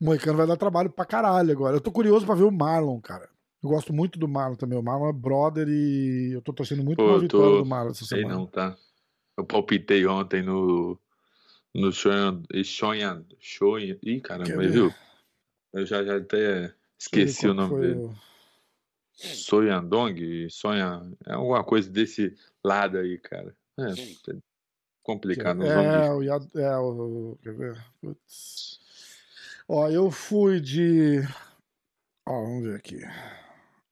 O Moicano vai dar trabalho pra caralho agora. Eu tô curioso pra ver o Marlon, cara. Eu gosto muito do Marlon também. O Marlon é brother e eu tô torcendo muito pra vitória do Marlon essa semana. Não, tá? Eu palpitei ontem no Shogun. Ih, caramba, viu? Eu já até esqueci o nome dele. Soyandong, é alguma coisa desse lado aí, cara. É complicado. Quer ver? Putz. Ó, eu fui de... Ó, vamos ver aqui.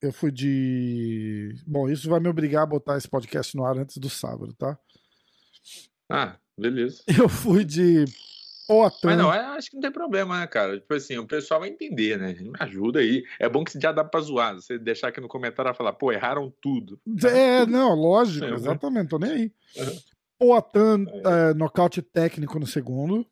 Eu fui de... Bom, isso vai me obrigar a botar esse podcast no ar antes do sábado, tá? Ah, beleza. Eu fui de... Mas não, acho que não tem problema, né, cara? Tipo assim, o pessoal vai entender, né? Me ajuda aí. É bom que você já dá pra zoar. Você deixar aqui no comentário e falar, erraram tudo. Não, lógico, exatamente, tô nem aí. Poatan, nocaute técnico no segundo.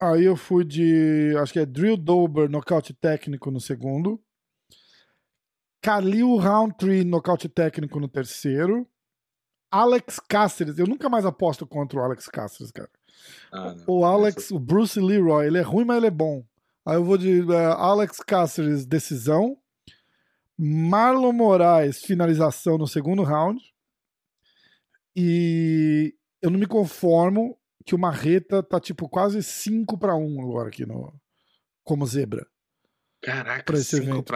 Aí eu fui de... Acho que é Drill Dober, nocaute técnico no segundo. Khalil Roundtree, nocaute técnico no terceiro. Alex Cáceres, eu nunca mais aposto contra o Alex Cáceres, cara. O Bruce Leroy, ele é ruim, mas ele é bom. Aí eu vou de Alex Cáceres, decisão. Marlon Moraes, finalização no segundo round. E eu não me conformo que o Marreta tá tipo quase 5-1 agora aqui como zebra. Caraca, 5-1.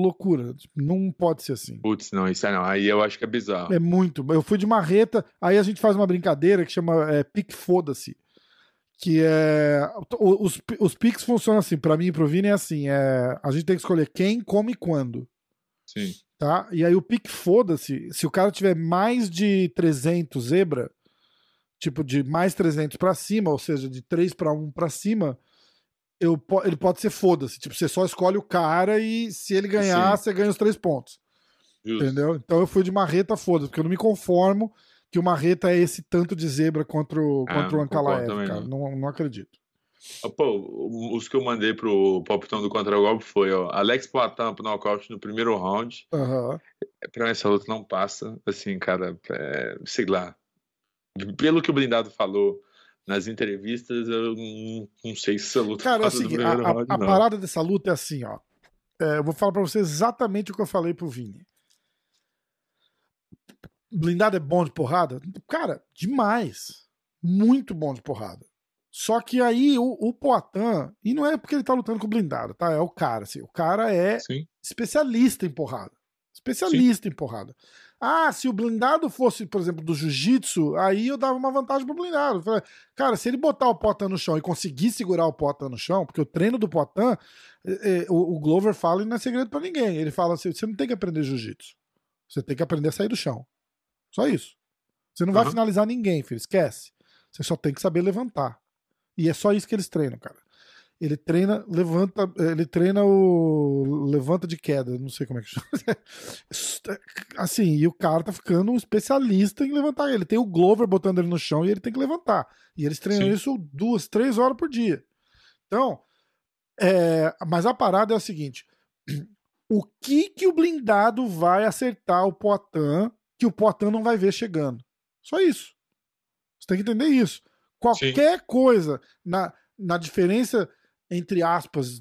Loucura. Não pode ser assim. Putz, não, isso aí não. Aí eu acho que é bizarro. É muito. Eu fui de Marreta, aí a gente faz uma brincadeira que chama pique foda-se. Que é... Os piques funcionam assim, pra mim e pro Vini é assim, a gente tem que escolher quem, como e quando. Sim. Tá? E aí o pique foda-se, se o cara tiver mais de 300 zebra, tipo de mais 300 pra cima, ou seja, de 3-1 pra cima... ele pode ser foda-se, tipo, você só escolhe o cara e se ele ganhar, você ganha os 3 pontos. Justo. Entendeu? Então eu fui de Marreta, foda-se, porque eu não me conformo que o Marreta é esse tanto de zebra contra o Ancalaev, cara. Não acredito. Pô, os que eu mandei pro palpitão do contra-golpe foi, ó, Alex Poatan pro nocaute no primeiro round. Uhum. Pra mim essa luta não passa, assim, cara, sei lá. Pelo que o Blindado falou nas entrevistas, eu não sei se essa luta cara, passa assim, no primeiro round, a parada dessa luta é assim, ó. Eu vou falar pra você exatamente o que eu falei pro Vini. Blindado é bom de porrada? Cara, demais. Muito bom de porrada. Só que aí o Poatan, e não é porque ele tá lutando com o Blindado, tá? É o cara, assim. O cara é Sim. especialista em porrada. Especialista Sim. em porrada. Ah, se o Blindado fosse, por exemplo, do jiu-jitsu, aí eu dava uma vantagem pro Blindado. Cara, se ele botar o Poatan no chão e conseguir segurar o Poatan no chão, porque o treino do Poatan, o Glover fala e não é segredo pra ninguém. Ele fala assim, você não tem que aprender jiu-jitsu. Você tem que aprender a sair do chão. Só isso. Você não vai finalizar ninguém, filho. Esquece. Você só tem que saber levantar. E é só isso que eles treinam, cara. Ele treina, levanta, ele treina o levanta de queda, não sei como é que chama. Assim, e o cara tá ficando um especialista em levantar. Ele tem o Glover botando ele no chão e ele tem que levantar. E eles treinam Sim. isso 2-3 horas por dia. Então, mas a parada é a seguinte, o que o Blindado vai acertar o Poatan que o Poatan não vai ver chegando? Só isso. Você tem que entender isso. Qualquer Sim. coisa na diferença, entre aspas,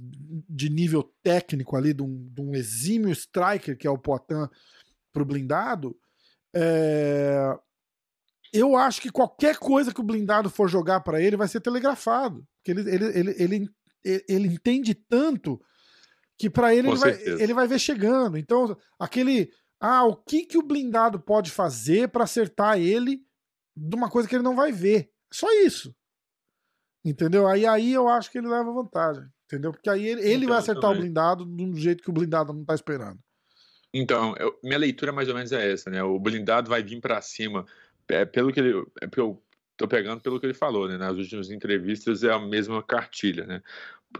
de nível técnico ali, de um exímio striker, que é o Poatan, pro Blindado, eu acho que qualquer coisa que o Blindado for jogar para ele vai ser telegrafado. Porque ele entende tanto que para ele ele vai ver chegando. Então, aquele... Ah, o que o Blindado pode fazer para acertar ele de uma coisa que ele não vai ver? Só isso. Entendeu? Aí eu acho que ele leva vantagem. Entendeu? Porque aí ele vai acertar também o Blindado de um jeito que o Blindado não tá esperando. Então, minha leitura mais ou menos é essa, né? O Blindado vai vir pra cima. Porque eu tô pegando pelo que ele falou, né? Nas últimas entrevistas é a mesma cartilha, né?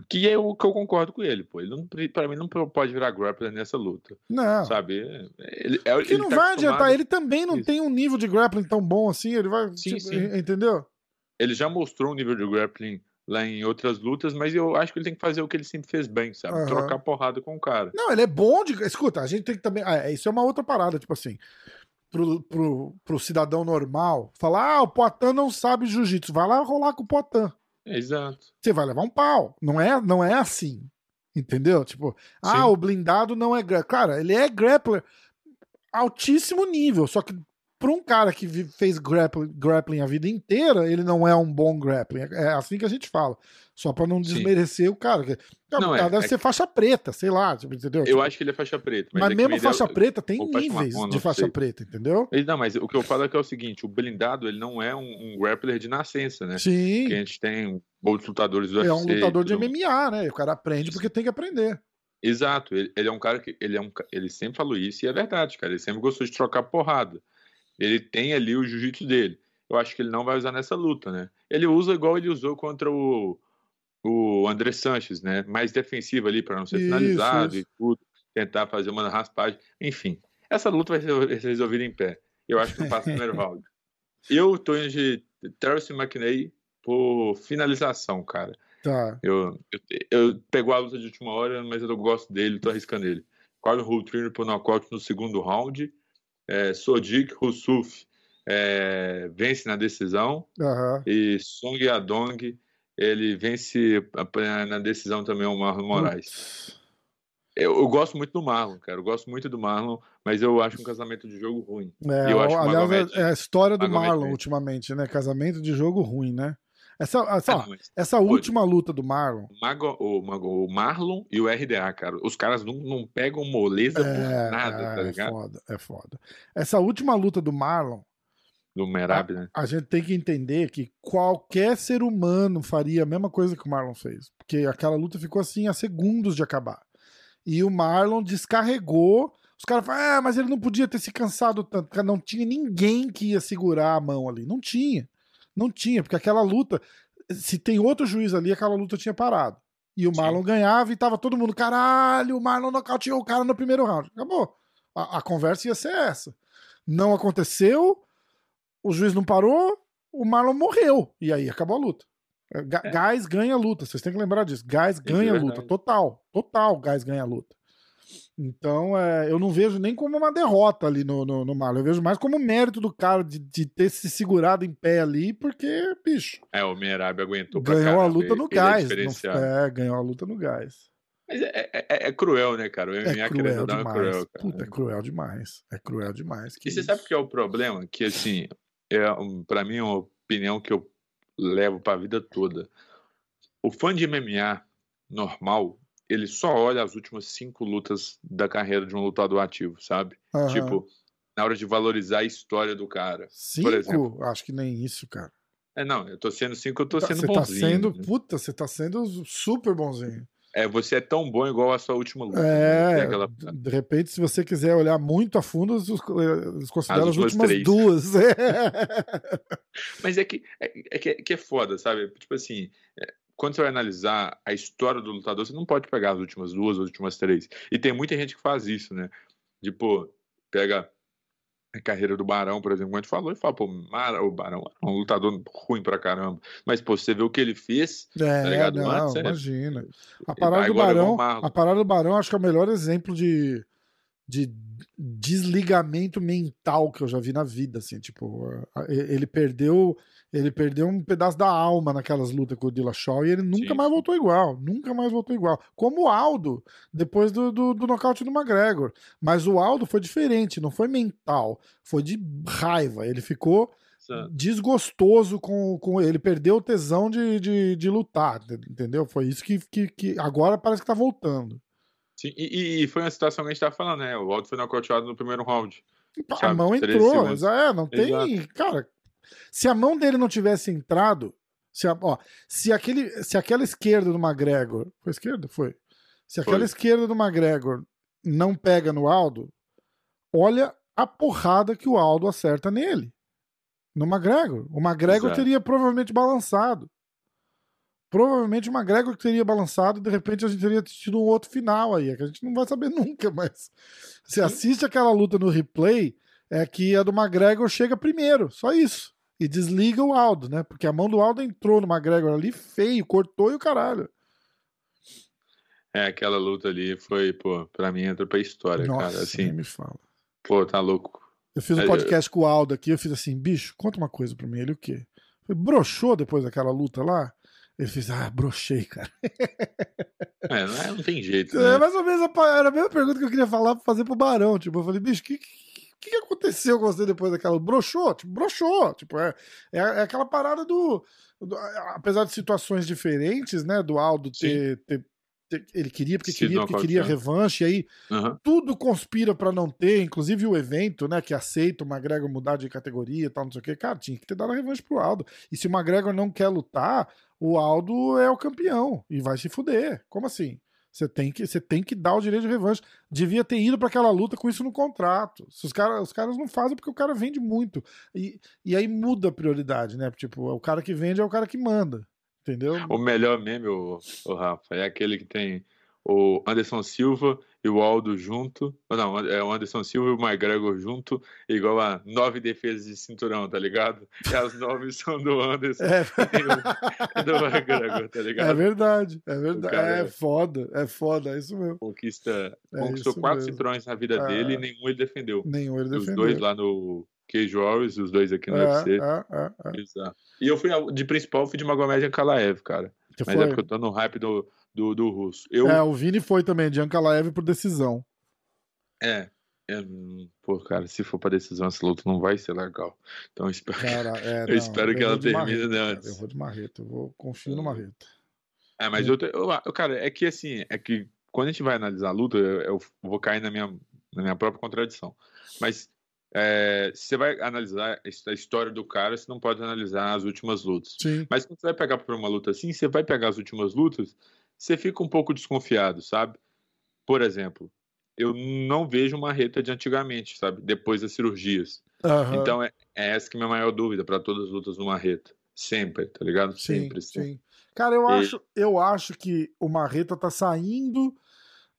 Que é o que eu concordo com ele, pô. Ele não, pra mim não pode virar grappler nessa luta. Não. Sabe? Ele não tá vai adiantar. Ele também não tem um nível de grappling tão bom assim. Ele vai... Sim. Entendeu? Ele já mostrou um nível de grappling lá em outras lutas, mas eu acho que ele tem que fazer o que ele sempre fez bem, sabe? Uhum. Trocar porrada com o cara. Não, ele é bom de... Escuta, a gente tem que também... isso é uma outra parada, tipo assim... Pro cidadão normal falar, o Poatan não sabe jiu-jitsu. Vai lá rolar com o Poatan. Exato. Você vai levar um pau. Não é assim. Entendeu? Tipo, o Blindado não é... Cara, ele é grappler altíssimo nível, só que pra um cara que fez grappling a vida inteira, ele não é um bom grappling. É assim que a gente fala. Só pra não desmerecer o cara. O cara deve ser faixa preta, sei lá, tipo, entendeu? Eu acho que ele é faixa preta. Mas mesmo faixa preta tem níveis de faixa preta, entendeu? Não, mas o que eu falo é que é o seguinte, o Blindado, ele não é um grappler de nascença, né? Sim. Porque a gente tem outros lutadores do UFC. É um lutador de MMA, né? O cara aprende porque tem que aprender. Exato. Ele é um cara que... Ele sempre falou isso e é verdade, cara. Ele sempre gostou de trocar porrada. Ele tem ali o jiu-jitsu dele. Eu acho que ele não vai usar nessa luta, né? Ele usa igual ele usou contra o André Sanches, né? Mais defensivo ali, para não ser finalizado e tudo. Tentar fazer uma raspagem. Enfim, essa luta vai ser resolvida em pé. Eu acho que não passa o primeiro round. Eu tô indo de Terrence McNay por finalização, cara. Tá. Eu pegou a luta de última hora, mas eu gosto dele, tô arriscando ele. Qual o Triner por nocaute no segundo round? Sodiq Roussouf vence na decisão e Song Yadong ele vence na decisão também o Marlon Moraes. Eu gosto muito do Marlon, cara, eu gosto muito do Marlon, mas eu acho um casamento de jogo ruim. Eu acho Magomed, é a história do Marlon ultimamente, né? Casamento de jogo ruim, né? Essa última luta do Marlon. O Marlon e o RDA, cara. Os caras não pegam moleza por nada, tá ligado? É foda. Essa última luta do Marlon. Do Merab, né? A gente tem que entender que qualquer ser humano faria a mesma coisa que o Marlon fez. Porque aquela luta ficou assim a segundos de acabar. E o Marlon descarregou. Os caras falam, mas ele não podia ter se cansado tanto. Não tinha ninguém que ia segurar a mão ali. Não tinha, porque aquela luta, se tem outro juiz ali, aquela luta tinha parado. E o Marlon ganhava e tava todo mundo, caralho, o Marlon nocauteou o cara no primeiro round. Acabou. A conversa ia ser essa. Não aconteceu, o juiz não parou, o Marlon morreu. E aí acabou a luta. Gás ganha luta, vocês têm que lembrar disso. Gás ganha luta, total, Gás ganha luta. Então, eu não vejo nem como uma derrota ali no Marlon. Eu vejo mais como o mérito do cara de ter se segurado em pé ali, porque, bicho... o Merab aguentou pra caramba. Ganhou a luta no Gás. Ganhou a luta no Gás. Mas é cruel, né, cara? O MMA é cruel demais. Puta, é cruel demais. E você sabe o que é o problema? Que, assim, pra mim é uma opinião que eu levo pra vida toda. O fã de MMA normal... ele só olha as últimas 5 lutas da carreira de um lutador ativo, sabe? Uhum. Tipo, na hora de valorizar a história do cara. 5? Por exemplo. Acho que nem isso, cara. Não, eu tô sendo 5, eu tô sendo bonzinho. Você tá sendo super bonzinho. Você é tão bom igual a sua última luta. Né? De repente, se você quiser olhar muito a fundo, eles consideram as últimas 3. Mas é que é foda, sabe? Tipo assim... Quando você vai analisar a história do lutador, você não pode pegar as últimas 2, as últimas 3. E tem muita gente que faz isso, né? Tipo, pega a carreira do Barão, por exemplo, como a gente falou, e fala, pô, o Barão é um lutador ruim pra caramba. Mas, pô, você vê o que ele fez, tá ligado? Não, antes, imagina. A parada do Barão, acho que é o melhor exemplo de desligamento mental que eu já vi na vida, assim, tipo, ele perdeu um pedaço da alma naquelas lutas com o Dillashaw e ele nunca mais voltou igual, como o Aldo, depois do nocaute do McGregor, mas o Aldo foi diferente, não foi mental, foi de raiva, ele ficou desgostoso com ele, perdeu o tesão de lutar, entendeu? Foi isso que agora parece que tá voltando. Sim, e foi uma situação que a gente tava falando, né? O Aldo foi nocauteado no primeiro round. A mão entrou, não tem... Exato. Cara, se a mão dele não tivesse entrado, se aquela esquerda do McGregor... Foi esquerda? Foi. Se aquela esquerda do McGregor não pega no Aldo, olha a porrada que o Aldo acerta nele. No McGregor. O McGregor teria provavelmente balançado. Provavelmente o McGregor teria balançado e de repente a gente teria tido um outro final aí, que a gente não vai saber nunca, mas você assiste aquela luta no replay, que a do McGregor chega primeiro, só isso, e desliga o Aldo, né, porque a mão do Aldo entrou no McGregor ali, feio, cortou e o caralho. Aquela luta ali foi, pô, pra mim entra pra história. Nossa, cara, assim, me fala. Pô, tá louco. Eu fiz um podcast com o Aldo aqui, eu fiz assim, bicho, conta uma coisa pra mim, ele o quê? Broxou depois daquela luta lá? Ele fez, brochei, cara. Não tem jeito, né? Mais ou menos era a mesma pergunta que eu queria fazer pro Barão. Tipo, eu falei, bicho, o que aconteceu com você depois daquela? Brochou? Tipo, brochou. Tipo, é aquela parada do... Apesar de situações diferentes, né? Do Aldo ter ele queria, porque queria revanche. E aí, tudo conspira pra não ter. Inclusive o evento, né? Que aceita o McGregor mudar de categoria e tal, não sei o quê. Cara, tinha que ter dado a revanche pro Aldo. E se o McGregor não quer lutar... O Aldo é o campeão e vai se fuder. Como assim? Você tem que dar o direito de revanche. Devia ter ido para aquela luta com isso no contrato. Se os caras não fazem porque o cara vende muito. E aí muda a prioridade, né? Tipo, o cara que vende é o cara que manda. Entendeu? O melhor meme, o Rafa, é aquele que tem o Anderson Silva e o Aldo junto. Não, é o Anderson Silva e o McGregor junto, igual a 9 defesas de cinturão, tá ligado? E as 9 são do Anderson e do McGregor, tá ligado? É verdade. É foda, é isso mesmo. Conquistou 4 cinturões na vida dele e nenhum ele defendeu. Os 2 lá no Cage Warriors, os 2 aqui no UFC. E eu fui de principal, fui de Magomed Ankalaev, cara. Mas é porque eu tô no hype do russo. O Vini foi também, de Ankalaev por decisão. Pô, cara, se for pra decisão, essa luta não vai ser legal. Então eu espero, que ela termine antes. Eu vou de Marreta, eu confio no Marreta. Mas cara, é que quando a gente vai analisar a luta, eu vou cair na minha própria contradição. Mas se você vai analisar a história do cara, você não pode analisar as últimas lutas. Sim. Mas quando você vai pegar por uma luta assim, você vai pegar as últimas lutas, você fica um pouco desconfiado, sabe? Por exemplo, eu não vejo uma Marreta de antigamente, sabe? Depois das cirurgias. Uhum. Então, é essa que é a minha maior dúvida para todas as lutas do Marreta. Sempre, tá ligado? Sempre. Cara, eu acho que o Marreta tá saindo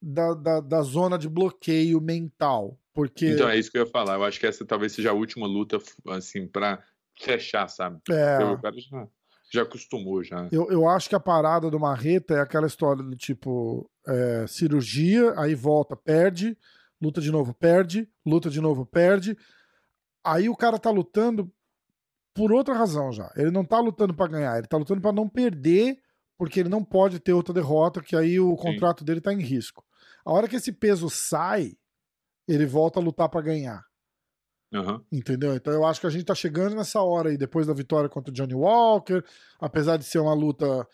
da zona de bloqueio mental, porque... Então, é isso que eu ia falar. Eu acho que essa talvez seja a última luta, assim, pra fechar, sabe? Eu quero... já acostumou, já. Eu acho que a parada do Marreta é aquela história do tipo, cirurgia, aí volta, perde, luta de novo, perde, luta de novo, perde. Aí o cara tá lutando por outra razão já. Ele não tá lutando pra ganhar, ele tá lutando pra não perder, porque ele não pode ter outra derrota, que aí o contrato dele tá em risco. A hora que esse peso sai, ele volta a lutar pra ganhar. Uhum. Entendeu? Então eu acho que a gente tá chegando nessa hora aí, depois da vitória contra o Johnny Walker, apesar de ser uma luta,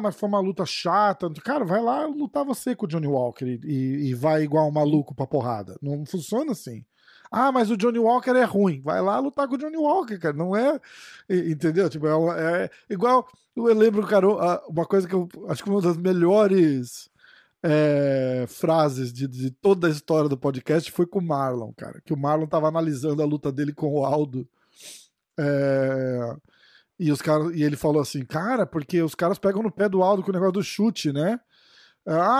mas foi uma luta chata, cara, vai lá lutar você com o Johnny Walker e vai igual um maluco pra porrada, não funciona assim. Mas o Johnny Walker é ruim, vai lá lutar com o Johnny Walker, cara, não é, entendeu? Tipo, é igual, eu lembro, cara, uma coisa que eu acho que uma das melhores frases de toda a história do podcast foi com o Marlon, cara, que o Marlon tava analisando a luta dele com o Aldo, e ele falou assim, cara, porque os caras pegam no pé do Aldo com o negócio do chute, né?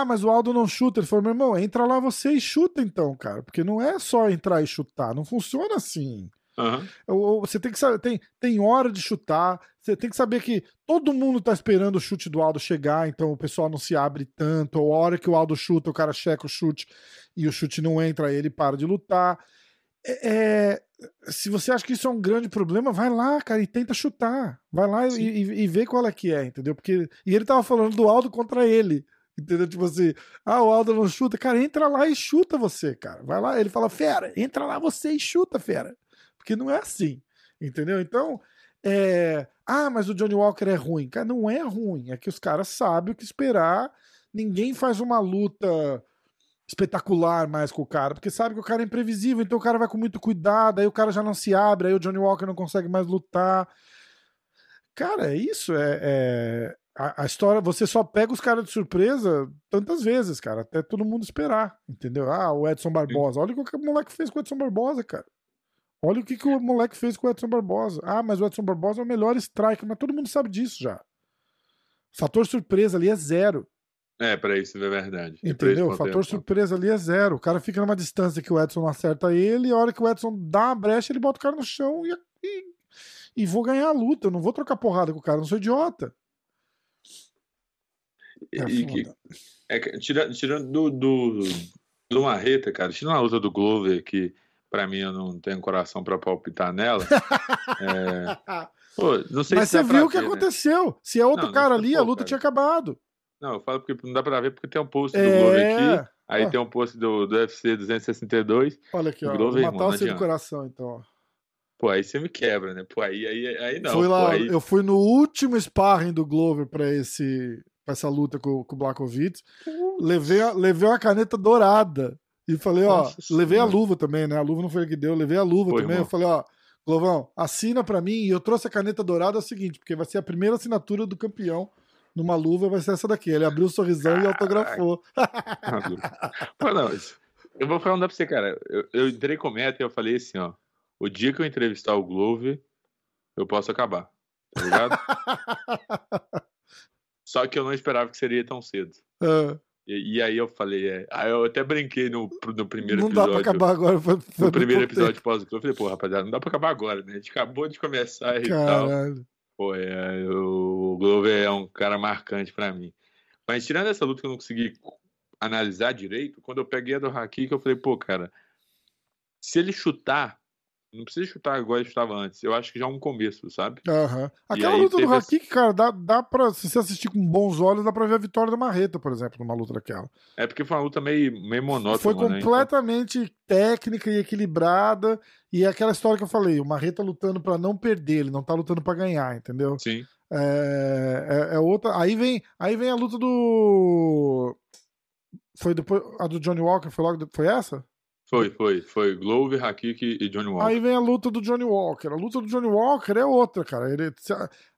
Mas o Aldo não chuta. Ele falou, meu irmão, entra lá você e chuta então, cara, porque não é só entrar e chutar, não funciona assim. Uhum. Você tem que saber, tem hora de chutar, você tem que saber que todo mundo tá esperando o chute do Aldo chegar, então o pessoal não se abre tanto, ou a hora que o Aldo chuta, o cara checa o chute e o chute não entra, aí ele para de lutar. Se você acha que isso é um grande problema, vai lá, cara, e tenta chutar, vai lá e vê qual é que é, entendeu? Porque, e ele tava falando do Aldo contra ele, entendeu? Tipo assim, o Aldo não chuta, cara, entra lá e chuta você, cara, vai lá, ele fala, fera, entra lá você e chuta, fera. Porque não é assim, entendeu? Então, mas o Johnny Walker é ruim. Cara, não é ruim. É que os caras sabem o que esperar. Ninguém faz uma luta espetacular mais com o cara, porque sabe que o cara é imprevisível, então o cara vai com muito cuidado, aí o cara já não se abre, aí o Johnny Walker não consegue mais lutar. Cara, é isso. A história, você só pega os caras de surpresa tantas vezes, cara, até todo mundo esperar, entendeu? O Edson Barbosa. Olha o que o moleque fez com o Edson Barbosa, cara. Olha o que o moleque fez com o Edson Barbosa. Mas o Edson Barbosa é o melhor striker, mas todo mundo sabe disso já. Fator surpresa ali é zero. Pra isso é verdade. Entendeu? O fator surpresa ali é zero. O cara fica numa distância que o Edson não acerta ele, e a hora que o Edson dá uma brecha, ele bota o cara no chão e vou ganhar a luta. Eu não vou trocar porrada com o cara, eu não sou idiota. Tirando do Marreta, cara, tirando a luta do Glover, que pra mim, eu não tenho coração pra palpitar nela. Pô, não sei. Mas se você viu o que aconteceu. Né? Se é outro cara ali, a luta tinha acabado. Não, eu falo porque não dá pra ver, porque tem um post do Glover aqui. Aí tem um post do UFC 262. Olha aqui, ó. Glover, vou matar o seu coração, então. Ó. Pô, aí você me quebra, né? Pô, aí não. Fui lá, eu fui no último sparring do Glover pra essa luta com o Blachowicz. Levei uma caneta dourada. E falei, levei a luva também, né? A luva não foi a que deu, levei a luva também. Irmão. Eu falei, Glovão, assina pra mim. E eu trouxe a caneta dourada, é o seguinte, porque vai ser a primeira assinatura do campeão numa luva, vai ser essa daqui. Ele abriu o sorrisão e autografou. Eu vou falar um pra você, cara. Eu entrei com meta e eu falei assim, o dia que eu entrevistar o Glover, eu posso acabar. Tá ligado? Só que eu não esperava que seria tão cedo. E aí eu falei, eu até brinquei no primeiro episódio. Não dá pra acabar agora. Foi no primeiro episódio pós-Glover, eu falei, pô, rapaziada, não dá pra acabar agora, né? A gente acabou de começar e tal. Pô, o Glover é um cara marcante pra mim. Mas tirando essa luta que eu não consegui analisar direito, quando eu peguei a do Haki, que eu falei, pô, cara, se ele chutar, não precisa chutar agora, ele chutava antes. Eu acho que já é um começo, sabe? Aquela luta do Rakik, cara, dá pra... Se você assistir com bons olhos, dá pra ver a vitória do Marreta, por exemplo, numa luta daquela. Porque foi uma luta meio monótona. Foi completamente, né, então, técnica e equilibrada. E é aquela história que eu falei, o Marreta lutando pra não perder, ele não tá lutando pra ganhar, entendeu? Sim. É outra... Aí vem a luta do... Foi depois... A do Johnny Walker foi logo... Foi essa? Foi Glover, Rakik e Johnny Walker. Aí vem a luta do Johnny Walker. A luta do Johnny Walker é outra, cara.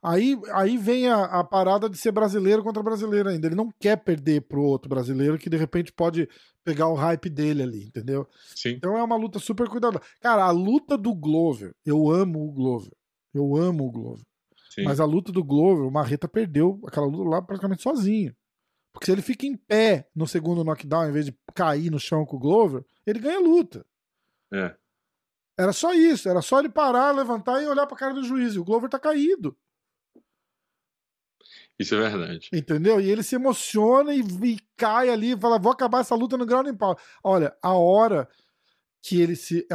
Aí vem a parada de ser brasileiro contra brasileiro ainda. Ele não quer perder pro outro brasileiro que de repente pode pegar o hype dele ali, entendeu? Sim. Então é uma luta super cuidadosa. Cara, a luta do Glover, eu amo o Glover. Sim. Mas a luta do Glover, o Marreta perdeu aquela luta lá praticamente sozinho. Porque se ele fica em pé no segundo knockdown, em vez de cair no chão com o Glover, ele ganha a luta. Era só isso. Era só ele parar, levantar e olhar pra cara do juiz. E o Glover tá caído. Isso é verdade. Entendeu? E ele se emociona e cai ali e fala, vou acabar essa luta no ground and pound. Olha, a hora que ele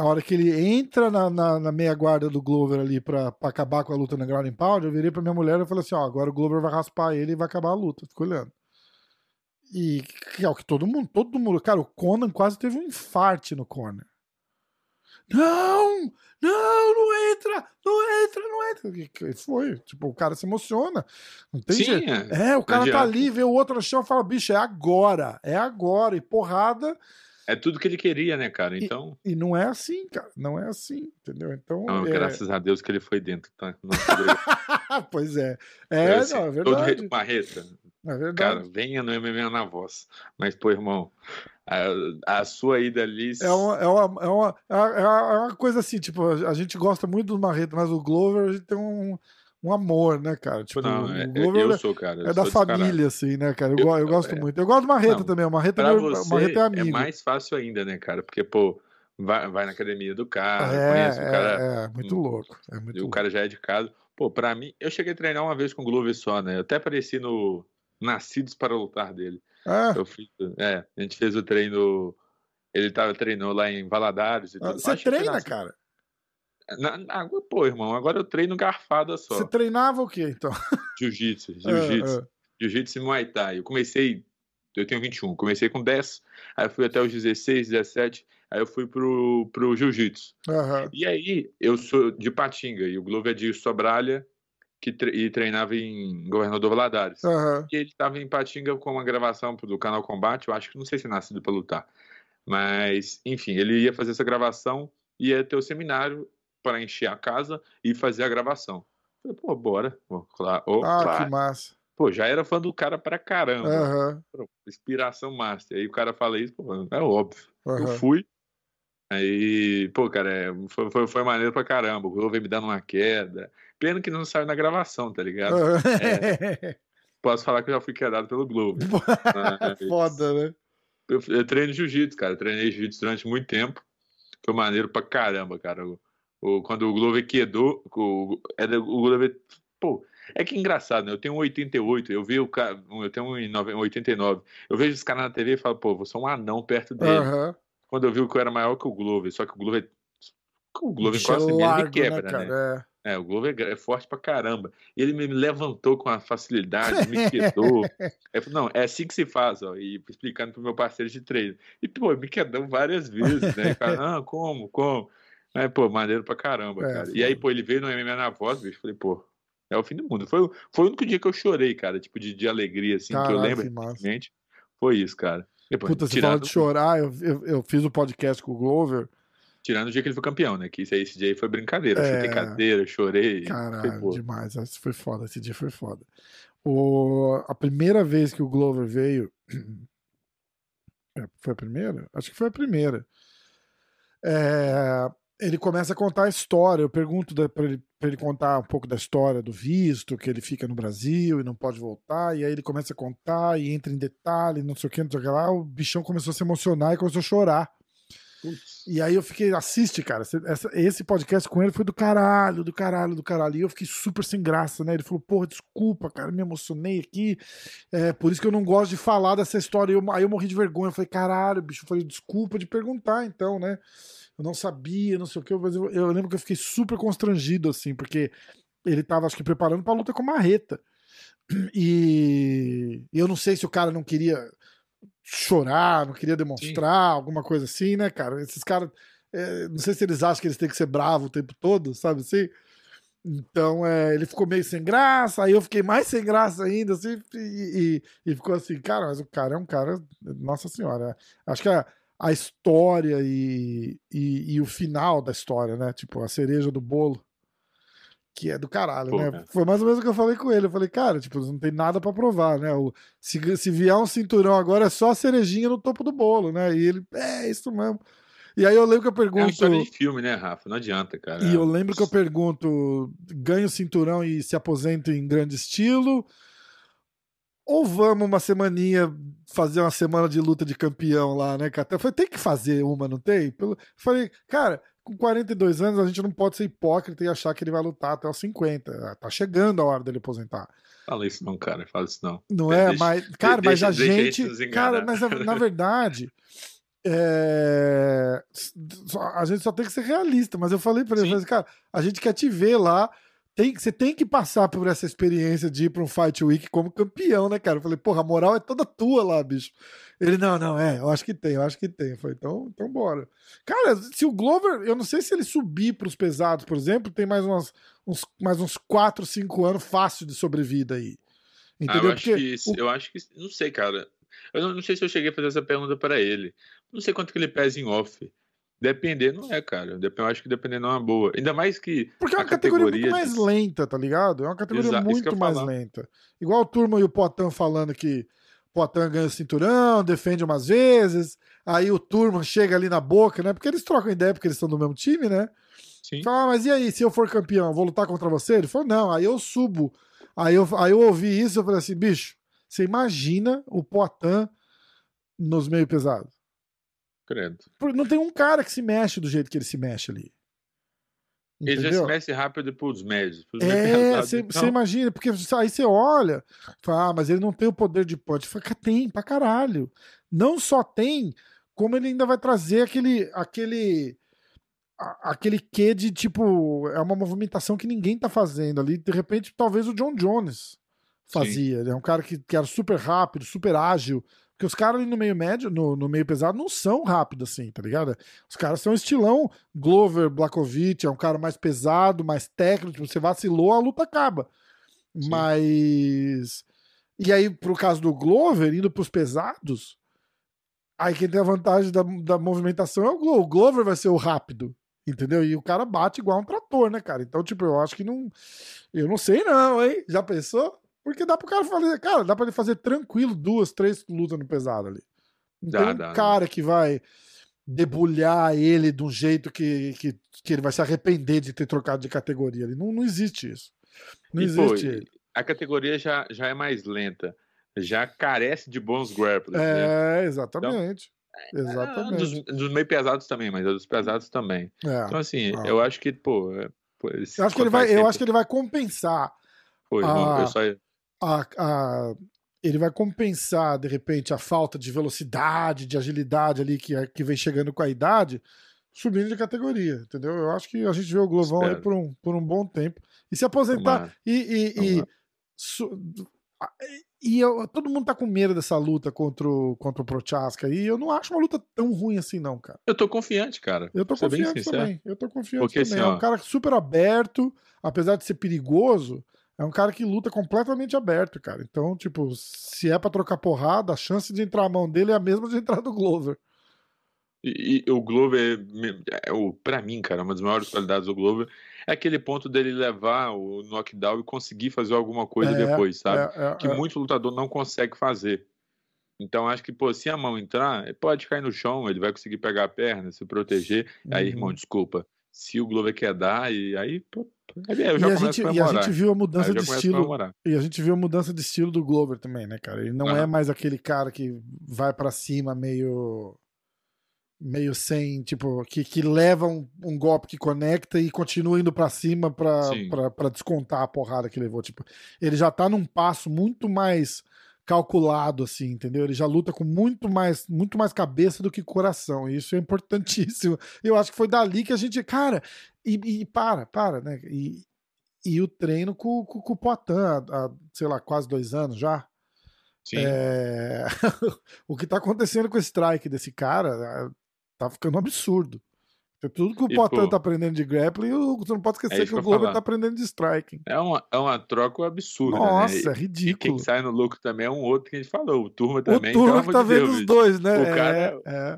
entra na meia guarda do Glover ali pra acabar com a luta no ground and pound, eu virei pra minha mulher e falei assim, ó, agora o Glover vai raspar ele e vai acabar a luta. Fico olhando. E é o que todo mundo... Cara, o Conan quase teve um infarte no corner. Não! Não, não entra. Foi, tipo, o cara se emociona. Não tem jeito. É, o cara tá ali, vê o outro no chão e fala, bicho, é agora. E porrada. É tudo que ele queria, né, cara? Então... E não é assim, cara. Não é assim, entendeu? Então, não, graças a Deus que ele foi dentro, tá? Pois é. É, assim, não, é verdade. Todo jeito marreta. É verdade. Cara, venha no MMA na voz. Mas, pô, irmão, a sua ida ali... É uma coisa assim, tipo, a gente gosta muito do Marreta, mas o Glover, a gente tem um amor, né, cara? Tipo, não, o Glover eu sou, cara. É da família, assim, né, cara? Eu gosto muito. Eu gosto do Marreta também. O Marreta é amigo. É mais fácil ainda, né, cara? Porque, pô, vai na academia do cara, conhece o cara... É muito louco. O cara já é de casa. Pô, pra mim, eu cheguei a treinar uma vez com o Glover só, né? Eu até apareci no... Nascidos para Lutar dele. Ah. A gente fez o treino. Ele treinou lá em Valadares. E tudo. Você treina, cara? Pô, irmão, agora eu treino garfada só. Você treinava o que, então? Jiu-jitsu e Muay Thai. Eu comecei, eu tenho 21, comecei com 10, aí eu fui até os 16, 17, aí eu fui pro Jiu-Jitsu. Uhum. E aí, eu sou de Patinga, e o Glover é de Sobralha, e treinava em Governador Valadares. Uhum. E ele estava em Patinga com uma gravação do Canal Combate, eu acho que não sei se é Nascido para Lutar. Mas, enfim, ele ia fazer essa gravação, ia ter o seminário para encher a casa e fazer a gravação. Eu falei, pô, bora. Claro. Que massa. Pô, já era fã do cara pra caramba. Uhum. Inspiração master. Aí o cara fala isso, pô, é óbvio. Uhum. Eu fui. Aí, pô, cara, foi maneiro pra caramba. O Glover me dando uma queda. Pena que não saiu na gravação, tá ligado? Posso falar que eu já fui quedado pelo Glover. Foda, né? Eu treino jiu-jitsu, cara. Eu treinei jiu-jitsu durante muito tempo. Foi maneiro pra caramba, cara. Quando o Glover quedou, o Glover... Pô, é que é engraçado, né? Eu tenho um 88, eu vi o cara... Eu tenho um 89. Eu vejo esse cara na TV e falo, pô, vou ser um anão perto dele. Aham. Quando eu vi que eu era maior que o Glover, só que o Glover quase me quebra, né? O Glover é forte pra caramba. Ele me levantou com uma facilidade, me quedou. Não, é assim que se faz, ó. E explicando pro meu parceiro de treino. E, pô, me quedou várias vezes, né? Ah, como? Aí, pô, maneiro pra caramba, cara. E aí, pô, ele veio no MMA na voz, bicho. Falei, pô, é o fim do mundo. Foi o único dia que eu chorei, cara, tipo, de alegria, assim, que eu lembro. Realmente, foi isso, cara. Depois, puta, você fala de chorar, eu fiz o podcast com o Glover. Tirando o dia que ele foi campeão, né? Que esse dia aí foi brincadeira. Eu chutei cadeira, chorei. Caralho, foi demais. Isso foi foda, esse dia foi foda. A primeira vez que o Glover veio... Foi a primeira? Acho que foi a primeira. Ele começa a contar a história. Eu pergunto pra ele contar um pouco da história do visto, que ele fica no Brasil e não pode voltar, e aí ele começa a contar e entra em detalhe, não sei o que lá, o bichão começou a se emocionar e começou a chorar. Ups. E aí eu fiquei, assiste, cara, esse podcast com ele foi do caralho, e eu fiquei super sem graça, né? Ele falou, porra, desculpa, cara, me emocionei aqui, por isso que eu não gosto de falar dessa história. Aí eu morri de vergonha, eu falei, caralho, bicho, eu falei, desculpa de perguntar, então, né? Eu não sabia, não sei o que, mas eu lembro que eu fiquei super constrangido, assim, porque ele tava, acho que, preparando pra luta com Marreta. E eu não sei se o cara não queria chorar, não queria demonstrar, alguma coisa assim, né, cara? Esses caras, não sei se eles acham que eles têm que ser bravos o tempo todo, sabe assim? Então, ele ficou meio sem graça, aí eu fiquei mais sem graça ainda, assim, e ficou assim, cara, mas o cara é um cara, nossa senhora, acho que a história e o final da história, né? Tipo, a cereja do bolo, que é do caralho, pô, né? Cara. Foi mais ou menos o que eu falei com ele. Eu falei, cara, tipo, não tem nada pra provar, né? Se vier um cinturão agora, é só a cerejinha no topo do bolo, né? E ele, é isso mesmo. E aí eu lembro que eu pergunto... É uma história de filme, né, Rafa? Não adianta, cara. E eu lembro que eu pergunto, ganho o cinturão e se aposento em grande estilo... Ou vamos uma semaninha fazer uma semana de luta de campeão lá, né, cara? Eu falei, tem que fazer uma, não tem? Falei, cara, com 42 anos, a gente não pode ser hipócrita e achar que ele vai lutar até os 50. Tá chegando a hora dele aposentar. Fala isso não, cara. Fala isso não. Não é, mas... Cara, mas a gente... Cara, mas na verdade... É... A gente só tem que ser realista, mas eu falei pra ele, cara, a gente quer te ver lá, você tem que passar por essa experiência de ir pra um Fight Week como campeão, né, cara? Eu falei, porra, a moral é toda tua lá, bicho. Ele, eu acho que tem, Eu falei, então bora. Cara, se o Glover, eu não sei se ele subir pros pesados, por exemplo, tem mais, uns 4, 5 anos fácil de sobrevida aí. Entendeu? Eu acho que, não sei, cara. Eu não sei se eu cheguei a fazer essa pergunta para ele. Não sei quanto que ele pesa em off. Depender não é, cara. Eu acho que depender não é uma boa. Ainda mais que... Porque é uma categoria muito mais lenta, tá ligado? É uma categoria muito mais lenta. Igual o Turman e o Poatan falando que o Poatan ganha o cinturão, defende umas vezes, aí o Turman chega ali na boca, né? Porque eles trocam ideia, porque eles estão do mesmo time, né? Sim. Fala, mas e aí, se eu for campeão, vou lutar contra você? Ele falou, não, aí eu subo. Aí eu ouvi isso, eu falei assim, bicho, você imagina o Poatan nos meio pesados? Credo. Não tem um cara que se mexe do jeito que ele se mexe ali. Entendeu? Ele já se mexe rápido pros médios. Você imagina, porque aí você olha, fala, ah, mas ele não tem o poder de punch. Fala, tem, pra caralho. Não só tem, como ele ainda vai trazer aquele quê de, tipo, é uma movimentação que ninguém tá fazendo ali. De repente, talvez o John Jones fazia. Ele é um cara que era super rápido, super ágil. Porque os caras ali no meio médio, no meio pesado, não são rápidos assim, tá ligado? Os caras são estilão Glover, Blakovic, é um cara mais pesado, mais técnico. Tipo, você vacilou, a luta acaba. Sim. Mas... E aí, pro caso do Glover, indo pros pesados, aí quem tem a vantagem da movimentação é o Glover. O Glover vai ser o rápido. Entendeu? E o cara bate igual um trator, né, cara? Então, tipo, eu acho que não... Eu não sei não, hein? Já pensou? Porque dá pro cara fazer, cara, dá pra ele fazer tranquilo 2, 3 lutas no pesado ali. Não dá, tem um cara que vai debulhar ele de um jeito que ele vai se arrepender de ter trocado de categoria ali. Não existe isso. Não existe. A categoria já é mais lenta. Já carece de bons grapplers. É, né? Exatamente. Então, dos meio pesados também, mas dos pesados também. É, então, assim, eu acho que, pô... Eu acho que ele vai compensar. Pô, irmão, ele vai compensar, de repente, a falta de velocidade, de agilidade ali que vem chegando com a idade, subindo de categoria, entendeu? Eu acho que a gente vê o Glovão aí por um bom tempo. E se aposentar... todo mundo tá com medo dessa luta contra o Prochaska e eu não acho uma luta tão ruim assim, não, cara. Eu tô confiante, cara. Eu tô confiante também. Assim, ó... É um cara super aberto, apesar de ser perigoso, é um cara que luta completamente aberto, cara. Então, tipo, se é pra trocar porrada, a chance de entrar a mão dele é a mesma de entrar do Glover. E o Glover, pra mim, cara, uma das maiores qualidades do Glover é aquele ponto dele levar o knockdown e conseguir fazer alguma coisa depois, sabe? Muito lutador não consegue fazer. Então, acho que, pô, se a mão entrar, pode cair no chão, ele vai conseguir pegar a perna, se proteger. Aí, irmão, desculpa. Se o Glover quer dar, e aí... Pô, a gente viu a mudança de estilo do Glover também, né, cara? Ele não é mais aquele cara que vai pra cima meio sem, tipo, que leva um golpe que conecta e continua indo pra cima pra descontar a porrada que levou. Tipo, ele já tá num passo muito mais calculado, assim, entendeu? Ele já luta com muito mais cabeça do que coração, e isso é importantíssimo. Eu acho que foi dali que a gente, cara, né? E o treino com o Poatan há, sei lá, quase 2 anos já. Sim. O que tá acontecendo com o strike desse cara tá ficando um absurdo. Tudo que o Poatan tá aprendendo de grappling, você não pode esquecer que o Glover tá aprendendo de striking. É uma troca absurda. Nossa, né? É ridículo. E quem sai no lucro também é um outro que a gente falou. O Turma também. O Turma que tá vendo os dois, né?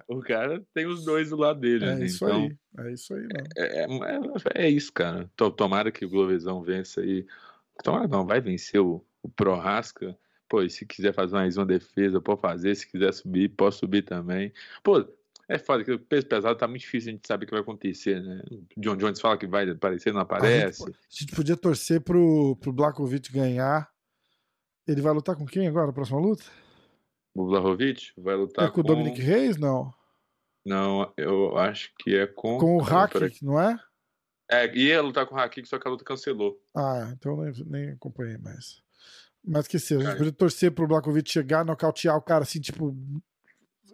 O cara tem os dois do lado dele. É isso aí, mano. É isso, cara. Tomara que o Gloverzão vença aí. Tomara não, vai vencer o Prochaska. Pô, e se quiser fazer mais uma defesa, pode fazer. Se quiser subir, pode subir também. Pô, é foda, que o peso pesado tá muito difícil a gente saber o que vai acontecer, né? John Jones fala que vai aparecer, não aparece. A gente podia torcer pro Blakovic ganhar. Ele vai lutar com quem agora, na próxima luta? O Blakovic vai lutar com o Dominic Reyes, não? Não, eu acho que é com... Com o Hakik, não é? É, ia lutar com o Hakik, só que a luta cancelou. Ah, então eu nem acompanhei mais. Mas que seja, a gente podia torcer pro Blachowicz chegar, nocautear o cara assim, tipo,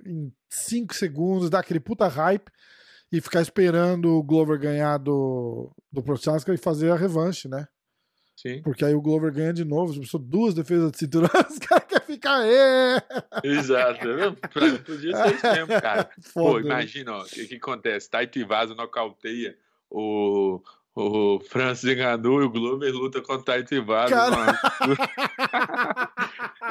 em 5 segundos, dar aquele puta hype e ficar esperando o Glover ganhar do Prochaska e fazer a revanche, né? Sim. Porque aí o Glover ganha de novo, só 2 defesas de cinturão, os caras querem ficar. Exato, podia ser isso mesmo, cara. Pô, imagina, ó, o que acontece? Taito Ivaso nocauteia o Francis Ngannou e o Glover luta contra Taito Ivaso, mano.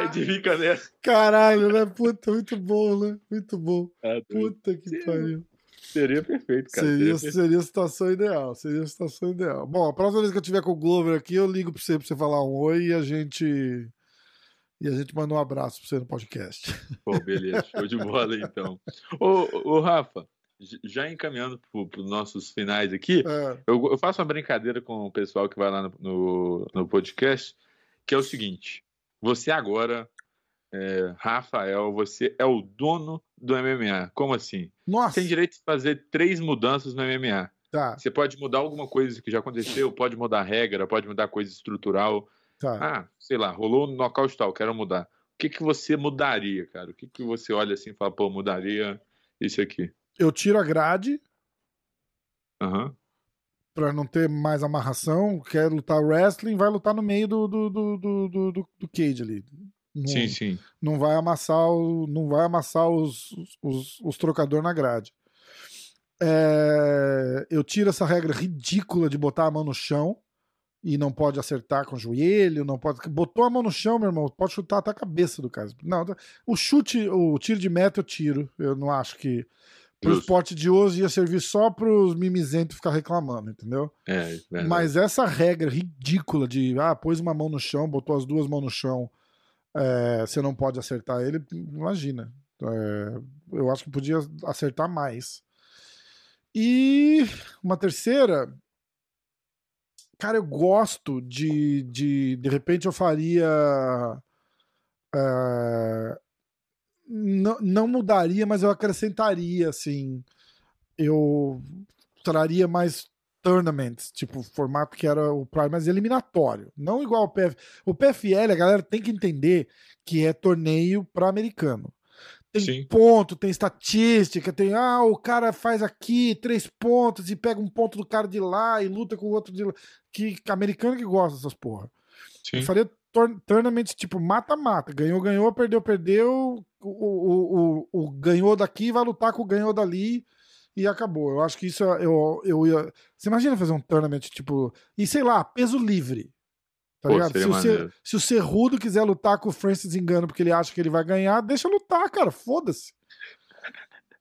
É de rica nessa. Caralho, né? Puta, muito bom, né? Muito bom. Ah, puta que pariu. Seria perfeito, cara. Seria a situação ideal, Bom, a próxima vez que eu tiver com o Glover aqui, eu ligo pra você falar um oi e a gente manda um abraço pra você no podcast. Pô, beleza. Show de bola, então. Ô, Rafa, já encaminhando pros nossos finais aqui, eu faço uma brincadeira com o pessoal que vai lá no podcast, que é o seguinte: você agora... Rafael, você é o dono do MMA. Como assim? Nossa. Você tem direito de fazer 3 mudanças no MMA. Tá. Você pode mudar alguma coisa que já aconteceu, pode mudar regra, pode mudar coisa estrutural. Tá. Ah, sei lá, rolou um nocaute tal, quero mudar. O que você mudaria, cara? O que você olha assim e fala, pô, mudaria isso aqui? Eu tiro a grade. Aham. Pra não ter mais amarração. Quer lutar wrestling, vai lutar no meio do cage ali. Não, sim, sim. Não vai amassar os trocadores na grade. Eu tiro essa regra ridícula de botar a mão no chão e não pode acertar com o joelho, não pode... Botou a mão no chão, meu irmão, pode chutar até a cabeça do cara. Não, o tiro de meta eu tiro. Eu não acho que... Pro esporte de hoje ia servir só pros mimizentos ficar reclamando, entendeu? Mas essa regra ridícula de... Ah, pôs uma mão no chão, botou as 2 mãos no chão... você não pode acertar ele, imagina. Eu acho que podia acertar mais. E uma terceira, cara, eu gosto de repente eu faria, não mudaria, mas eu acrescentaria, assim, eu traria mais tournaments, tipo, formato que era o Prime, mas eliminatório, não igual ao PFL. O PFL, a galera tem que entender que é torneio para americano. Tem Sim. ponto, tem estatística, tem, o cara faz aqui 3 pontos e pega um ponto do cara de lá e luta com o outro de lá. Que americano que gosta dessas porra. Sim. Eu faria tournaments tipo mata-mata, ganhou, perdeu, o ganhou daqui vai lutar com o ganhou dali. E acabou. Eu acho que isso eu ia... Você imagina fazer um tournament, tipo... E sei lá, peso livre. Tá ligado? Se o Cerrudo quiser lutar com o Francis Ngannou porque ele acha que ele vai ganhar, deixa lutar, cara. Foda-se.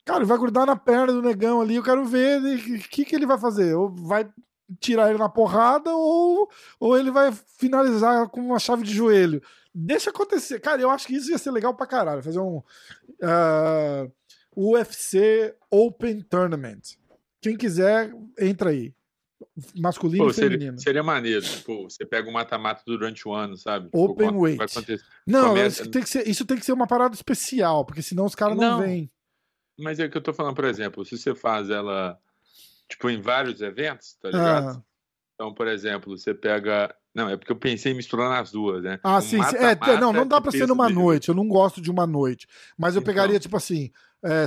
Cara, ele vai grudar na perna do negão ali, eu quero ver o que ele vai fazer. Ou vai tirar ele na porrada ou ele vai finalizar com uma chave de joelho. Deixa acontecer. Cara, eu acho que isso ia ser legal pra caralho. Fazer um... UFC Open Tournament. Quem quiser, entra aí. Masculino e feminino. Seria maneiro. Tipo, você pega o mata-mata durante o ano, sabe? Open tipo, weight. Vai não, começa... isso tem que ser uma parada especial, porque senão os caras não vêm. Mas é o que eu tô falando, por exemplo, se você faz ela tipo em vários eventos, tá ligado? Então, por exemplo, você pega... Não, é porque eu pensei em misturar nas duas, né? Ah, sim. Não dá pra ser numa noite. Eu não gosto de uma noite. Mas eu pegaria, tipo assim,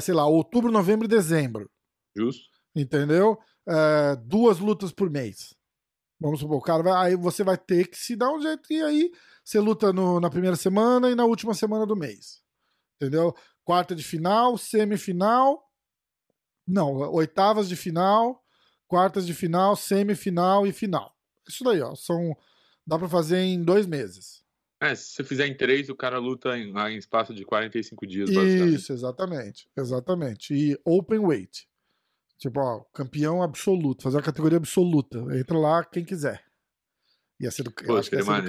sei lá, outubro, novembro e dezembro. Justo. Entendeu? 2 lutas por mês. Vamos supor, cara, aí você vai ter que se dar um jeito. E aí você luta na primeira semana e na última semana do mês. Entendeu? Quarta de final, semifinal. Não, oitavas de final, quartas de final, semifinal e final. Isso daí, ó. Dá pra fazer em 2 meses. Se você fizer em 3, o cara luta em espaço de 45 dias. Isso, exatamente. E open weight. Tipo, ó, campeão absoluto. Fazer a categoria absoluta. Entra lá quem quiser. Ia ser do, pô, acho que ia ser do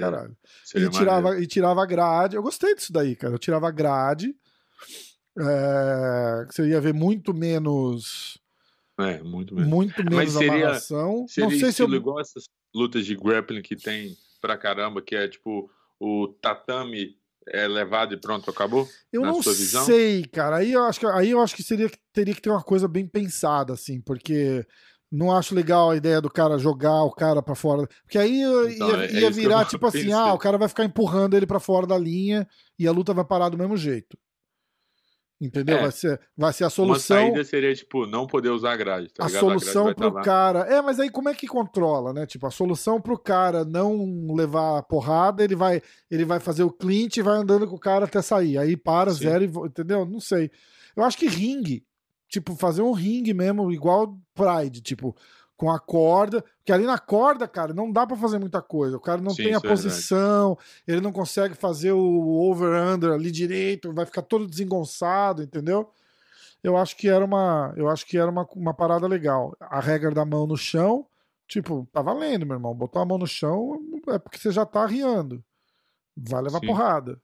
caralho. E tirava a grade. Eu gostei disso daí, cara. Eu tirava a grade. Você ia ver muito menos... Muito menos amarração. Seria estilo igual essas lutas de grappling que tem pra caramba, que é tipo o tatame é levado e pronto, acabou? Eu não sei, cara. Aí eu acho que teria que ter uma coisa bem pensada, assim, porque não acho legal a ideia do cara jogar o cara pra fora. Porque aí então, ia virar tipo assim, pensei. O cara vai ficar empurrando ele pra fora da linha e a luta vai parar do mesmo jeito. Entendeu? É. Vai ser a solução. Uma saída seria, tipo, não poder usar a grade, tá ligado? A solução pro cara... É, mas aí como é que controla, né? Tipo, a solução pro cara não levar a porrada, ele vai fazer o clinch e vai andando com o cara até sair. Aí para, sim, zero e... Entendeu? Não sei. Eu acho que ringue. Tipo, fazer um ringue mesmo, igual Pride, tipo, com a corda. Porque ali na corda, cara, não dá pra fazer muita coisa. O cara não tem a posição, ele não consegue fazer o over-under ali direito, vai ficar todo desengonçado, entendeu? Eu acho que era uma parada legal. A regra da mão no chão, tipo, tá valendo, meu irmão. Botou a mão no chão é porque você já tá arriando. Vai levar porrada.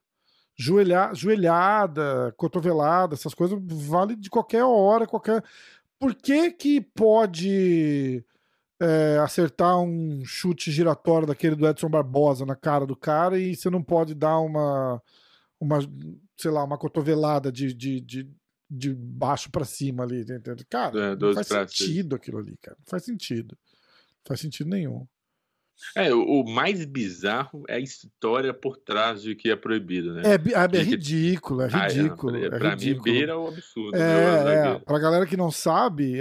Joelhada, cotovelada, essas coisas vale de qualquer hora, qualquer... Por que pode acertar um chute giratório daquele do Edson Barbosa na cara do cara e você não pode dar uma cotovelada de baixo pra cima ali, entendeu? Cara, não faz sentido aquilo ali, cara. Não faz sentido. Não faz sentido nenhum. O mais bizarro é a história por trás de que é proibido, né? É ridículo, pra mim, beira o absurdo. Pra galera que não sabe,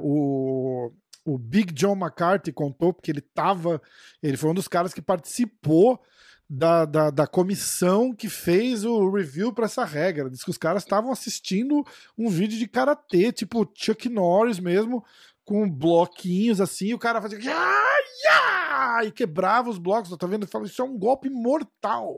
o Big John McCarthy contou, porque ele foi um dos caras que participou da comissão que fez o review pra essa regra. Diz que os caras estavam assistindo um vídeo de karatê, tipo Chuck Norris mesmo, com bloquinhos assim, e o cara fazia... E quebrava os blocos, tá vendo? Fala, isso é um golpe mortal.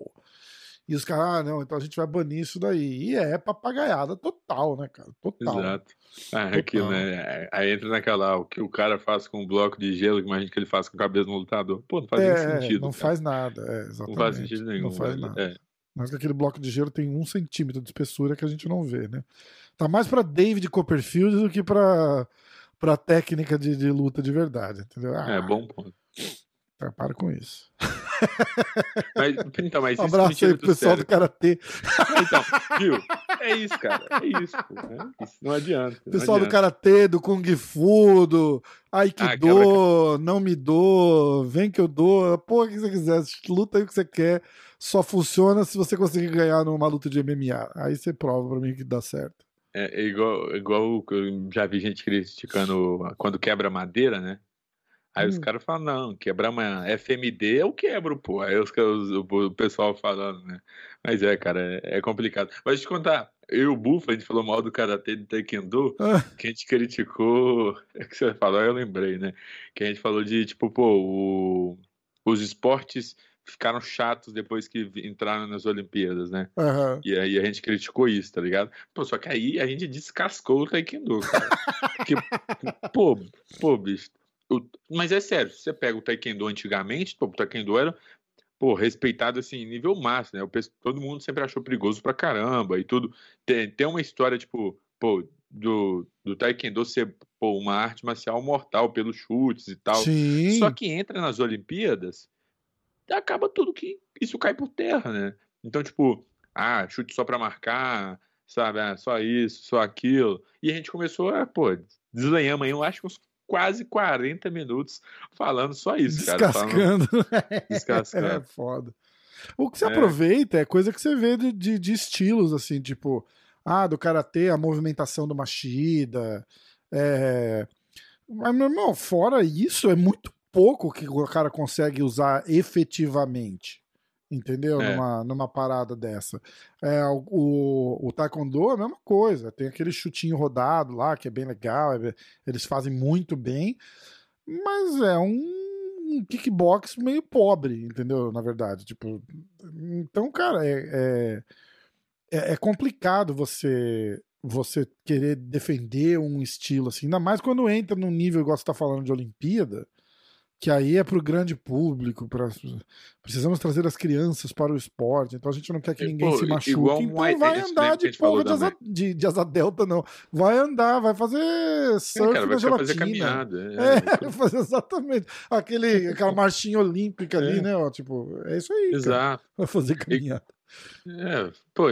E os caras, não, então a gente vai banir isso daí. E é papagaiada total, né, cara? Total. Exato. Total. Aqui, né? Aí entra naquela, o que o cara faz com um bloco de gelo, imagina que ele faz com a cabeça no lutador. Pô, não faz nenhum sentido. Não, cara, faz nada, exatamente. Não faz sentido nenhum. Não faz nada. Mas aquele bloco de gelo tem 1 centímetro de espessura que a gente não vê, né? Tá mais pra David Copperfield do que pra técnica de luta de verdade, entendeu? Bom ponto. Tá, para com isso. Mas, então, mas um abraço aí pro pessoal do Karatê. Então, viu? É isso, cara. É isso, pô. Isso não adianta. Pessoal do Karatê, do Kung Fu, do Aikido, não me dou, vem que eu dou. Pô, o que você quiser, luta aí o que você quer. Só funciona se você conseguir ganhar numa luta de MMA. Aí você prova pra mim que dá certo. Igual eu já vi gente criticando quando quebra madeira, né? Aí os caras falam, não, quebrar uma FMD eu quebro, pô. Aí o pessoal falando, né? Mas cara, é complicado. Mas deixa eu te contar, eu e o Bufa, a gente falou mal do Karatê do Taekwondo, que a gente criticou, que você falou, eu lembrei, né? Que a gente falou de, tipo, pô, os esportes ficaram chatos depois que entraram nas Olimpíadas, né? Uhum. E aí a gente criticou isso, tá ligado? Pô, só que aí a gente descascou o Taekwondo, cara. Porque, pô, bicho. Mas é sério, se você pega o Taekwondo antigamente, o Taekwondo era, respeitado assim, nível máximo, né? Todo mundo sempre achou perigoso pra caramba e tudo. Tem uma história, tipo, do Taekwondo ser, uma arte marcial mortal pelos chutes e tal. Sim. Só que entra nas Olimpíadas, acaba tudo que isso cai por terra, né? Então, tipo, chute só pra marcar, sabe? Só isso, só aquilo. E a gente começou deslenhamos aí, eu acho que uns quase 40 minutos falando só isso, cara. Descascando. É foda. O que você aproveita é coisa que você vê de estilos, assim, tipo, do karatê, a movimentação do machida. Mas, meu irmão, fora isso, é muito pouco que o cara consegue usar efetivamente. Entendeu? Numa parada dessa. O Taekwondo é a mesma coisa. Tem aquele chutinho rodado lá, que é bem legal. Eles fazem muito bem. Mas é um kickbox meio pobre, entendeu? Na verdade. Tipo, então, cara, é complicado você querer defender um estilo assim. Ainda mais quando entra num nível, igual você tá falando, de Olimpíada. Que aí é pro grande público, precisamos trazer as crianças para o esporte, então a gente não quer que ninguém se machuque, então vai andar de porra de asa delta, não. Vai andar, vai fazer surf na gelatina. Vai fazer caminhada. Fazer exatamente. Aquela marchinha olímpica ali, né? Ó, tipo, é isso aí. Exato. Cara. Vai fazer caminhada. É, pô,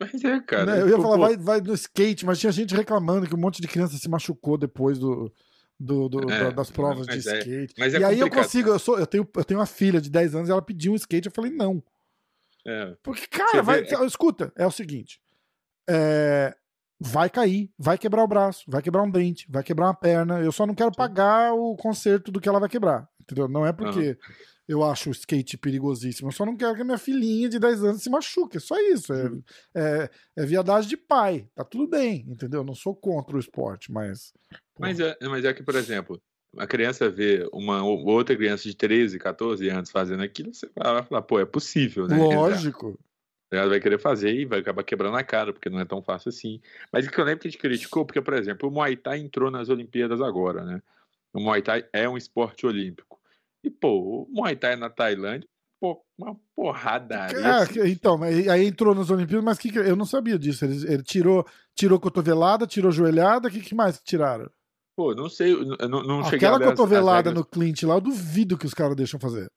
mas é, cara. Né? Eu ia falar, vai no skate, mas tinha gente reclamando que um monte de criança se machucou depois das provas de skate. Mas e aí eu consigo, eu tenho uma filha de 10 anos e ela pediu um skate, eu falei não. É. Porque, cara, escuta, é o seguinte, vai cair, vai quebrar o braço, vai quebrar um dente, vai quebrar uma perna, eu só não quero pagar o conserto do que ela vai quebrar, entendeu? Não é porque eu acho o skate perigosíssimo, eu só não quero que a minha filhinha de 10 anos se machuque, é só isso, é viadagem de pai, tá tudo bem, entendeu? Eu não sou contra o esporte, mas... Mas é que, por exemplo, a criança vê uma outra criança de 13, 14 anos fazendo aquilo, ela vai falar, pô, é possível, né? Lógico. Ela vai querer fazer e vai acabar quebrando a cara, porque não é tão fácil assim. Mas o que eu lembro que a gente criticou, porque, por exemplo, o Muay Thai entrou nas Olimpíadas agora, né? O Muay Thai é um esporte olímpico. E, pô, o Muay Thai na Tailândia, pô, uma porradaria. É, então, aí entrou nas Olimpíadas, mas que eu não sabia disso. Ele tirou cotovelada, tirou joelhada, o que mais que tiraram? Pô, não sei, eu não cheguei a ver. Aquela cotovelada no clinch lá, eu duvido que os caras deixam fazer.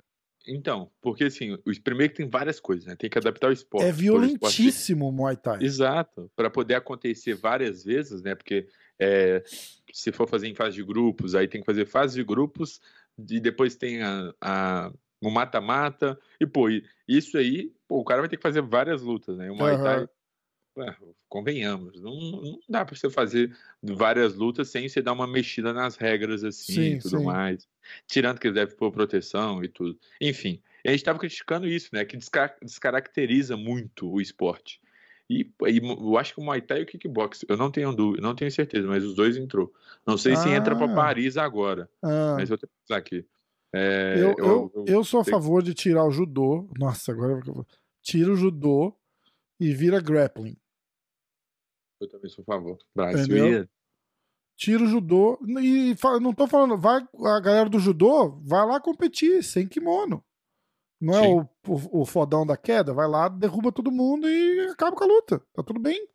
Então, porque assim, primeiro que tem várias coisas, né? Tem que adaptar o esporte. É violentíssimo o Muay Thai. Exato, para poder acontecer várias vezes, né? Porque se for fazer em fase de grupos, aí tem que fazer fase de grupos e depois tem o mata-mata e, pô, isso aí, o cara vai ter que fazer várias lutas, né? O Muay Thai... convenhamos, não dá para você fazer várias lutas sem você dar uma mexida nas regras assim e tudo mais, tirando que ele deve pôr proteção e tudo, enfim, a gente estava criticando isso, né, que descaracteriza muito o esporte e eu acho que o Muay Thai e o Kickbox, eu não tenho dúvida, não tenho certeza, mas os dois entrou, não sei se entra para Paris agora, mas eu tenho que pensar aqui. Eu sou a favor de tirar o judô, nossa, agora tira o judô e vira grappling. Eu também sou a favor. Brasil. Tira o judô. E não tô falando. A galera do judô vai lá competir sem kimono. Não é o fodão da queda? Vai lá, derruba todo mundo e acaba com a luta. Tá tudo bem.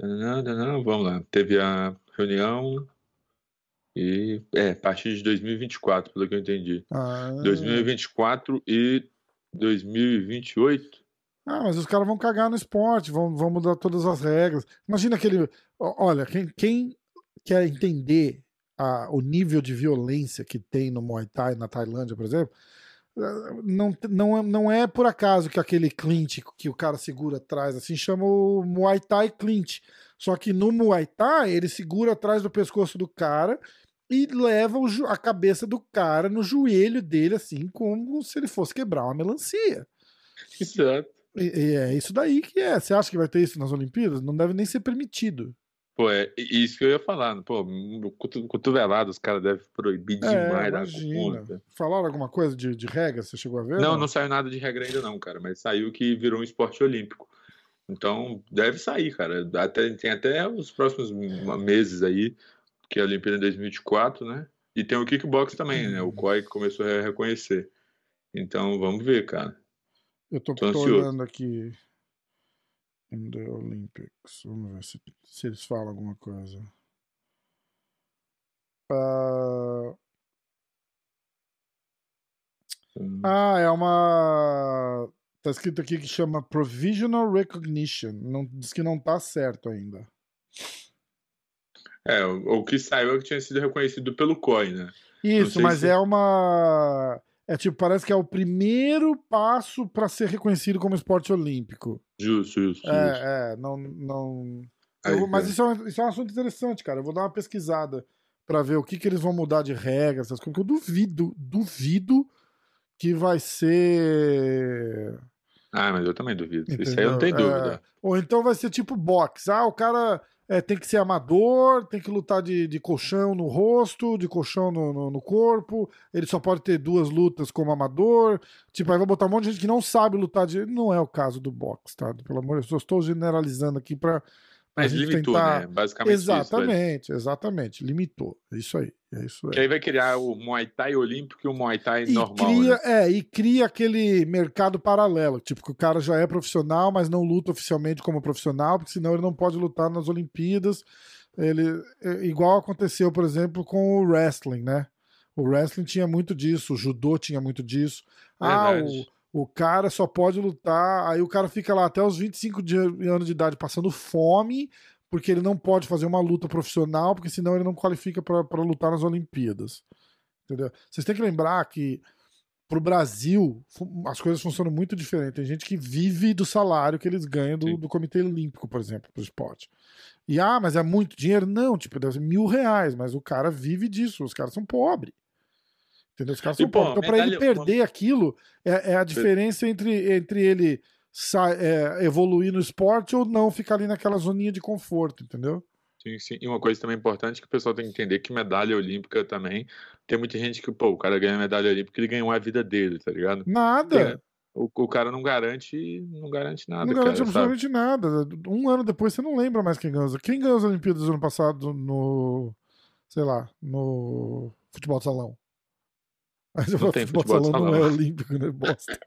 Não. Vamos lá. Teve a reunião. E. A partir de 2024, pelo que eu entendi. 2024 e 2028. Ah, mas os caras vão cagar no esporte, vão mudar todas as regras. Imagina aquele... Olha, quem quer entender o nível de violência que tem no Muay Thai, na Tailândia, por exemplo, não é por acaso que aquele clinch que o cara segura atrás, assim, chama o Muay Thai clinch. Só que no Muay Thai, ele segura atrás do pescoço do cara e leva a cabeça do cara no joelho dele, assim, como se ele fosse quebrar uma melancia. Exato. E é isso daí que é. Você acha que vai ter isso nas Olimpíadas? Não deve nem ser permitido. Pô, é isso que eu ia falar. Pô, cotovelado, os caras devem proibir demais. Imagina. Falaram alguma coisa de regra? Você chegou a ver? Não saiu nada de regra ainda não, cara. Mas saiu que virou um esporte olímpico. Então, deve sair, cara. Tem até os próximos meses aí, que é a Olimpíada de 2024, né? E tem o kickbox também, né? O COI começou a reconhecer. Então, vamos ver, cara. Eu tô olhando aqui in the Olympics. Vamos ver se eles falam alguma coisa. É uma... Tá escrito aqui que chama Provisional Recognition. Não, diz que não tá certo ainda. O que saiu é que tinha sido reconhecido pelo COI, né? Isso, mas é uma... parece que é o primeiro passo para ser reconhecido como esporte olímpico. Justo. Não. Mas isso é um assunto interessante, cara. Eu vou dar uma pesquisada para ver o que eles vão mudar de regra, essas coisas. Porque eu duvido que vai ser... Ah, mas eu também duvido. Entendeu? Isso aí eu não tenho dúvida. Ou então vai ser tipo boxe. O cara... tem que ser amador, tem que lutar de colchão no rosto, de colchão no corpo, ele só pode ter duas lutas como amador, aí vai botar um monte de gente que não sabe lutar não é o caso do boxe, tá? Pelo amor de Deus, eu estou generalizando aqui para limitou, tentar... né? Basicamente Exatamente, limitou, isso aí. Que aí vai criar o Muay Thai olímpico e o Muay Thai normal. E cria aquele mercado paralelo, que o cara já é profissional, mas não luta oficialmente como profissional, porque senão ele não pode lutar nas Olimpíadas. Igual aconteceu, por exemplo, com o wrestling, né? O wrestling tinha muito disso, o judô tinha muito disso. O cara só pode lutar, aí o cara fica lá até os 25 anos de idade passando fome, porque ele não pode fazer uma luta profissional, porque senão ele não qualifica para lutar nas Olimpíadas. Entendeu? Vocês têm que lembrar que pro Brasil as coisas funcionam muito diferente. Tem gente que vive do salário que eles ganham do Comitê Olímpico, por exemplo, pro esporte. E, ah, mas é muito dinheiro? Não, tipo, deve ser R$1.000, mas o cara vive disso, os caras são pobres. Entendeu? Os caras são pobres. Então, para ele perder aquilo, é a diferença entre ele evoluir no esporte ou não ficar ali naquela zoninha de conforto, entendeu? Sim, sim. E uma coisa também importante que o pessoal tem que entender que medalha olímpica também, tem muita gente que, o cara ganha medalha olímpica, ele ganhou a vida dele, tá ligado? Nada! O cara não garante nada. Não garante absolutamente nada. Um ano depois você não lembra mais quem ganhou. Quem ganhou as Olimpíadas do ano passado no futebol de salão? Mas eu falo, futebol de salão não é olímpico, né? Bosta.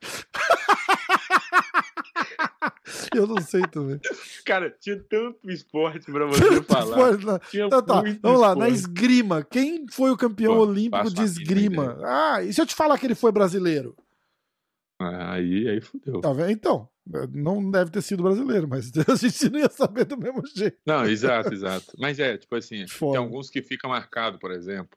Eu não sei também. Cara, tinha tanto esporte pra você falar. Vamos lá, na esgrima. Quem foi o campeão olímpico de esgrima? Ah, e se eu te falar que ele foi brasileiro? Aí fudeu. Tá vendo? Então, não deve ter sido brasileiro, mas a gente não ia saber do mesmo jeito. Não, exato. Mas tipo assim, tem alguns que ficam marcados, por exemplo.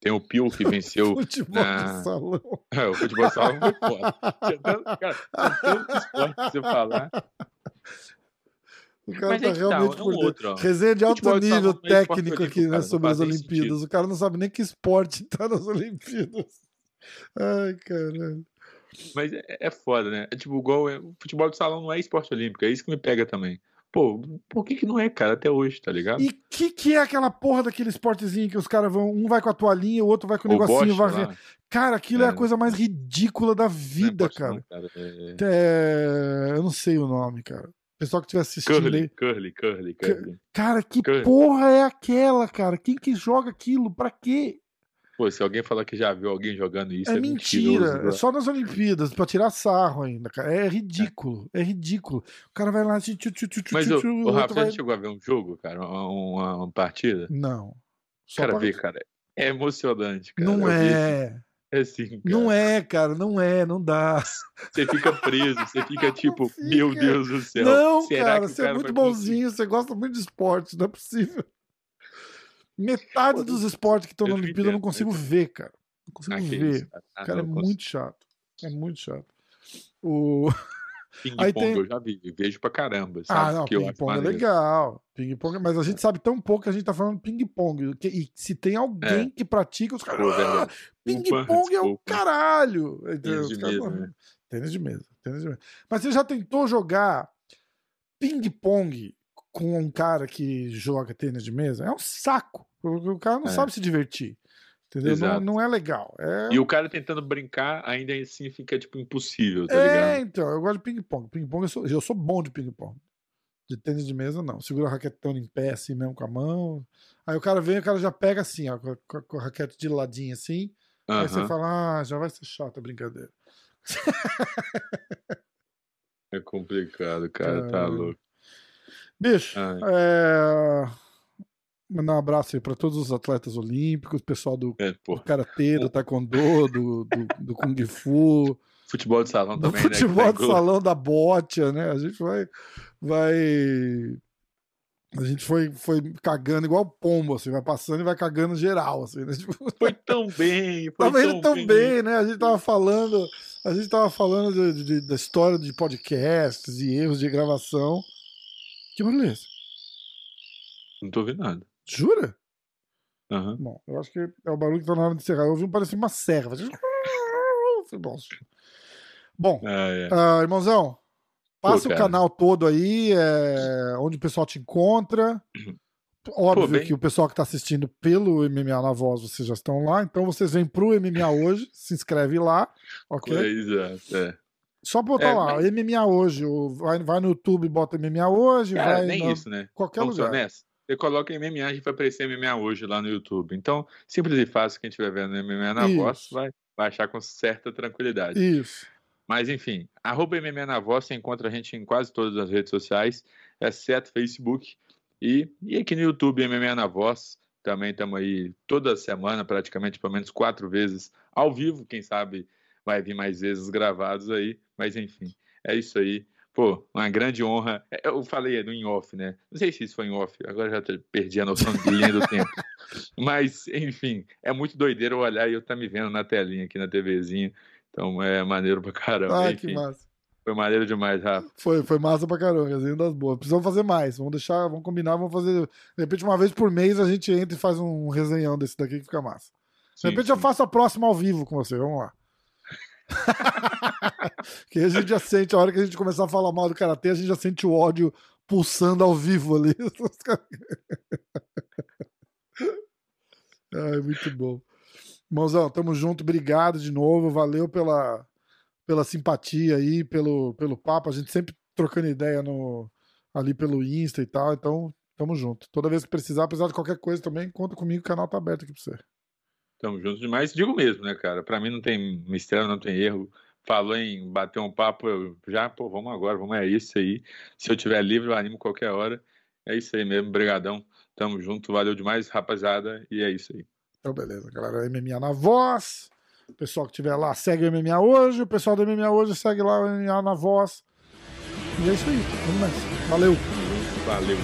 Tem o Pio que venceu. Futebol de salão. O futebol de salão foi foda. Cara, tanto esporte pra você falar. O cara tá realmente por dentro. Resenha de alto nível técnico aqui, né, sobre as Olimpíadas. Sentido. O cara não sabe nem que esporte tá nas Olimpíadas. Ai, caralho. Mas é foda, né? É tipo, igual o futebol de salão não é esporte olímpico. É isso que me pega também. Pô, por que não é, cara, até hoje, tá ligado? E o que é aquela porra daquele esportezinho que os caras vão, um vai com a toalhinha, o outro vai com o negocinho, vai... Cara, aquilo é a coisa mais ridícula da vida, cara. Eu não sei o nome, cara. Pessoal que estiver assistindo aí... Curly. Cara, que curly. Porra é aquela, cara? Quem que joga aquilo? Pra quê? Pô, se alguém falar que já viu alguém jogando isso, é mentira. É só nas Olimpíadas, pra tirar sarro ainda, cara. É ridículo, O cara vai lá... Mas o Rafael chegou a ver um jogo, cara? Uma partida? Não. Cara, vê, cara. É emocionante, cara. Não é. É assim, cara. Não é, não dá. Você fica preso, você fica tipo, meu Deus do céu. Não, cara, você é muito bonzinho, você gosta muito de esporte, não é possível. Metade dos esportes que estão na Olimpíada eu não consigo ver, cara. Não consigo ver. Cara, é muito chato. Ping-pong eu já vi. Vejo pra caramba. Sabe? Ah, não. Ping-pong é legal. Ping-pong, mas a gente sabe tão pouco que a gente tá falando ping-pong. E se tem alguém que pratica, os caras... ping-pong é o caralho! Tênis de mesa. Mas você já tentou jogar ping-pong com um cara que joga tênis de mesa? É um saco. O cara não sabe se divertir. Entendeu? Não é legal. E o cara tentando brincar ainda assim fica tipo impossível, tá ligado? Então, eu gosto de ping-pong. Ping-pong eu sou bom de ping-pong. De tênis de mesa, não. Segura a raquetona em pé assim mesmo com a mão. Aí o cara vem e o cara já pega assim, ó, com a raquete de ladinho assim. Aí você fala, já vai ser chato a brincadeira. É complicado, cara. Tá louco. Bicho, mandar um abraço aí para todos os atletas olímpicos, pessoal do karatê, do taekwondo, do kung fu, futebol de salão também, futebol de salão, da bocha, né? A gente foi cagando igual pombo, assim, vai passando e vai cagando geral, assim, né? Tipo, foi tão bem, tão bem, né? A gente tava falando da história de podcasts e erros de gravação. Que barulho é esse? Não tô ouvindo nada. Jura? Bom, eu acho que é o barulho que tá na hora de encerrar. Eu ouvi um parecer uma serva. Bom, irmãozão, passa o canal todo aí, onde o pessoal te encontra. Óbvio que o pessoal que tá assistindo pelo MMA na Voz, vocês já estão lá. Então vocês vêm pro MMA hoje, se inscreve lá, ok? Exato. Só botar lá, mas... MMA hoje, vai no YouTube e bota MMA hoje, cara, vai nem isso, né? Qualquer Vamos lugar. Nessa. Você coloca MMA, a gente vai aparecer MMA hoje lá no YouTube. Então, simples e fácil, quem estiver vendo MMA na Voz vai achar com certa tranquilidade. Isso. Mas enfim, @MMA na Voz, você encontra a gente em quase todas as redes sociais, exceto Facebook. E aqui no YouTube, MMA na Voz, também estamos aí toda semana, praticamente, pelo menos 4 vezes ao vivo, quem sabe... vai vir mais vezes gravados aí, mas enfim, é isso aí. Pô, uma grande honra. Eu falei no in-off, né? Não sei se isso foi em-off, agora já perdi a noção de linha do tempo. Mas, enfim, é muito doideiro olhar e eu tá me vendo na telinha aqui na TVzinha. Então é maneiro pra caramba. Ah, enfim, que massa. Foi maneiro demais, Rafa. Foi massa pra caramba, resenha das boas. Precisamos fazer mais, vamos combinar, vamos fazer. De repente, uma vez por mês a gente entra e faz um resenhão desse daqui que fica massa. De repente eu faço a próxima ao vivo com você, vamos lá. Que a gente já sente, a hora que a gente começar a falar mal do karatê, a gente já sente o ódio pulsando ao vivo ali. Ai, muito bom. Irmãozão, tamo junto, obrigado de novo, valeu pela simpatia aí, pelo papo, a gente sempre trocando ideia ali pelo Insta e tal, então tamo junto. Toda vez que precisar de qualquer coisa também, conta comigo, o canal tá aberto aqui pra você. Tamo junto demais, digo mesmo, né, cara? Pra mim não tem mistério, não tem erro. Falou em bater um papo, eu já, pô, vamos agora, é isso aí. Se eu tiver livre, eu animo qualquer hora. É isso aí mesmo, brigadão. Tamo junto, valeu demais, rapaziada, e é isso aí. Então, beleza, galera, MMA na Voz. O pessoal que estiver lá segue o MMA Hoje, o pessoal do MMA Hoje segue lá o MMA na Voz. E é isso aí, vamos mais. Valeu. Valeu.